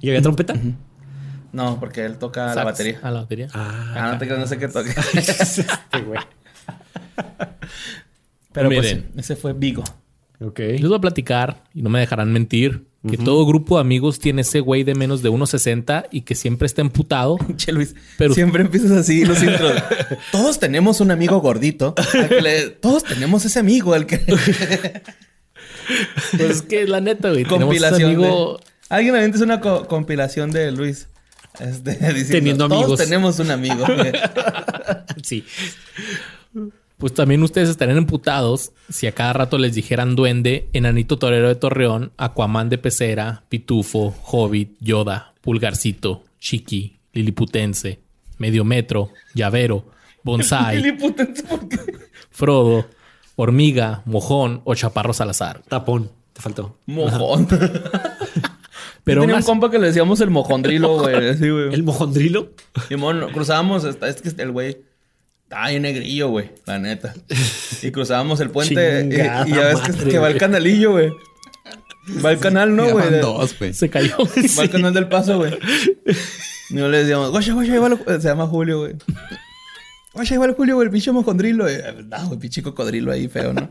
¿Y había trompeta? Uh-huh. No, porque él toca Sax. la batería. ¿A la batería? Ah, ah no te creas, no sé qué toca. este Pero Miren. pues ese fue Vigo. Ok. Les voy a platicar, y no me dejarán mentir, uh-huh. que todo grupo de amigos tiene ese güey de menos de uno sesenta y que siempre está emputado. Che, Luis, pero... siempre empiezas así los intros. Todos tenemos un amigo gordito. Al que le... Todos tenemos ese amigo al que... Pues es que la neta, güey. Compilación tenemos ese amigo... de... Alguien avienta una co- compilación de Luis este, diciendo, teniendo amigos. Todos tenemos un amigo. Sí. Pues también ustedes estarían emputados si a cada rato les dijeran duende, enanito torero de Torreón, Aquaman de Pecera, Pitufo, Hobbit, Yoda, Pulgarcito, Chiqui, Liliputense, Medio Metro, Llavero, Bonsai, Liliputense, ¿por qué? Frodo, Hormiga, Mojón o Chaparro Salazar. Tapón. Te faltó. Mojón. Pero tenía unas... un compa que le decíamos el mojondrilo, güey. Sí, güey. ¿El mojondrilo? Simón, cruzábamos... Hasta, es que el güey... Está bien negrillo, güey. La neta. Y cruzábamos el puente... y, y ya ves madre, que, que va el canalillo, güey. Va el canal, ¿no, güey? dos, güey. Se cayó. Va el canal del paso, güey. Y no le decíamos... Guacha, guacha, igual... Se llama Julio, güey. Guacha, igual Julio, güey. El pinche mojondrilo. No, güey. Pinche cocodrilo ahí feo, ¿no?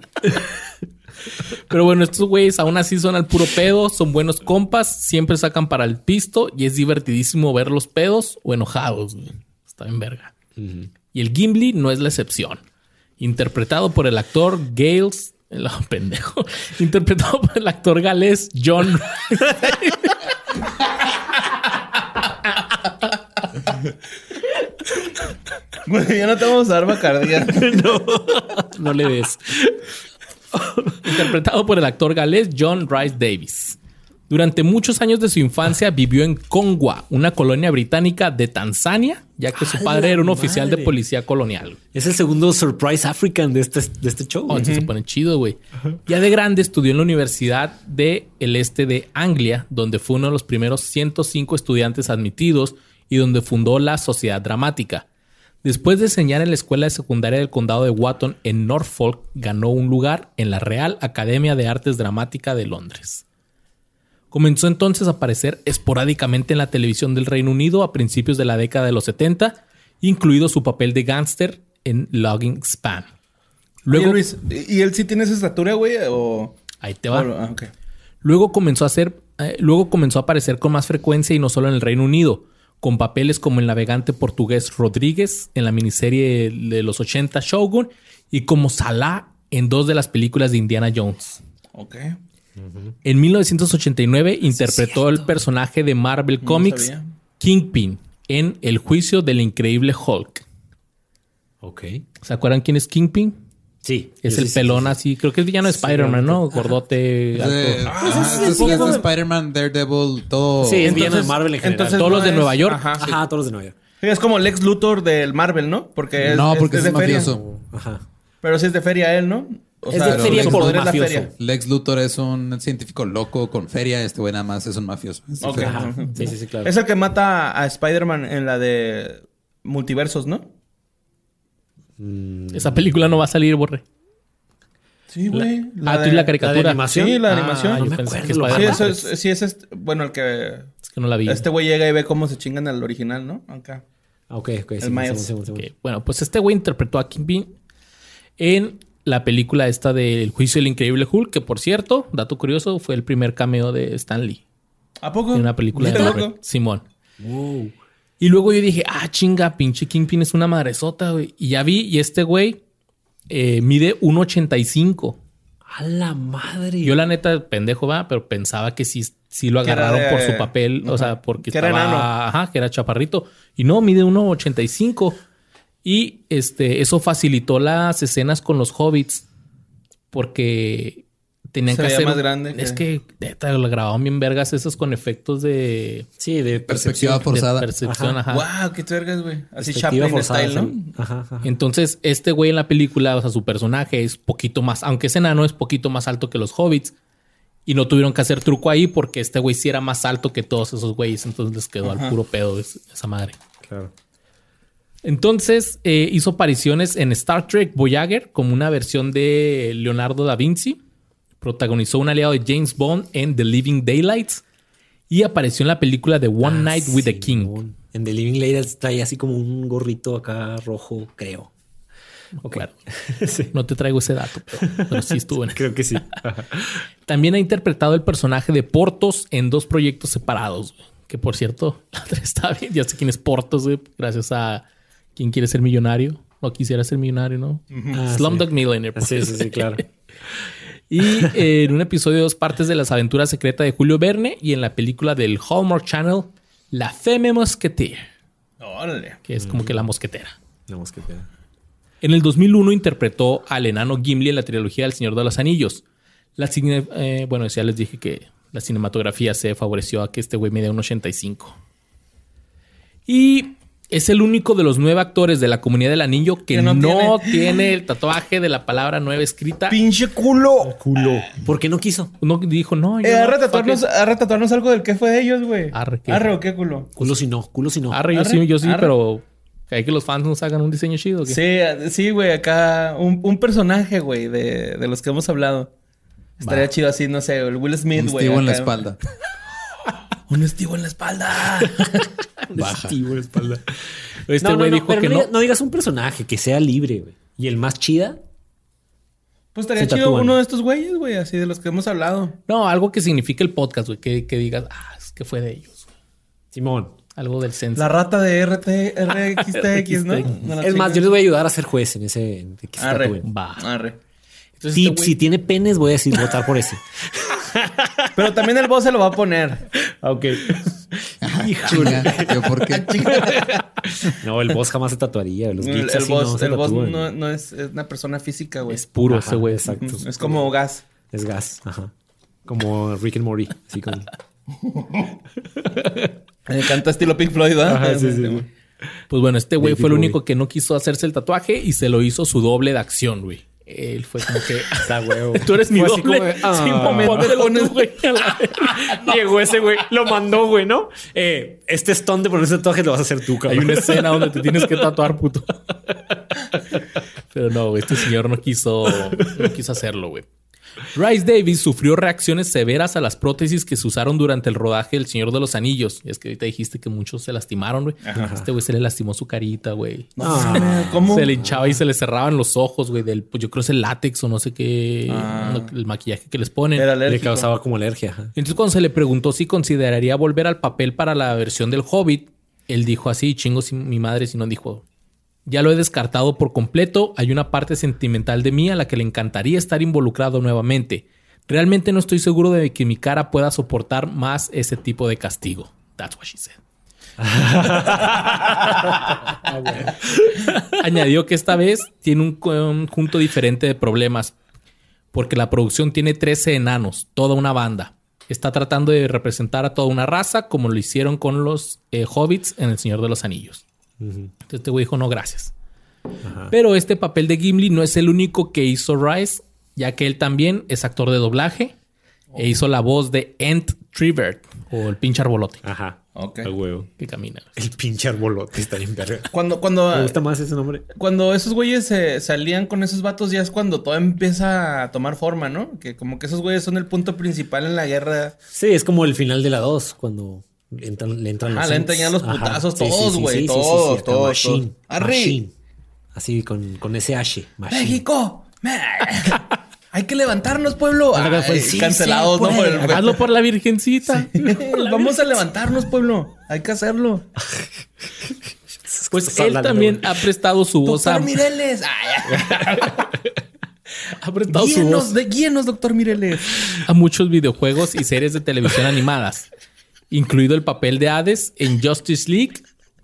Pero bueno, estos güeyes aún así son al puro pedo, son buenos compas, siempre sacan para el pisto y es divertidísimo verlos pedos o enojados. Güey. Está bien verga. Uh-huh. Y el Gimli no es la excepción. Interpretado por el actor Gales... No, pendejo. Interpretado por el actor galés John... Bueno, ya no te vamos a dar bacardía. No, no le des. Interpretado por el actor galés John Rhys Davies. Durante muchos años de su infancia vivió en Kongwa, una colonia británica de Tanzania, ya que su padre era un madre. oficial de policía colonial. Es el segundo Surprise African de este, de este show. Oh, uh-huh. Se pone chido, güey. Uh-huh. Ya de grande estudió en la Universidad del Este de Anglia, donde fue uno de los primeros ciento cinco estudiantes admitidos y donde fundó la Sociedad Dramática. Después de enseñar en la escuela de secundaria del condado de Wotton en Norfolk, ganó un lugar en la Real Academia de Artes Dramáticas de Londres. Comenzó entonces a aparecer esporádicamente en la televisión del Reino Unido a principios de la década de los setenta, incluido su papel de gángster en Logging Span. Luego, Oye, Luis, ¿y él sí tiene esa estatura, güey? O... Ahí te va. Oh, ah, okay. Luego comenzó a hacer, eh, luego comenzó a aparecer con más frecuencia y no solo en el Reino Unido, con papeles como el navegante portugués Rodríguez en la miniserie de los ochenta Shogun y como Salah en dos de las películas de Indiana Jones. Ok. En mil novecientos ochenta y nueve interpretó el personaje de Marvel Comics no Kingpin en El Juicio del Increíble Hulk. Ok. ¿Se acuerdan quién es Kingpin? Sí. Es el sí, pelón sí, sí. así. Creo que es villano de sí, Spider-Man, ¿no? Ajá. Gordote. Entonces, alto. Pues es, es, es, es, es de Spider-Man, Daredevil, todo. Sí, es entonces, villano de Marvel en general. Entonces todos no los de es... Nueva York. Ajá, sí. Ajá, todos los de Nueva York. Es como Lex Luthor del Marvel, ¿no? Porque es, no, porque es, es, es de mafioso. Feria. Ajá. Pero si es de feria él, ¿no? O es sea, de feria por Luthor mafioso. Feria. Lex Luthor es un científico loco con feria. Este güey nada más es un mafioso. Es okay. Sí, sí, sí, claro. Es el que mata a Spider-Man en la de Multiversos, ¿no? Mm. Esa película no va a salir, Borre. Sí, güey. La, la ah, de, la caricatura. ¿La de animación? Sí, la de animación. Ah, yo no pensé que sí, eso es, sí, es este, bueno, el que... Es que no la vi. Este güey llega y ve cómo se chingan al original, ¿no? Acá. Ah, ok, ok. El sí, Miles. Sí, sí, sí, sí. Okay. Bueno, pues este güey interpretó a Kingpin en... la película esta del Juicio del Increíble Hulk, que por cierto, dato curioso, fue el primer cameo de Stan Lee. ¿A poco? En una película de Marvel. Simón. Wow. Y luego yo dije, ah, chinga, pinche Kingpin es una madresota, güey. Y ya vi, y este güey eh, mide uno ochenta y cinco. A la madre. Yo la neta, pendejo, va, pero pensaba que sí, sí lo agarraron de, por su papel. Uh-huh. O sea, porque estaba... Era ajá, que era chaparrito. Y no, mide uno ochenta y cinco. Y este eso facilitó las escenas con los hobbits porque tenían se que hacer más grande es que, que lo grababan bien vergas esos con efectos de sí de percepción forzada de percepción ajá. Ajá. Wow, qué vergas, güey, así Chaplin style, ¿no? Ajá, ajá. Entonces este güey en la película, o sea, su personaje es poquito más, aunque es enano, es poquito más alto que los hobbits y no tuvieron que hacer truco ahí porque este güey sí era más alto que todos esos güeyes, entonces les quedó ajá. al puro pedo esa madre. Claro. Entonces eh, hizo apariciones en Star Trek Voyager como una versión de Leonardo da Vinci. Protagonizó un aliado de James Bond en The Living Daylights. Y apareció en la película de One ah, Night sí, with the King. Bon. En The Living Daylights trae así como un gorrito acá rojo, creo. Okay. Claro. Sí. No te traigo ese dato, pero, pero sí estuvo en eso. Creo que sí. También ha interpretado el personaje de Porthos en dos proyectos separados. Que por cierto, la otra está bien. Ya sé quién es Porthos, güey. Gracias a... ¿Quién quiere ser millonario? No quisiera ser millonario, ¿no? Ah, Slumdog sí. Millionaire. Pues. Sí, sí, sí, claro. Y eh, en un episodio de dos partes de Las Aventuras Secretas de Julio Verne y en la película del Hallmark Channel, La Femme Mosquetera. ¡Órale! Que es mm. como que la mosquetera. La mosquetera. En el dos mil uno interpretó al enano Gimli en la trilogía del Señor de los Anillos. La cine... eh, bueno, ya les dije que la cinematografía se favoreció a que este güey medía un ochenta y cinco. Y... es el único de los nueve actores de La Comunidad del Anillo que, que no, no tiene. tiene el tatuaje de la palabra nueve escrita. ¡Pinche culo! culo. ¿Por qué no quiso? No dijo, no. Eh, arre, no tatuarnos, arre tatuarnos algo del que fue de ellos, güey. Arre, ¿qué? Arre o qué culo. Culo si no, culo si no. Arre, yo arre, sí, yo sí, arre. Pero hay que los fans nos hagan un diseño chido. ¿O qué? Sí, sí, güey, acá un, un personaje, güey, de, de los que hemos hablado. Estaría Va. chido así, no sé, el Will Smith, güey. Un estivo en la espalda. Un estivo en la espalda. Baja. Estivo en la espalda. Este no, no, no, dijo pero que no, diga, no digas un personaje que sea libre, güey. Y el más chida. Pues estaría chido tatúan. uno de estos güeyes, güey, así de los que hemos hablado. No, algo que signifique el podcast, güey. Que, que digas, ah, es que fue de ellos, güey. Simón. Algo del censo. La rata de R T, R X T X, ¿no? No, es más, yo les voy a ayudar a ser juez en ese. En que se arre. Va. Arre. Entonces, Tip, este güey... si tiene penes, voy a decir votar por ese. Pero también el boss se lo va a poner. Ok. Híjole. ¿Yo por qué? No, el boss jamás se tatuaría. Los el, el boss, no, el boss no, no es, es una persona física, güey. Es puro ajá, ese güey, exacto. Es como gas. Es gas, ajá. Como Rick and Morty. Así como... Me encanta estilo Pink Floyd, ¿verdad? Ajá, sí, sí, güey. Pues bueno, este güey fue el único que no quiso hacerse el tatuaje y se lo hizo su doble de acción, güey. Él fue como que... Está huevo. Tú eres mi fue doble. Como, ah, sí, llegó ese güey. Lo mandó, güey, ¿no? Eh, este stunt de poner ese tatuaje lo vas a hacer tú, cabrón. Hay una escena donde te tienes que tatuar, puto. Pero no, güey. Este señor no quiso... No quiso hacerlo, güey. Rhys Davies sufrió reacciones severas a las prótesis que se usaron durante el rodaje del Señor de los Anillos. Es que ahorita dijiste que muchos se lastimaron, güey. Este güey se le lastimó su carita, güey. No, ¿cómo? Se le hinchaba y se le cerraban los ojos, güey. Del, pues yo creo que es el látex o no sé qué. Ah. El maquillaje que les ponen. Era le causaba como alergia. Ajá. Entonces cuando se le preguntó si consideraría volver al papel para la versión del Hobbit, él dijo así, chingo si mi madre, si no dijo... Ya lo he descartado por completo. Hay una parte sentimental de mí a la que le encantaría estar involucrado nuevamente. Realmente no estoy seguro de que mi cara pueda soportar más ese tipo de castigo. That's what she said. Ah, bueno. Añadió que esta vez tiene un conjunto diferente de problemas. Porque la producción tiene trece enanos, toda una banda. Está tratando de representar a toda una raza como lo hicieron con los eh, hobbits en El Señor de los Anillos. Entonces este güey dijo no gracias. Ajá. Pero este papel de Gimli no es el único que hizo Rice, ya que él también es actor de doblaje. Oh. E hizo la voz de Ent Trivert o el pinche arbolote. Ajá. Ok. El huevo. Que camina. El pinche arbolote está bien verga. Cuando, cuando, me gusta más ese nombre. Cuando esos güeyes eh, salían con esos vatos, ya es cuando todo empieza a tomar forma, ¿no? Que como que esos güeyes son el punto principal en la guerra. Sí, es como el final de la dos, cuando... Le entran, le entran ah, le entran ya los putazos. Ajá. Todos, güey. Sí, sí, sí, todos, sí, sí, todos. Machine, todos. Arri. Machine. Así con, con ese H. Machine. México. Hay que levantarnos, pueblo. Ay, Ay, sí, cancelados, sí, ¿no? Por el... Hazlo por la virgencita. Sí. La Vamos virgen. a levantarnos, pueblo. Hay que hacerlo. Pues él también ha prestado su voz a... Doctor Mireles. Ha prestado guíenos, su voz. De, guíenos, doctor Mireles. A muchos videojuegos y series de televisión animadas. Incluido el papel de Hades en Justice League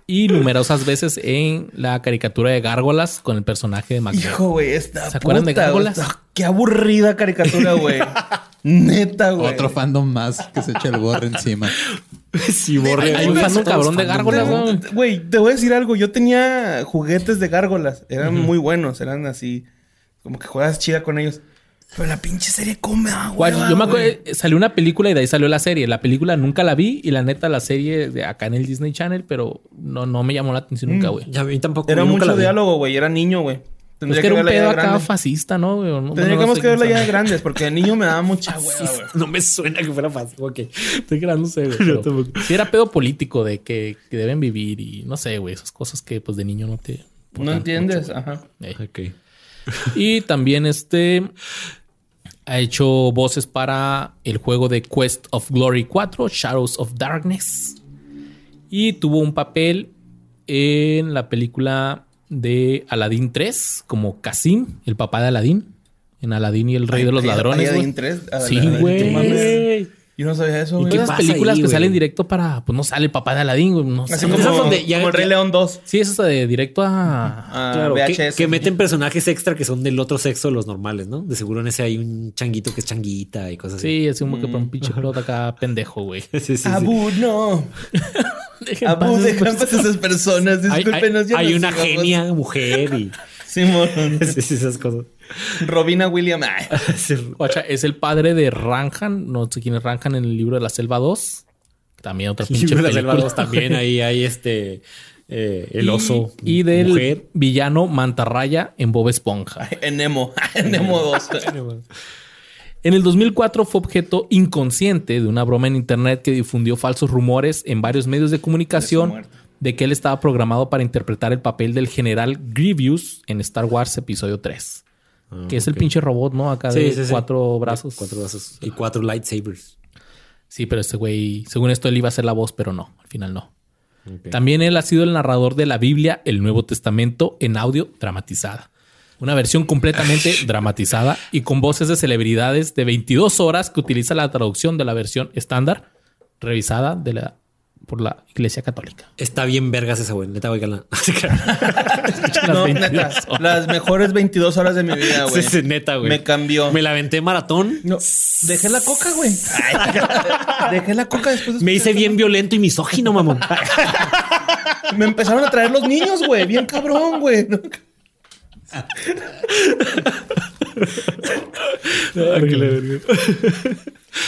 y numerosas veces en la caricatura de Gárgolas con el personaje de Macbeth. Hijo, güey, esta ¿Se acuerdan puta, de Gárgolas? Esta, qué aburrida caricatura, güey. Neta, güey. Otro fandom más que se echa el borre encima. Sí, borre. Hay un fandom cabrón de Gárgolas, güey. Te voy a decir algo. Yo tenía juguetes de Gárgolas. Eran uh-huh. muy buenos. Eran así, como que juegas chida con ellos. Pero la pinche serie come agua. Yo me acuerdo, salió una película y de ahí salió la serie. La película nunca la vi y la neta la serie de acá en el Disney Channel, pero no, no me llamó la atención mm. nunca, güey. Ya vi tampoco. Era mucho diálogo, güey. Era niño, güey. Tendría pues que, que era un pedo acá grande. Fascista, ¿no, güey? No, Tendríamos no sé que verla ya de grandes porque de niño me daba mucha hueva, güey. No me suena que fuera fácil. Ok. Estoy quedándose, güey. Pero tampoco. Sí era pedo político de que, que deben vivir y no sé, güey. Esas cosas que pues de niño no te... No entiendes. Mucho, ajá. Eh. Ok. Y también este... Ha hecho voces para el juego de Quest of Glory cuatro, Shadows of Darkness. Y tuvo un papel en la película de Aladdin tres, como Kasim, el papá de Aladdin. En Aladdin y el Rey ay, de los ay, Ladrones. Aladdin tres. Sí, güey. Yo no sabía eso, güey. ¿Y qué pasa películas ahí, que wey? Salen directo para... Pues no sale el papá de Aladdin, güey. No Así como, como el Rey León dos. Sí, eso es de directo a... a claro, V H S. Que, que meten personajes extra que son del otro sexo los normales, ¿no? De seguro en ese hay un changuito que es changuita y cosas así. Sí, es como mm. que para un pinche pelota acá pendejo, güey. Sí, sí, sí. Abu, no. Abu, dejan pasar a esas personas. Discúlpenos. Hay, hay, hay una genia mujer y... Simón. Sí, sí, esas cosas. Robina Williams. Es el padre de Ranjan. No sé quién es Ranjan en el libro de la Selva dos. También otra pinche película. El libro de la Selva dos también. Ahí hay este... Eh, el oso. Y, y del mujer. Villano Mantarraya en Bob Esponja. En Nemo. En Nemo dos. En el dos mil cuatro fue objeto inconsciente de una broma en internet que difundió falsos rumores en varios medios de comunicación de que él estaba programado para interpretar el papel del general Grievous en Star Wars Episodio tres. Ah, que es okay. el pinche robot, ¿no? Acá sí, de sí, cuatro sí. brazos. Cuatro brazos. Y cuatro lightsabers. Sí, pero este güey... Según esto, él iba a hacer la voz, pero no. Al final no. Okay. También él ha sido el narrador de la Biblia, el Nuevo Testamento, en audio dramatizada. Una versión completamente dramatizada y con voces de celebridades de veintidós horas que utiliza la traducción de la versión estándar revisada de la por la Iglesia Católica. Está bien vergas esa, güey. Neta, güey. La... no, neta. Las mejores veintidós horas de mi vida, güey. Sí, sí, neta, güey. Me cambió. Me la aventé maratón. No, dejé la coca, güey. Dejé la coca después. De me hice bien violento y misógino, mamón. Me empezaron a traer los niños, güey. Bien cabrón, güey.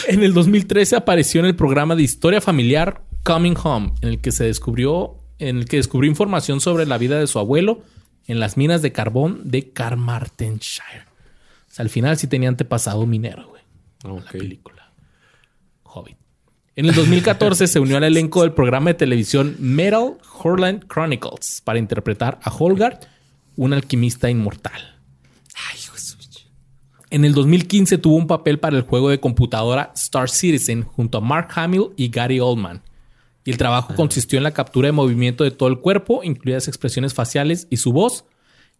En el dos mil trece apareció en el programa de historia familiar Coming Home, en el que se descubrió, en el que descubrió información sobre la vida de su abuelo en las minas de carbón de Carmarthenshire. O sea, al final sí tenía antepasado minero, güey. Okay. La película Hobbit. En el dos mil catorce se unió al elenco del programa de televisión Metal Hurland Chronicles para interpretar a Holgard, un alquimista inmortal. Ay, Jesús. En el dos mil quince tuvo un papel para el juego de computadora Star Citizen junto a Mark Hamill y Gary Oldman. Y el trabajo consistió en la captura de movimiento de todo el cuerpo, incluidas expresiones faciales y su voz.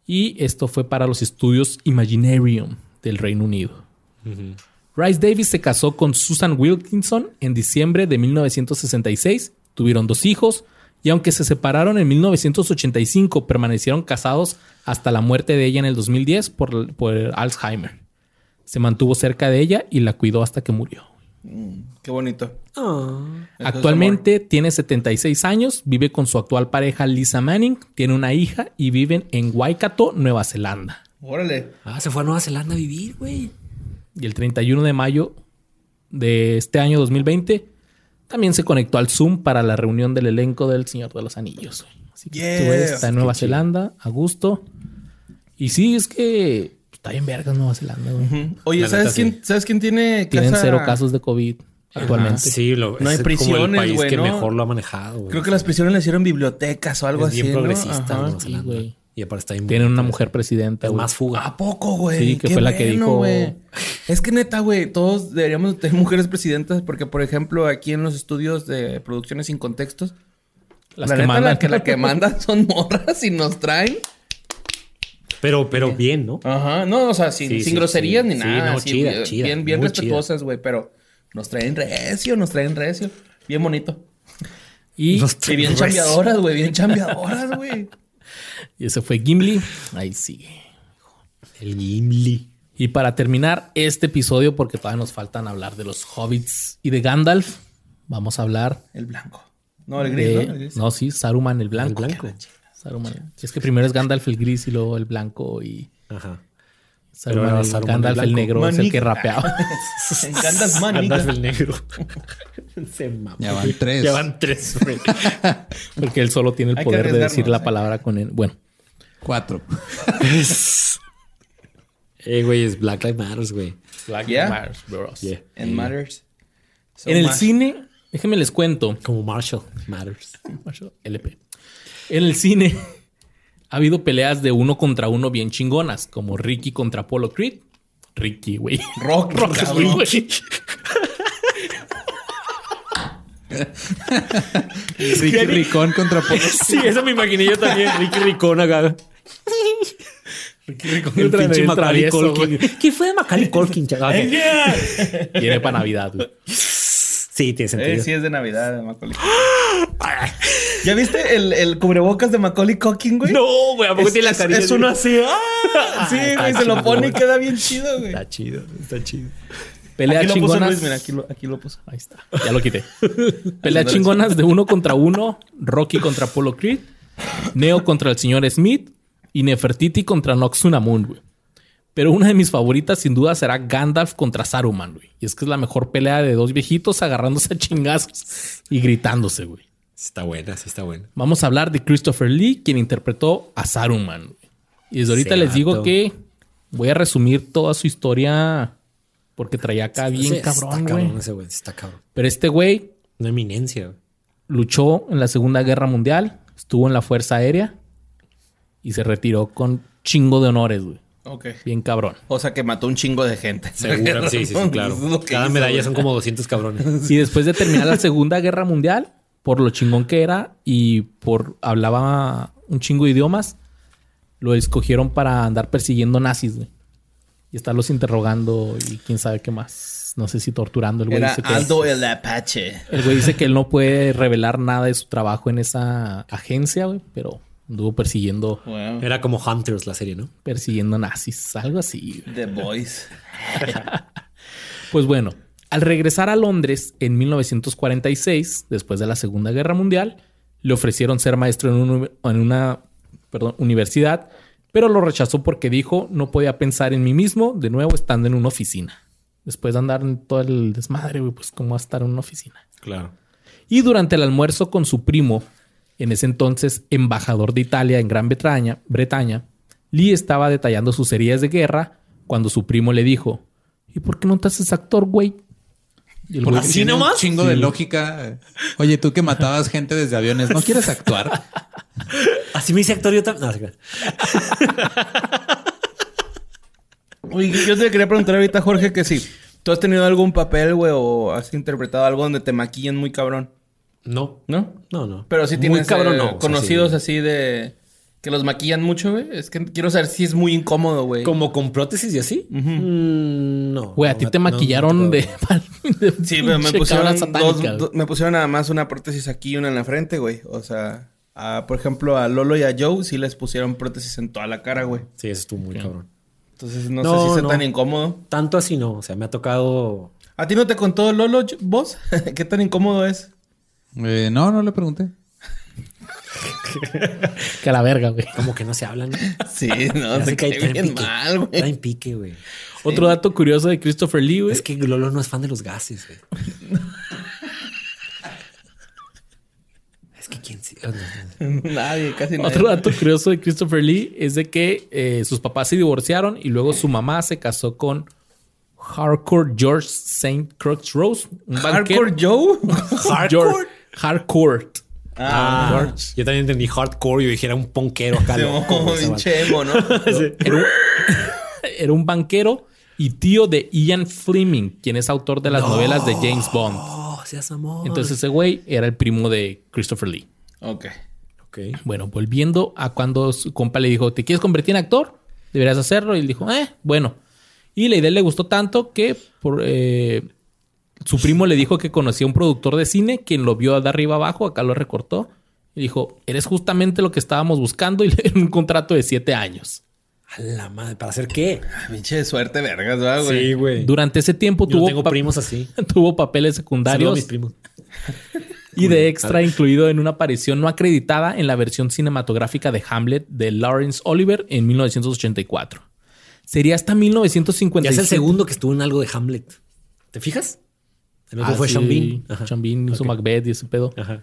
Y esto fue para los estudios Imaginarium del Reino Unido. Uh-huh. Rhys Davies se casó con Susan Wilkinson en diciembre de mil novecientos sesenta y seis. Tuvieron dos hijos. Y aunque se separaron en mil novecientos ochenta y cinco, permanecieron casados hasta la muerte de ella en el dos mil diez por, por Alzheimer. Se mantuvo cerca de ella y la cuidó hasta que murió. Mm, qué bonito. Oh. Actualmente tiene setenta y seis años, vive con su actual pareja Lisa Manning, tiene una hija y viven en Waikato, Nueva Zelanda. ¡Órale! Ah, se fue a Nueva Zelanda a vivir, güey. Y el treinta y uno de mayo de este año dos mil veinte... también se conectó al Zoom para la reunión del elenco del Señor de los Anillos. Así que yeah, tú está en Nueva Zelanda, a gusto. Y sí, es que está bien verga Nueva Zelanda. Uh-huh. Oye, ¿sabes quién, ¿sabes quién tiene casa? Tienen cero casos de COVID actualmente. Ajá, sí, lo, no hay prisiones, güey. Es el país, wey, que ¿no? mejor lo ha manejado. Wey. Creo que las prisiones le hicieron bibliotecas o algo es así. Bien progresista, ¿no? Nueva Zelanda. Sí, y aparte está bien. Tienen una mujer presidenta. Es más fuga. ¿A poco, güey? Sí, que qué fue la bueno, que dijo. Wey. Es que neta, güey, todos deberíamos tener mujeres presidentas porque, por ejemplo, aquí en los estudios de producciones sin contextos, las la que neta, mandan. La que, la que mandan son morras y nos traen. Pero, pero bien, ¿no? Ajá. No, o sea, sin, sí, sin sí, groserías sí, ni sí, nada. No, sí, chida, bien, chida, bien, bien respetuosas, güey, pero nos traen recio, nos traen recio. Bien bonito. Y, y bien chambeadoras, güey, bien chambeadoras, güey. Y ese fue Gimli. Ahí sigue. El Gimli. Y para terminar este episodio, porque todavía nos faltan hablar de los hobbits y de Gandalf, vamos a hablar... El blanco. No, el gris, de, ¿no? El gris. No, sí, Saruman el blanco. El blanco. Saruman. Sí, es que primero es Gandalf el gris y luego el blanco y... Ajá. Saruman, el, Saruman Gandalf el, el negro Manic. Es el que rapeaba. Gandalf, Gandalf el negro. Se mama. Ya van tres. Ya van tres. Porque él solo tiene el Hay poder de decir la palabra con él. Bueno. Cuatro. Eh, güey, es Black Lives Matters, güey. Black yeah. Lives Matters, yeah. And Matters. So en el Marshall. Cine, déjenme les cuento. Como Marshall Matters. Marshall L P. En el cine... Ha habido peleas de uno contra uno bien chingonas, como Ricky contra Apollo Creed. Ricky, güey. Rock, Rock, güey. Ricky Ricón contra Apollo Creed. Sí, eso me imaginé yo también. Ricky Ricón acá. Ricky Ricón el pinche Macaulay Culkin. ¿Quién fue de Macaulay Culkin? Viene para Navidad, güey. Sí, tiene sentido. Eh, sí, es de Navidad, de Macaulay. ¿Ya viste el, el cubrebocas de Macaulay Culkin, güey? No, güey. ¿A poco es, tiene la carita? Es, es uno así. ¡Ah! Sí, ah, güey. Se chido, lo pone y queda bien chido, güey. Está chido. Está chido. Pelea aquí chingonas. Lo puso Luis, mira, aquí lo, aquí lo puso. Ahí está. Ya lo quité. Pelea chingonas de uno contra uno. Rocky contra Apollo Creed. Neo contra el señor Smith. Y Nefertiti contra Noxunamun, güey. Pero una de mis favoritas sin duda será Gandalf contra Saruman, güey. Y es que es la mejor pelea de dos viejitos agarrándose a chingazos y gritándose, güey. Está buena, sí está buena. Vamos a hablar de Christopher Lee, quien interpretó a Saruman, güey. Y desde ahorita Se les digo mató. Que voy a resumir toda su historia porque traía acá sí, bien sí, cabrón, está cabrón, güey. Ese güey. Está cabrón. Pero este güey... Una eminencia, güey. Luchó en la Segunda Guerra Mundial, estuvo en la Fuerza Aérea y se retiró con chingo de honores, güey. Okay. Bien cabrón. O sea que mató un chingo de gente. Seguro. Sí, sí, sí, claro. Cada medalla son como doscientos cabrones. Y después de terminar la Segunda Guerra Mundial, por lo chingón que era y por hablaba un chingo de idiomas, lo escogieron para andar persiguiendo nazis, güey. y estarlos interrogando y quién sabe qué más. No sé si torturando. El güey dice que Aldo el Apache. El güey dice que él no puede revelar nada de su trabajo en esa agencia, güey, pero anduvo persiguiendo. Wow. Era como Hunters la serie, ¿no? Persiguiendo nazis, algo así. The Boys. Pues bueno, al regresar a Londres en mil novecientos cuarenta y seis, después de la Segunda Guerra Mundial, le ofrecieron ser maestro en, un, en una perdón, universidad, pero lo rechazó porque dijo, no podía pensar en mí mismo de nuevo estando en una oficina. Después de andar en todo el desmadre, güey, pues cómo va a estar en una oficina. Claro. Y durante el almuerzo con su primo, en ese entonces embajador de Italia en Gran Bretaña, Bretaña, Lee estaba detallando sus heridas de guerra cuando su primo le dijo, ¿y por qué no te haces actor, güey? Y el güey, así nomás. Un chingo sí. de lógica. Oye, tú que matabas gente desde aviones, ¿no quieres actuar? Así me hice actor yo también. No, sí, Oye, yo te quería preguntar ahorita, Jorge, que sí. ¿Tú has tenido algún papel, güey, o has interpretado algo donde te maquillan muy cabrón? No. ¿No? No, no. Pero sí tienes muy cabrón, eh, no. conocidos o sea, sí, así de... Que los maquillan mucho, güey. Es que quiero saber si es muy incómodo, güey. ¿Como con prótesis y así? Uh-huh. Mm, no. Güey, a ti te no, maquillaron no te de... de... Sí, pero me pusieron dos... Do, me pusieron nada más una prótesis aquí y una en la frente, güey. O sea, a, por ejemplo, a Lolo y a Joe sí les pusieron prótesis en toda la cara, güey. Sí, eso estuvo muy sí. cabrón. Entonces, no, no sé si sea no. tan incómodo. Tanto así no. O sea, me ha tocado... ¿A ti no te contó Lolo vos? ¿Qué tan incómodo es? Eh, no, no le pregunté. Que a la verga, güey. Como que no se hablan. Sí, no, se, se cae bien pique. Mal, güey. Está en pique, güey. Sí. Otro dato curioso de Christopher Lee, güey. Es que Lolo no es fan de los gases, güey. Es que quién... Sí? Nadie, casi nadie. Otro dato curioso de Christopher Lee es de que eh, sus papás se divorciaron y luego su mamá se casó con... Hardcore George Saint Crux Rose. Un ¿Hardcore banquero. Joe? ¿Hardcore? Hardcore. Ah. Ah, yo también entendí hardcore. Yo dije, era un ponquero acá. Un chemo, ¿no? Sí. Era, un, era un banquero y tío de Ian Fleming, quien es autor de las no. novelas de James Bond. Oh, seas amor. Entonces ese güey era el primo de Christopher Lee. Ok. okay. Bueno, volviendo a cuando su compa le dijo, ¿te quieres convertir en actor? Deberías hacerlo. Y él dijo, eh, bueno. Y la idea le gustó tanto que por, eh, su primo le dijo que conocía a un productor de cine, quien lo vio de arriba abajo, acá lo recortó. Y dijo, eres justamente lo que estábamos buscando, y le dieron un contrato de siete años. A la madre, ¿para hacer qué? Pinche de suerte, vergas, ¿verdad, güey? Sí, güey. Durante ese tiempo Yo tuvo, tengo pa- primos así. tuvo papeles secundarios Saludos a mis primos. y de extra, incluido en una aparición no acreditada en la versión cinematográfica de Hamlet de Laurence Olivier en mil novecientos ochenta y cuatro. Sería hasta mil novecientos cincuenta y cinco. Ya es el segundo que estuvo en algo de Hamlet. ¿Te fijas? El otro ah, fue sí. Sean Bean. Sean Bean hizo okay. Macbeth y ese pedo. Ajá.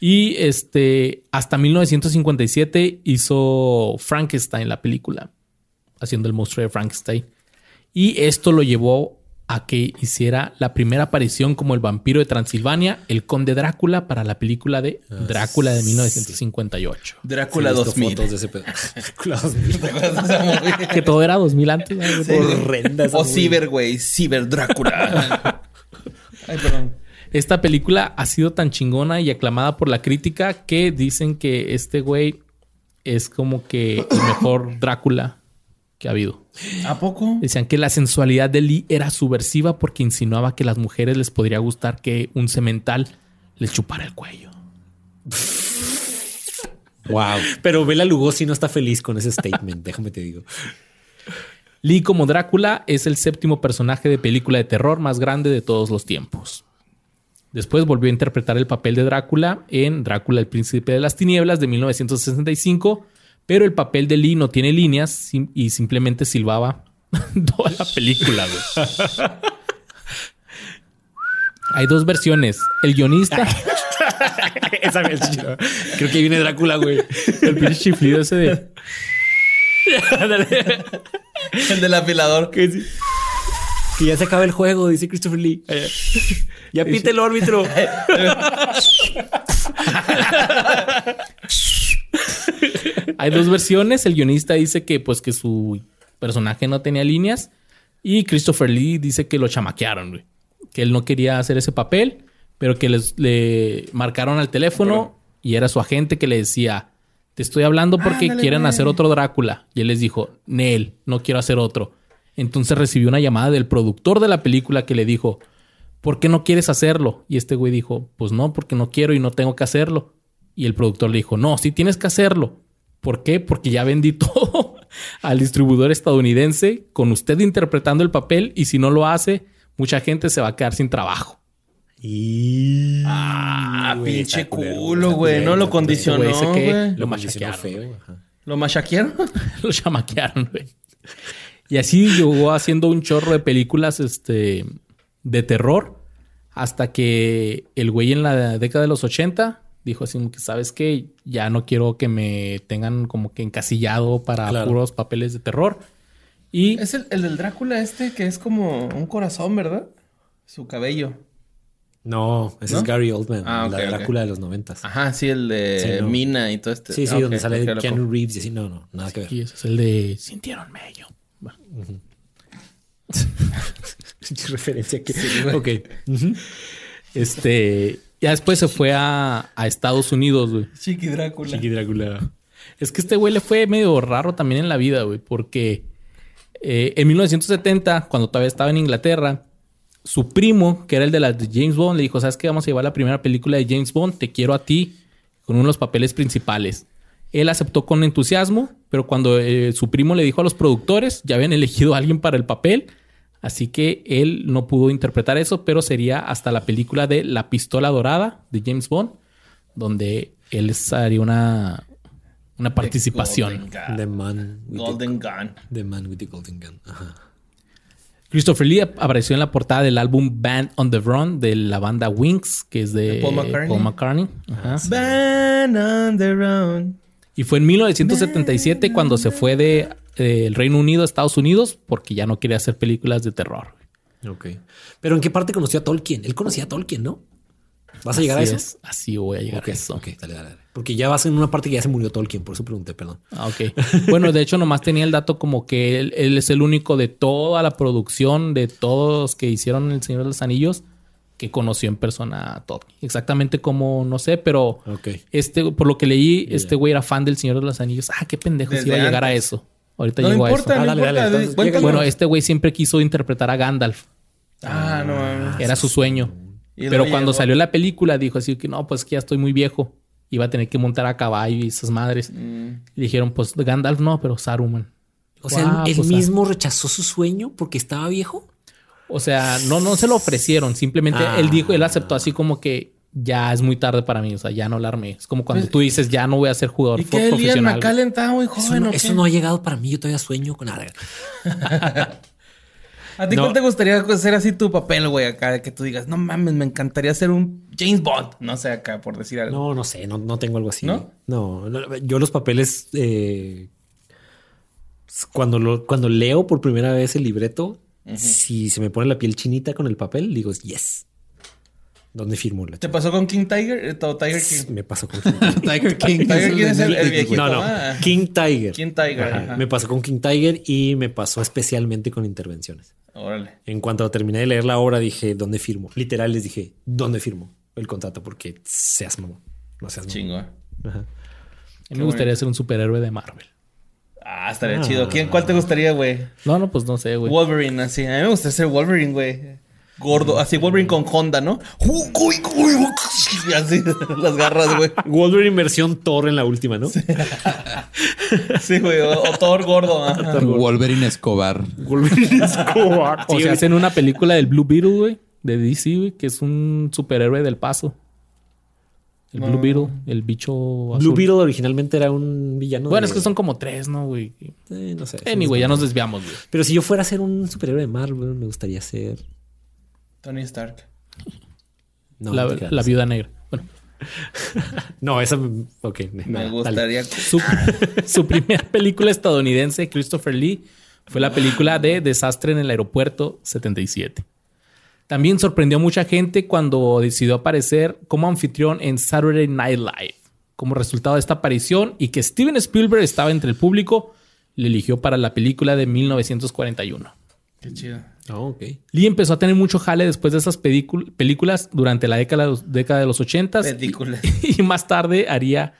Y este, hasta mil novecientos cincuenta y siete hizo Frankenstein, la película. Haciendo el monstruo de Frankenstein. Y esto lo llevó a que hiciera la primera aparición como el vampiro de Transilvania, el conde Drácula, para la película de Drácula de mil novecientos cincuenta y ocho. Drácula sí, dos mil. Fotos de ese pedo. Drácula dos mil. Que todo era dos mil antes. ¿No? Sí. Horrenda. O Ciber, güey. Ciber Drácula. Ay, perdón. Esta película ha sido tan chingona y aclamada por la crítica que dicen que este güey es como que el mejor Drácula que ha habido. ¿A poco? Decían que la sensualidad de Lee era subversiva porque insinuaba que a las mujeres les podría gustar que un semental les chupara el cuello. Wow. Pero Bela Lugosi no está feliz con ese statement. Déjame te digo. Lee como Drácula es el séptimo personaje de película de terror más grande de todos los tiempos. Después volvió a interpretar el papel de Drácula en Drácula, el príncipe de las tinieblas de mil novecientos sesenta y cinco. Pero el papel de Lee no tiene líneas sim- y simplemente silbaba toda la película, güey. Hay dos versiones. El guionista... Esa me es chido. Creo que viene Drácula, güey. El pinche chiflido ese de... El del afilador. Que, sí. que ya se acaba el juego, dice Christopher Lee. Ya pita el árbitro. Hay dos versiones. El guionista dice que pues que su personaje no tenía líneas. Y Christopher Lee dice que lo chamaquearon, güey. Que él no quería hacer ese papel, pero que les, le marcaron al teléfono y era su agente que le decía, te estoy hablando porque ah, dale, quieren dale. hacer otro Drácula. Y él les dijo, Nel, no quiero hacer otro. Entonces recibió una llamada del productor de la película que le dijo, ¿por qué no quieres hacerlo? Y este güey dijo, pues no, porque no quiero y no tengo que hacerlo. Y el productor le dijo, no, sí tienes que hacerlo. ¿Por qué? Porque ya vendí todo al distribuidor estadounidense con usted interpretando el papel y si no lo hace, mucha gente se va a quedar sin trabajo. Y... Ah, güey, pinche culo, güey. No lo condicionó, güey. Ese que güey. Lo machaquearon. Feo, ¿Lo machaquearon? Lo chamaquearon, güey. Y así llegó haciendo un chorro de películas este, de terror hasta que el güey en la década de los ochenta dijo así como que, ¿sabes qué? Ya no quiero que me tengan como que encasillado para claro. puros papeles de terror. Y es el, el del Drácula este que es como un corazón, ¿verdad? Su cabello. No, ese ¿No? es Gary Oldman, ah, okay, la Drácula okay. de los noventas. Ajá, sí, el de sí, no. Mina y todo este. Sí, sí, ah, donde okay, sale okay, Keanu Reeves y así. No, no, nada sí, que ver. Sí, ese es el de Sintieron Mello. Bueno. Uh-huh. Referencia que... Sí, bueno. Ok. Uh-huh. Este... Ya después se fue a, a Estados Unidos, güey. Chiqui Drácula. Chiqui Drácula. Es que este güey le fue medio raro también en la vida, güey. Porque eh, en mil novecientos setenta, cuando todavía estaba en Inglaterra... Su primo, que era el de la de James Bond, le dijo, ¿sabes qué? Vamos a llevar la primera película de James Bond, Te quiero a ti, con uno de los papeles principales. Él aceptó con entusiasmo, pero cuando eh, su primo le dijo a los productores, ya habían elegido a alguien para el papel, así que él no pudo interpretar eso, pero sería hasta la película de La Pistola Dorada de James Bond, donde él haría una, una participación. The, the Man with Golden the, Gun. The Man with the Golden Gun. Ajá. Christopher Lee apareció en la portada del álbum Band on the Run de la banda Wings, que es de, de Paul McCartney. Paul McCartney. Ajá. Band on the Run. Y fue en mil novecientos setenta y siete Band cuando se fue de, de el Reino Unido a Estados Unidos porque ya no quería hacer películas de terror. Ok. Pero ¿en qué parte conoció a Tolkien? Él conocía a Tolkien, ¿no? ¿Vas a llegar así a eso? Es. Así voy a llegar okay, a eso. Ok, dale, dale, dale. Porque ya vas en una parte que ya se murió Tolkien, por eso pregunté, perdón. Ah, ok. Bueno, de hecho, nomás tenía el dato como que él, él es el único de toda la producción, de todos que hicieron El Señor de los Anillos, que conoció en persona a Tolkien. Exactamente como, no sé, pero okay. este, por lo que leí, yeah. este güey era fan del Señor de los Anillos. Ah, qué pendejo si iba a llegar antes. A eso. Ahorita no llegó importa, a eso. No ah, dale, importa, dale, dale, entonces, bueno, este güey siempre quiso interpretar a Gandalf. Ah, ah no. Ah, era su sueño. Pero cuando llegó. Salió la película, dijo así que no, pues que ya estoy muy viejo. Iba a tener que montar a caballo y esas madres. Mm. Le dijeron, pues Gandalf no, pero Saruman. O sea, wow, ¿él pues, mismo ah. rechazó su sueño porque estaba viejo? O sea, no, no se lo ofrecieron. Simplemente ah. él dijo, él aceptó así como que ya es muy tarde para mí. O sea, ya no la armé. Es como cuando pues, tú dices, ya no voy a ser jugador profesional. ¿Y qué? Ian McKellen estaba muy joven. Eso no, eso no ha llegado para mí. Yo todavía sueño con nada. ¿A ti no. cuál te gustaría hacer así tu papel, güey? Acá que tú digas, no mames, me encantaría ser un James Bond. No sé, acá por decir algo. No, no sé, no, no tengo algo así. ¿No? No, no yo los papeles... Eh, cuando, lo, cuando leo por primera vez el libreto, uh-huh. si se me pone la piel chinita con el papel, digo, yes. ¿Dónde firmo? La ¿Te pasó con King Tiger? ¿O Tiger King? Me pasó con King Tiger. Tiger King. Tiger King es el, el viejito. No, no. Ah. King Tiger. King Tiger. Ajá. Ajá. Me pasó con King Tiger y me pasó especialmente con intervenciones. Órale. En cuanto terminé de leer la obra, dije, ¿dónde firmo? Literal, les dije, ¿dónde firmo el contrato? Porque seas mamón. No seas mamón. Chingo. Ajá. A mí me gustaría ser un superhéroe de Marvel. Ah, estaría ah. chido. ¿Quién, ¿Cuál te gustaría, güey? No, no, pues no sé, güey. Wolverine, así. A mí me gustaría ser Wolverine, güey. Gordo. Así Wolverine con Honda, ¿no? Así las garras, güey. Wolverine versión Thor en la última, ¿no? Sí, güey. O, o Thor gordo. Ajá. Wolverine Escobar. Wolverine Escobar. O sea, hacen una película del Blue Beetle, güey. De D C, güey. Que es un superhéroe del paso. El Blue no. Beetle. El bicho azul. Blue Beetle originalmente era un villano. Bueno, de... es que son como tres, ¿no, güey? Eh, no sé. Anyway, ya nos desviamos, güey. Pero si yo fuera a ser un superhéroe de Marvel, me gustaría ser... Tony Stark. No, la, la viuda negra. Bueno. No, esa... Ok. Me no, gustaría... Su, su primera película estadounidense, Christopher Lee, fue la película de Desastre en el Aeropuerto setenta y siete. También sorprendió a mucha gente cuando decidió aparecer como anfitrión en Saturday Night Live. Como resultado de esta aparición y que Steven Spielberg estaba entre el público, le eligió para la película de mil novecientos cuarenta y uno. Qué chido. Oh, okay. Lee empezó a tener mucho jale después de esas pedicu- películas durante la década, década de los ochentas. Películas. Y, y más tarde haría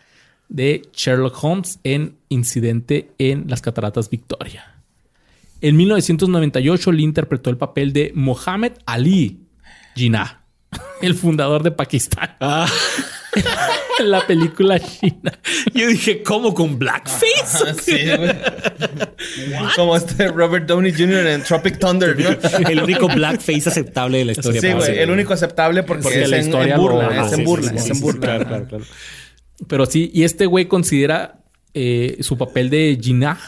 de Sherlock Holmes en Incidente en las Cataratas Victoria. En mil novecientos noventa y ocho, Lee interpretó el papel de Mohammed Ali Jinnah, el fundador de Pakistán. Ah. En la película China. Yo dije, ¿cómo? ¿Con blackface? Ajá, sí, güey. Como este Robert Downey junior en Tropic Thunder, ¿no? El único blackface aceptable de la historia. Sí, güey. El único aceptable porque, porque es, la en, historia en burla, no, es en burla. Sí, sí, sí, es en burla. Sí, sí, claro, claro, claro. Pero sí, y este güey considera eh, su papel de Jinnah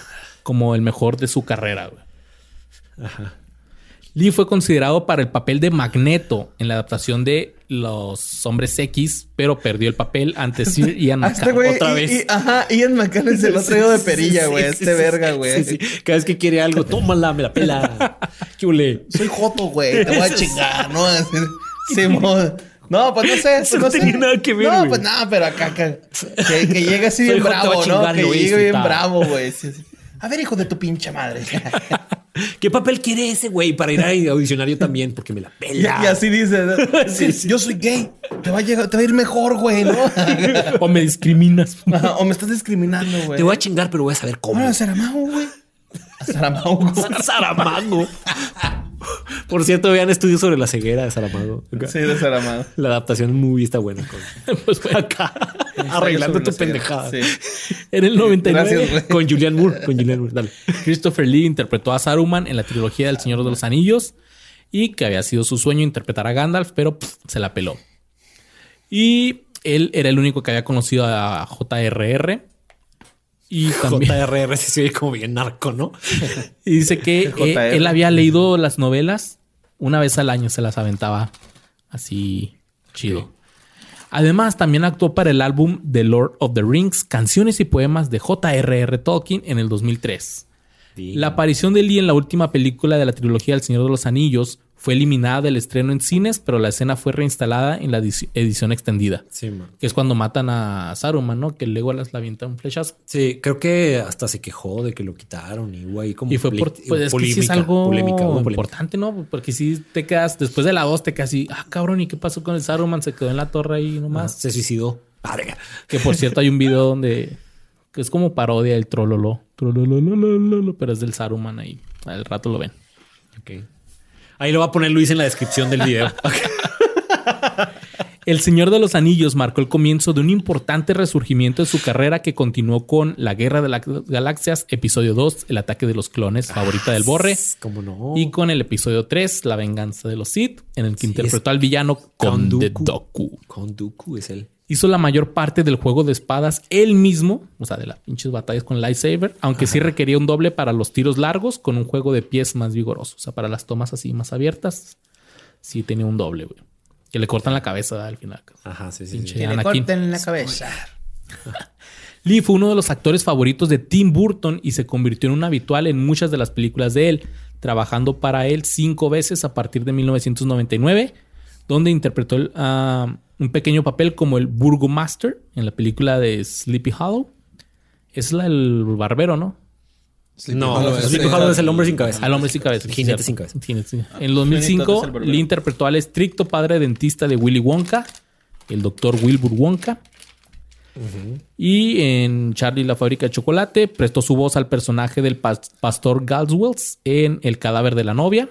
como el mejor de su carrera, güey. Ajá. Lee fue considerado para el papel de Magneto en la adaptación de Los Hombres X, pero perdió el papel ante Sir Ian McKellen. Este otra y, vez. Y, ajá, Ian McKellen se lo traigo de perilla, güey. Sí, sí, este sí, verga, güey. Sí, sí. Cada vez que quiere algo, tómala, me la pela. Chule. Soy joto, güey. Te voy a chingar, ¿no? Sí, mo- No, pues no sé. Eso pues no, no tenía sé. nada que ver, No, güey. pues nada, pero acá, acá. Que, que llegue así bien bravo, ¿no? Que llegue bien bravo, güey. Sí, sí. A ver, hijo de tu pinche madre. ¿Qué papel quiere ese güey para ir a audicionar yo también? Porque me la pela. Y así dice, ¿no? Sí, sí. Yo soy gay. Te va a llegar, te va a ir mejor, güey, ¿no? O me discriminas. Ajá, o me estás discriminando, güey. Te voy a chingar, pero voy a saber cómo. Bueno, a Saramago, güey. A Saramago. A Saramago. Por cierto, vean estudios sobre la ceguera de Saramago. Sí, de Saramago. La adaptación movie está buena. Con... Pues bueno, acá, arreglando tu pendejada. Sí. En el noventa y nueve, gracias, con Julianne Moore. Con Julianne Moore, dale. Christopher Lee interpretó a Saruman en la trilogía del Señor de los Anillos y que había sido su sueño interpretar a Gandalf, pero pff, se la peló. Y él era el único que había conocido a J R R. Y también, J R R se sigue como bien narco, ¿no? Y dice que eh, él había leído las novelas una vez al año, se las aventaba así chido. Sí. Además, también actuó para el álbum The Lord of the Rings, canciones y poemas de J R R. Tolkien en el dos mil tres. Sí. La aparición de Lee en la última película de la trilogía del Señor de los Anillos fue eliminada del estreno en cines, pero la escena fue reinstalada en la edición extendida. Sí, man. Que es cuando matan a Saruman, ¿no? Que Legolas la avienta un flechazo. Sí, creo que hasta se quejó de que lo quitaron y hubo ahí como... Y fue por... Ple- pues es polémica, que sí es algo polémica, polémica. importante, ¿no? Porque si te quedas... Después de la dos te quedas así... Ah, cabrón, ¿y qué pasó con el Saruman? Se quedó en la torre ahí nomás. Ah, se suicidó. Parga. Que por cierto hay un video donde... Que es como parodia del Trololó. Trololololololo. Pero es del Saruman ahí. Al rato lo ven. Ok. Ahí lo va a poner Luis en la descripción del video. Okay. El Señor de los Anillos marcó el comienzo de un importante resurgimiento de su carrera que continuó con La Guerra de las Galaxias, episodio dos, El Ataque de los Clones, favorita ah, del Borre. ¿Cómo no? Y con el episodio tres, La Venganza de los Sith, en el que sí, interpretó al villano Conde Dooku. Conde Dooku es él. Hizo la mayor parte del juego de espadas él mismo, o sea, de las pinches batallas con lightsaber, aunque ajá, sí requería un doble para los tiros largos con un juego de pies más vigoroso. O sea, para las tomas así más abiertas, sí tenía un doble, güey. Que le cortan la cabeza al final. Ajá, sí, sí. Pinche sí. Que le corten la cabeza. Lee fue uno de los actores favoritos de Tim Burton y se convirtió en un habitual en muchas de las películas de él, trabajando para él cinco veces a partir de mil novecientos noventa y nueve, donde interpretó el... Uh, un pequeño papel como el Burgomaster en la película de Sleepy Hollow. Es la del barbero, ¿no? Sleepy no, Hollow Sleepy Hollow es, es el hombre sin cabeza. Al hombre sin cabeza. Jinete sin cabeza. En el dos mil cinco, el Lee interpretó al estricto padre dentista de Willy Wonka, el doctor Wilbur Wonka. Uh-huh. Y en Charlie la fábrica de chocolate prestó su voz al personaje del pas- pastor Galswells en El cadáver de la novia.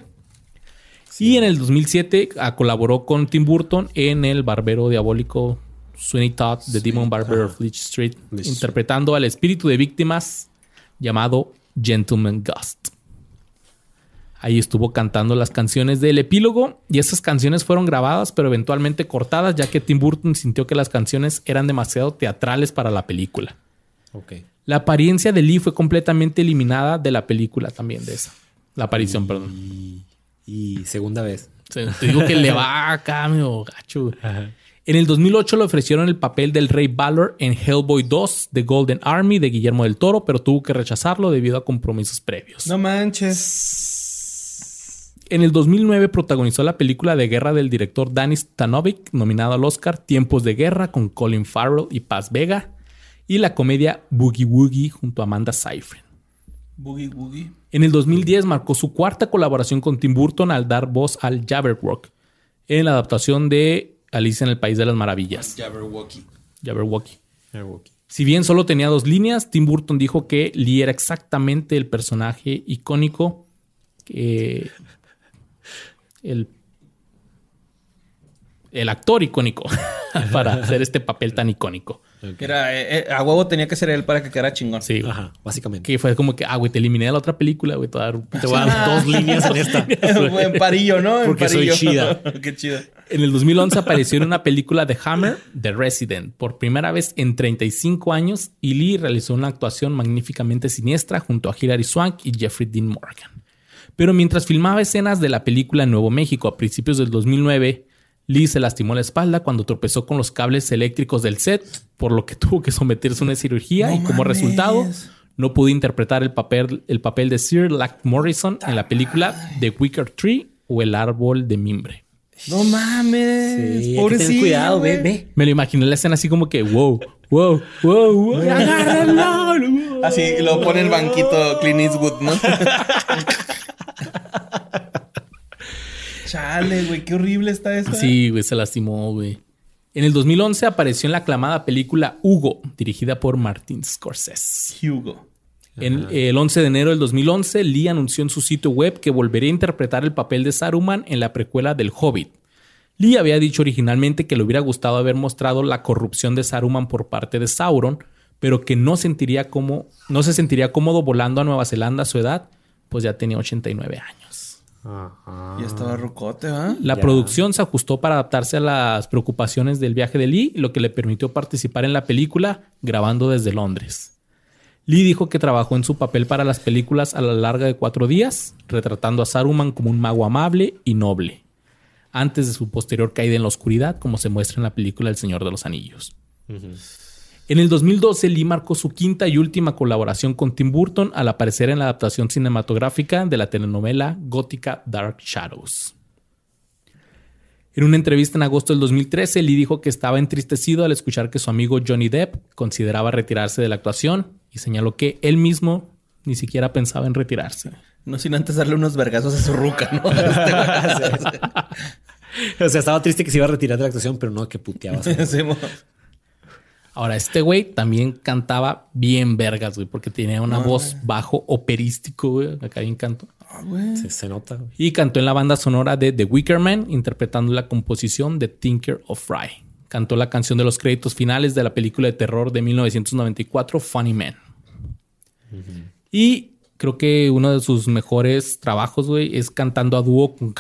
Sí. Y en el dos mil siete a, colaboró con Tim Burton en El barbero diabólico Sweeney Todd, The Demon sí, Barber ah, of Leech Street, Leech interpretando Street. al espíritu de víctimas llamado Gentleman Ghost. Ahí estuvo cantando las canciones del epílogo y esas canciones fueron grabadas pero eventualmente cortadas ya que Tim Burton sintió que las canciones eran demasiado teatrales para la película. Okay. La apariencia de Lee fue completamente eliminada de la película también de esa. La aparición, y... perdón. Y segunda vez. Te digo que le va acá, medio gacho. Ajá. En el dos mil ocho le ofrecieron el papel del Rey Valor en Hellboy dos, The Golden Army, de Guillermo del Toro, pero tuvo que rechazarlo debido a compromisos previos. No manches. En el dos mil nueve protagonizó la película de guerra del director Danny Stanovic, nominada al Oscar, Tiempos de Guerra, con Colin Farrell y Paz Vega, y la comedia Boogie Woogie junto a Amanda Seyfried. Boogie Woogie. En el dos mil diez marcó su cuarta colaboración con Tim Burton al dar voz al Jabberwock en la adaptación de Alicia en el País de las Maravillas. Jabberwocky. Jabberwocky. Jabberwocky. Si bien solo tenía dos líneas, Tim Burton dijo que Lee era exactamente el personaje icónico que el, el actor icónico para hacer este papel tan icónico. Okay. Era, eh, eh, a huevo tenía que ser él para que quedara chingón. Sí, ajá, básicamente. Que fue como que, ah, güey, te eliminé de la otra película, güey. Te voy a dar, te voy a dar dos líneas en esta. En parillo, ¿no? Porque en parillo. Soy chida. Qué chido. En el dos mil once apareció en una película de Hammer, The Resident, por primera vez en treinta y cinco años. Y Lee realizó una actuación magníficamente siniestra junto a Hilary Swank y Jeffrey Dean Morgan. Pero mientras filmaba escenas de la película en Nuevo México a principios del dos mil nueve... Lee se lastimó la espalda cuando tropezó con los cables eléctricos del set, por lo que tuvo que someterse a una cirugía, no y como mames. resultado no pudo interpretar el papel, el papel de Sir Lack Morrison en la película The Wicker Tree o El Árbol de Mimbre. No mames, sí, pobrecito. Ten cuidado, ve, ve. Me lo imaginé la escena así como que wow, wow, wow, wow. Agárralo. Así lo pone el banquito Clint Eastwood, ¿no? Chale, güey, qué horrible está eso. Sí, güey, se lastimó, güey. En el dos mil once apareció en la aclamada película Hugo, dirigida por Martin Scorsese. Hugo. En, el once de enero del dos mil once, Lee anunció en su sitio web que volvería a interpretar el papel de Saruman en la precuela del Hobbit. Lee había dicho originalmente que le hubiera gustado haber mostrado la corrupción de Saruman por parte de Sauron, pero que no, sentiría como, no se sentiría cómodo volando a Nueva Zelanda a su edad, pues ya tenía ochenta y nueve años. Ajá. Y estaba rucote, ¿eh? La ya. producción se ajustó para adaptarse a las preocupaciones del viaje de Lee, lo que le permitió participar en la película grabando desde Londres. Lee dijo que trabajó en su papel para las películas a la larga de cuatro días, retratando a Saruman como un mago amable y noble, antes de su posterior caída en la oscuridad, como se muestra en la película El Señor de los Anillos. Uh-huh. En el dos mil doce, Lee marcó su quinta y última colaboración con Tim Burton al aparecer en la adaptación cinematográfica de la telenovela gótica Dark Shadows. En una entrevista en agosto del dos mil trece, Lee dijo que estaba entristecido al escuchar que su amigo Johnny Depp consideraba retirarse de la actuación y señaló que él mismo ni siquiera pensaba en retirarse. No sin antes darle unos vergazos a su ruca, ¿no? O sea, estaba triste que se iba a retirar de la actuación, pero no que puteaba. Ahora, este güey también cantaba bien vergas, güey, porque tenía una ah, voz güey. bajo operístico, güey. Acá hay un canto. Ah, güey. Se, se nota, güey. Y cantó en la banda sonora de The Wicker Man, interpretando la composición de Tinker O'Fry. Cantó la canción de los créditos finales de la película de terror de mil novecientos noventa y cuatro, Funny Man. Uh-huh. Y creo que uno de sus mejores trabajos, güey, es cantando a dúo con,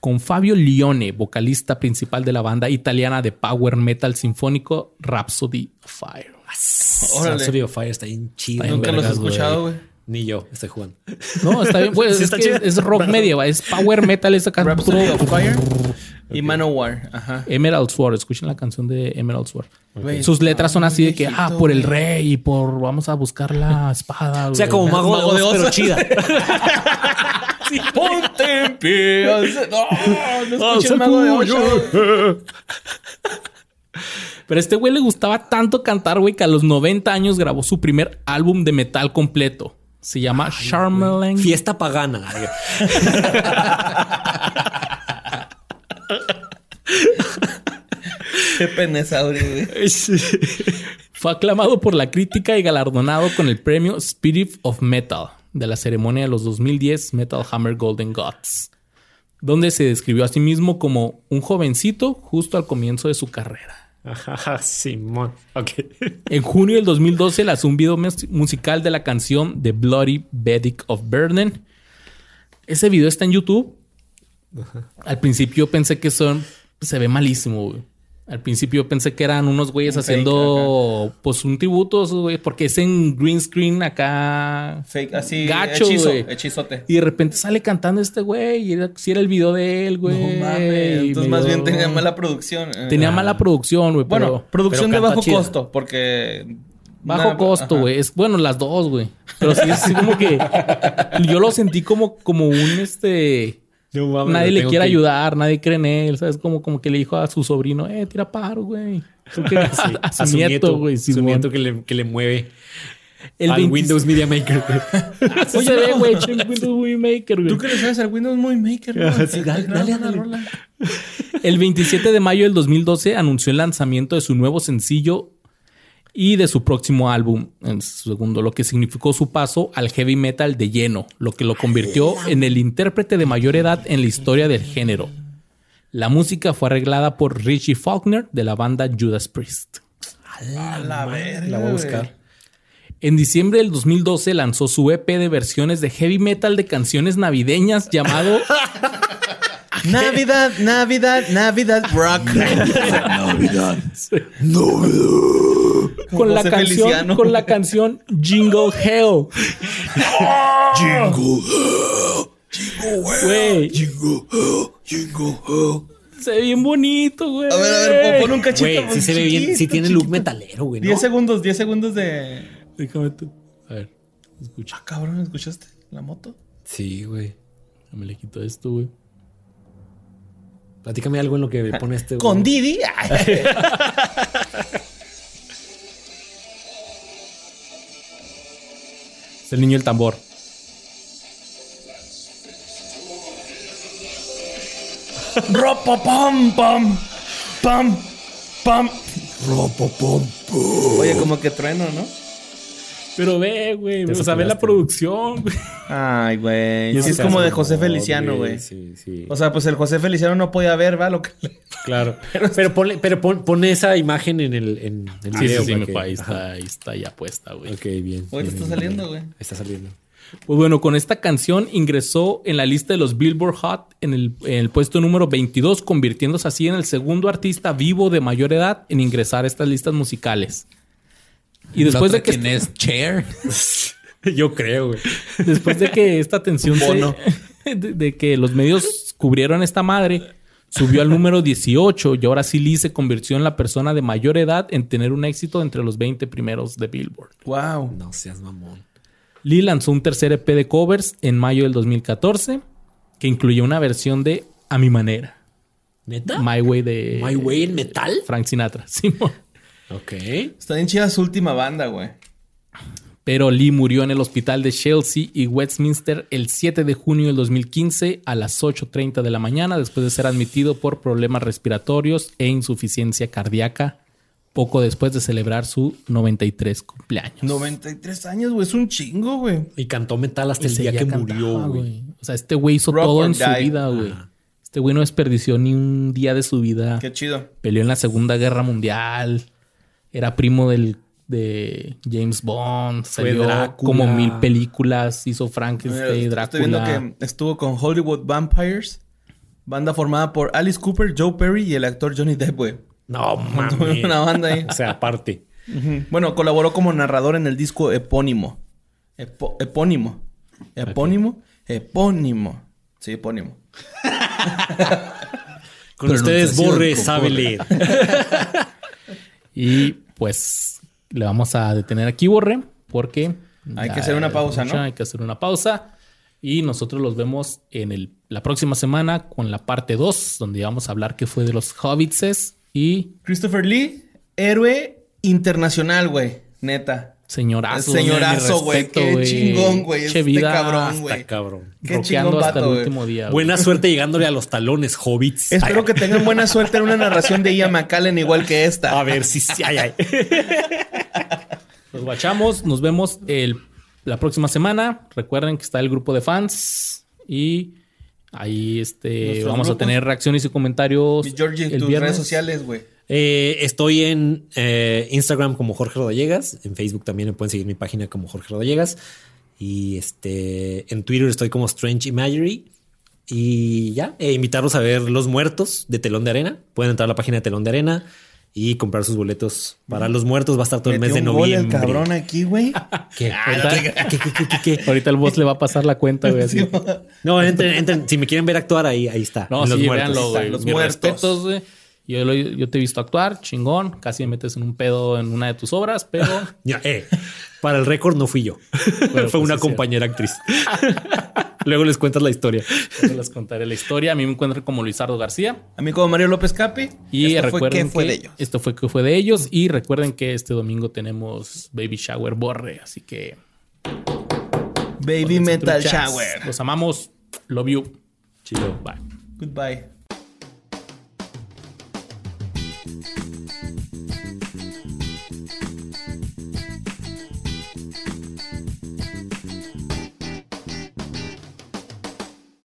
con Fabio Lione, vocalista principal de la banda italiana de power metal sinfónico Rhapsody of Fire. Órale. Rhapsody of Fire está bien chido. Nunca vergas, los he escuchado, güey. Ni yo, estoy jugando. No, está bien, pues. Sí, es, que es rock medieval, es power metal. Esa canción. Rhapsody of Fire y okay. Manowar. Ajá. Emerald Sword. Escuchen la canción de Emerald Sword. Okay. Sus letras son así de que, ah, por el rey y por vamos a buscar la espada. O sea, como mago, mago de oso, pero chida. Sí. Ponte en pie. No, no escuché el mago de oso. Pero a este güey le gustaba tanto cantar, güey, que a los noventa años grabó su primer álbum de metal completo. Se llama Charmeleon. Fiesta pagana. Qué penesauri, güey. Fue aclamado por la crítica y galardonado con el premio Spirit of Metal de la ceremonia de los dos mil diez Metal Hammer Golden Gods, donde se describió a sí mismo como un jovencito justo al comienzo de su carrera. Ajá, Simón. Okay. En junio del dos mil doce lanzó un video musical de la canción The Bloody Vedic of Burden. Ese video está en YouTube. Ajá. Al principio pensé que son... Se ve malísimo, güey. Al principio pensé que eran unos güeyes un haciendo fake, pues un tributo, güey, porque es en green screen acá. Fake, así. Gacho, hechizo, güey. Hechizote. Y de repente sale cantando este güey. Y era, si era el video de él, güey. No mames. Entonces, más dio... bien tenía mala producción. Tenía ah. mala producción, güey. Bueno, pero, producción pero de bajo chida. costo, porque. Bajo nah, costo, güey. Es bueno, las dos, güey. Pero sí es así como que. Yo lo sentí como, como un este. No, mami, nadie le quiere que... ayudar, nadie cree en él, ¿sabes? Como, como que le dijo a su sobrino, eh, tira paro, güey. Sí, a, a su nieto, güey. A su nieto, su nieto que, le, que le mueve el al veinte... Windows Media Maker. Oye, no. ve, güey, el Windows Movie Maker, güey. Tú que le sabes al Windows Movie Maker, güey. Sí, dale, dale, dale, dale. El veintisiete de mayo del dos mil doce anunció el lanzamiento de su nuevo sencillo y de su próximo álbum, en su segundo, lo que significó su paso al heavy metal de lleno, lo que lo convirtió en el intérprete de mayor edad en la historia del género. La música fue arreglada por Richie Faulkner de la banda Judas Priest. A la verga. La voy a buscar. En diciembre del dos mil doce lanzó su E P de versiones de heavy metal de canciones navideñas llamado... Navidad, Navidad, Navidad Rock. Navidad, Navidad, Navidad. Con la canción, Feliciano. Con la canción Jingle Hell. Jingle Hell. Jingle Hell. Jingle Hell. Jingle Hell. Se ve bien bonito, güey. A ver, a ver, pon un cachito. Güey, sí se ve bien, sí tiene chiquito. Look metalero, güey, ¿no? diez segundos, diez segundos de... Déjame tú. A ver, escucha. Ah, cabrón, ¿escuchaste la moto? Sí, güey. Me le quito esto, güey. Platícame algo en lo que pone este... Con wey. Didi. Es el niño del tambor. Ropa pam pam pam pam. Ropa pam pam. Oye, como que trueno, ¿no? Pero ve, güey. O sea, ve la producción, güey. Ay, güey. Es como de José Feliciano, güey. Sí, sí. O sea, pues el José Feliciano no podía ver, ¿va? Lo que... Claro. Pero, pero, ponle, pero pon, pon esa imagen en el, en el ah, video. Sí, sí, que... ahí, está, ahí está ya puesta, güey. Ok, bien. Oye, está saliendo, güey. Está saliendo. Pues bueno, con esta canción ingresó en la lista de los Billboard Hot en el, en el puesto número veintidós, convirtiéndose así en el segundo artista vivo de mayor edad en ingresar a estas listas musicales. Y después de que... ¿Quién es Cher? Yo creo, güey. Después de que esta tensión... Bono. Se, de, de que los medios cubrieron esta madre, subió al número dieciocho y ahora sí Lee se convirtió en la persona de mayor edad en tener un éxito entre los veinte primeros de Billboard. ¡Wow! No seas mamón. Lee lanzó un tercer E P de covers en mayo del dos mil catorce que incluyó una versión de A Mi Manera. ¿Neta? My Way de... ¿My Way en metal? Frank Sinatra. Sí, ok. Está bien chida su última banda, güey. Pero Lee murió en el hospital de Chelsea y Westminster el siete de junio del dos mil quince a las ocho treinta de la mañana después de ser admitido por problemas respiratorios e insuficiencia cardíaca poco después de celebrar su noventa y tres cumpleaños. noventa y tres años, güey. Es un chingo, güey. Y cantó metal hasta y el día que cantaba, murió, güey. O sea, este güey hizo Rock todo en die. Su vida, güey. Ah. Este güey no desperdició ni un día de su vida. Qué chido. Peleó en la Segunda Guerra Mundial. Era primo del, de James Bond. Salió como mil películas. Hizo Frankenstein, Drácula. Estoy viendo que estuvo con Hollywood Vampires. Banda formada por Alice Cooper, Joe Perry y el actor Johnny Depp, güey. No, mames. Una banda ahí. O sea, aparte. Uh-huh. Bueno, colaboró como narrador en el disco Epónimo. Epo- epónimo. Epónimo. Okay. Epónimo. Sí, epónimo. Con ustedes, Borre sabe leer. Y pues le vamos a detener aquí, Borre, porque... Hay que hacer una pausa, mucha, ¿no? Hay que hacer una pausa. Y nosotros los vemos en el, la próxima semana con la parte dos, donde vamos a hablar qué fue de los Hobbitses y... Christopher Lee, héroe internacional, güey. Neta. Señorazo. Señorazo, güey. Qué wey. Chingón, güey. Este vida cabrón, güey. Cabrón. Qué chingón hasta vato, el último día. Buena wey. Suerte llegándole a los talones, hobbits. Espero ay, que tengan buena suerte en una narración de Ian McKellen igual que esta. A ver si... Sí, sí, ay, ay. Nos guachamos. Nos vemos el, la próxima semana. Recuerden que está el grupo de fans y ahí este vamos grupo? A tener reacciones y comentarios. Mi Georgie, el tus viernes. Redes sociales, güey. Eh, estoy en eh, Instagram como Jorge Rodallegas. En Facebook también me pueden seguir mi página como Jorge Rodallegas. Y este en Twitter estoy como Strange Imagery. Y ya, eh, invitarlos a ver Los Muertos de Telón de Arena. Pueden entrar a la página de Telón de Arena y comprar sus boletos para Los Muertos. Va a estar todo el mes de noviembre. Metió un gol el cabrón aquí, güey. ¿Qué? ¿Qué, qué, qué, qué, qué? Ahorita el boss le va a pasar la cuenta, güey. Así. No, entren, entren. Si me quieren ver actuar, ahí, ahí está. No, Los sí, Muertos. Véanlo, Los Mis Muertos. Respetos, güey. Yo, lo, yo te he visto actuar, chingón. Casi me metes en un pedo en una de tus obras, pero... ya, eh, para el récord no fui yo. Bueno, fue pues una compañera cierto. Actriz. Luego les cuentas la historia. Luego les contaré la historia. A mí me encuentran como Luisardo García. A mí como Mario López Capi. Y esto fue ¿Qué fue de ellos? Esto fue ¿Qué fue de ellos? Y recuerden que este domingo tenemos Baby Shower Borre. Así que... Baby Metal truchas. Shower. Los amamos. Love you. Chido. Bye. Goodbye.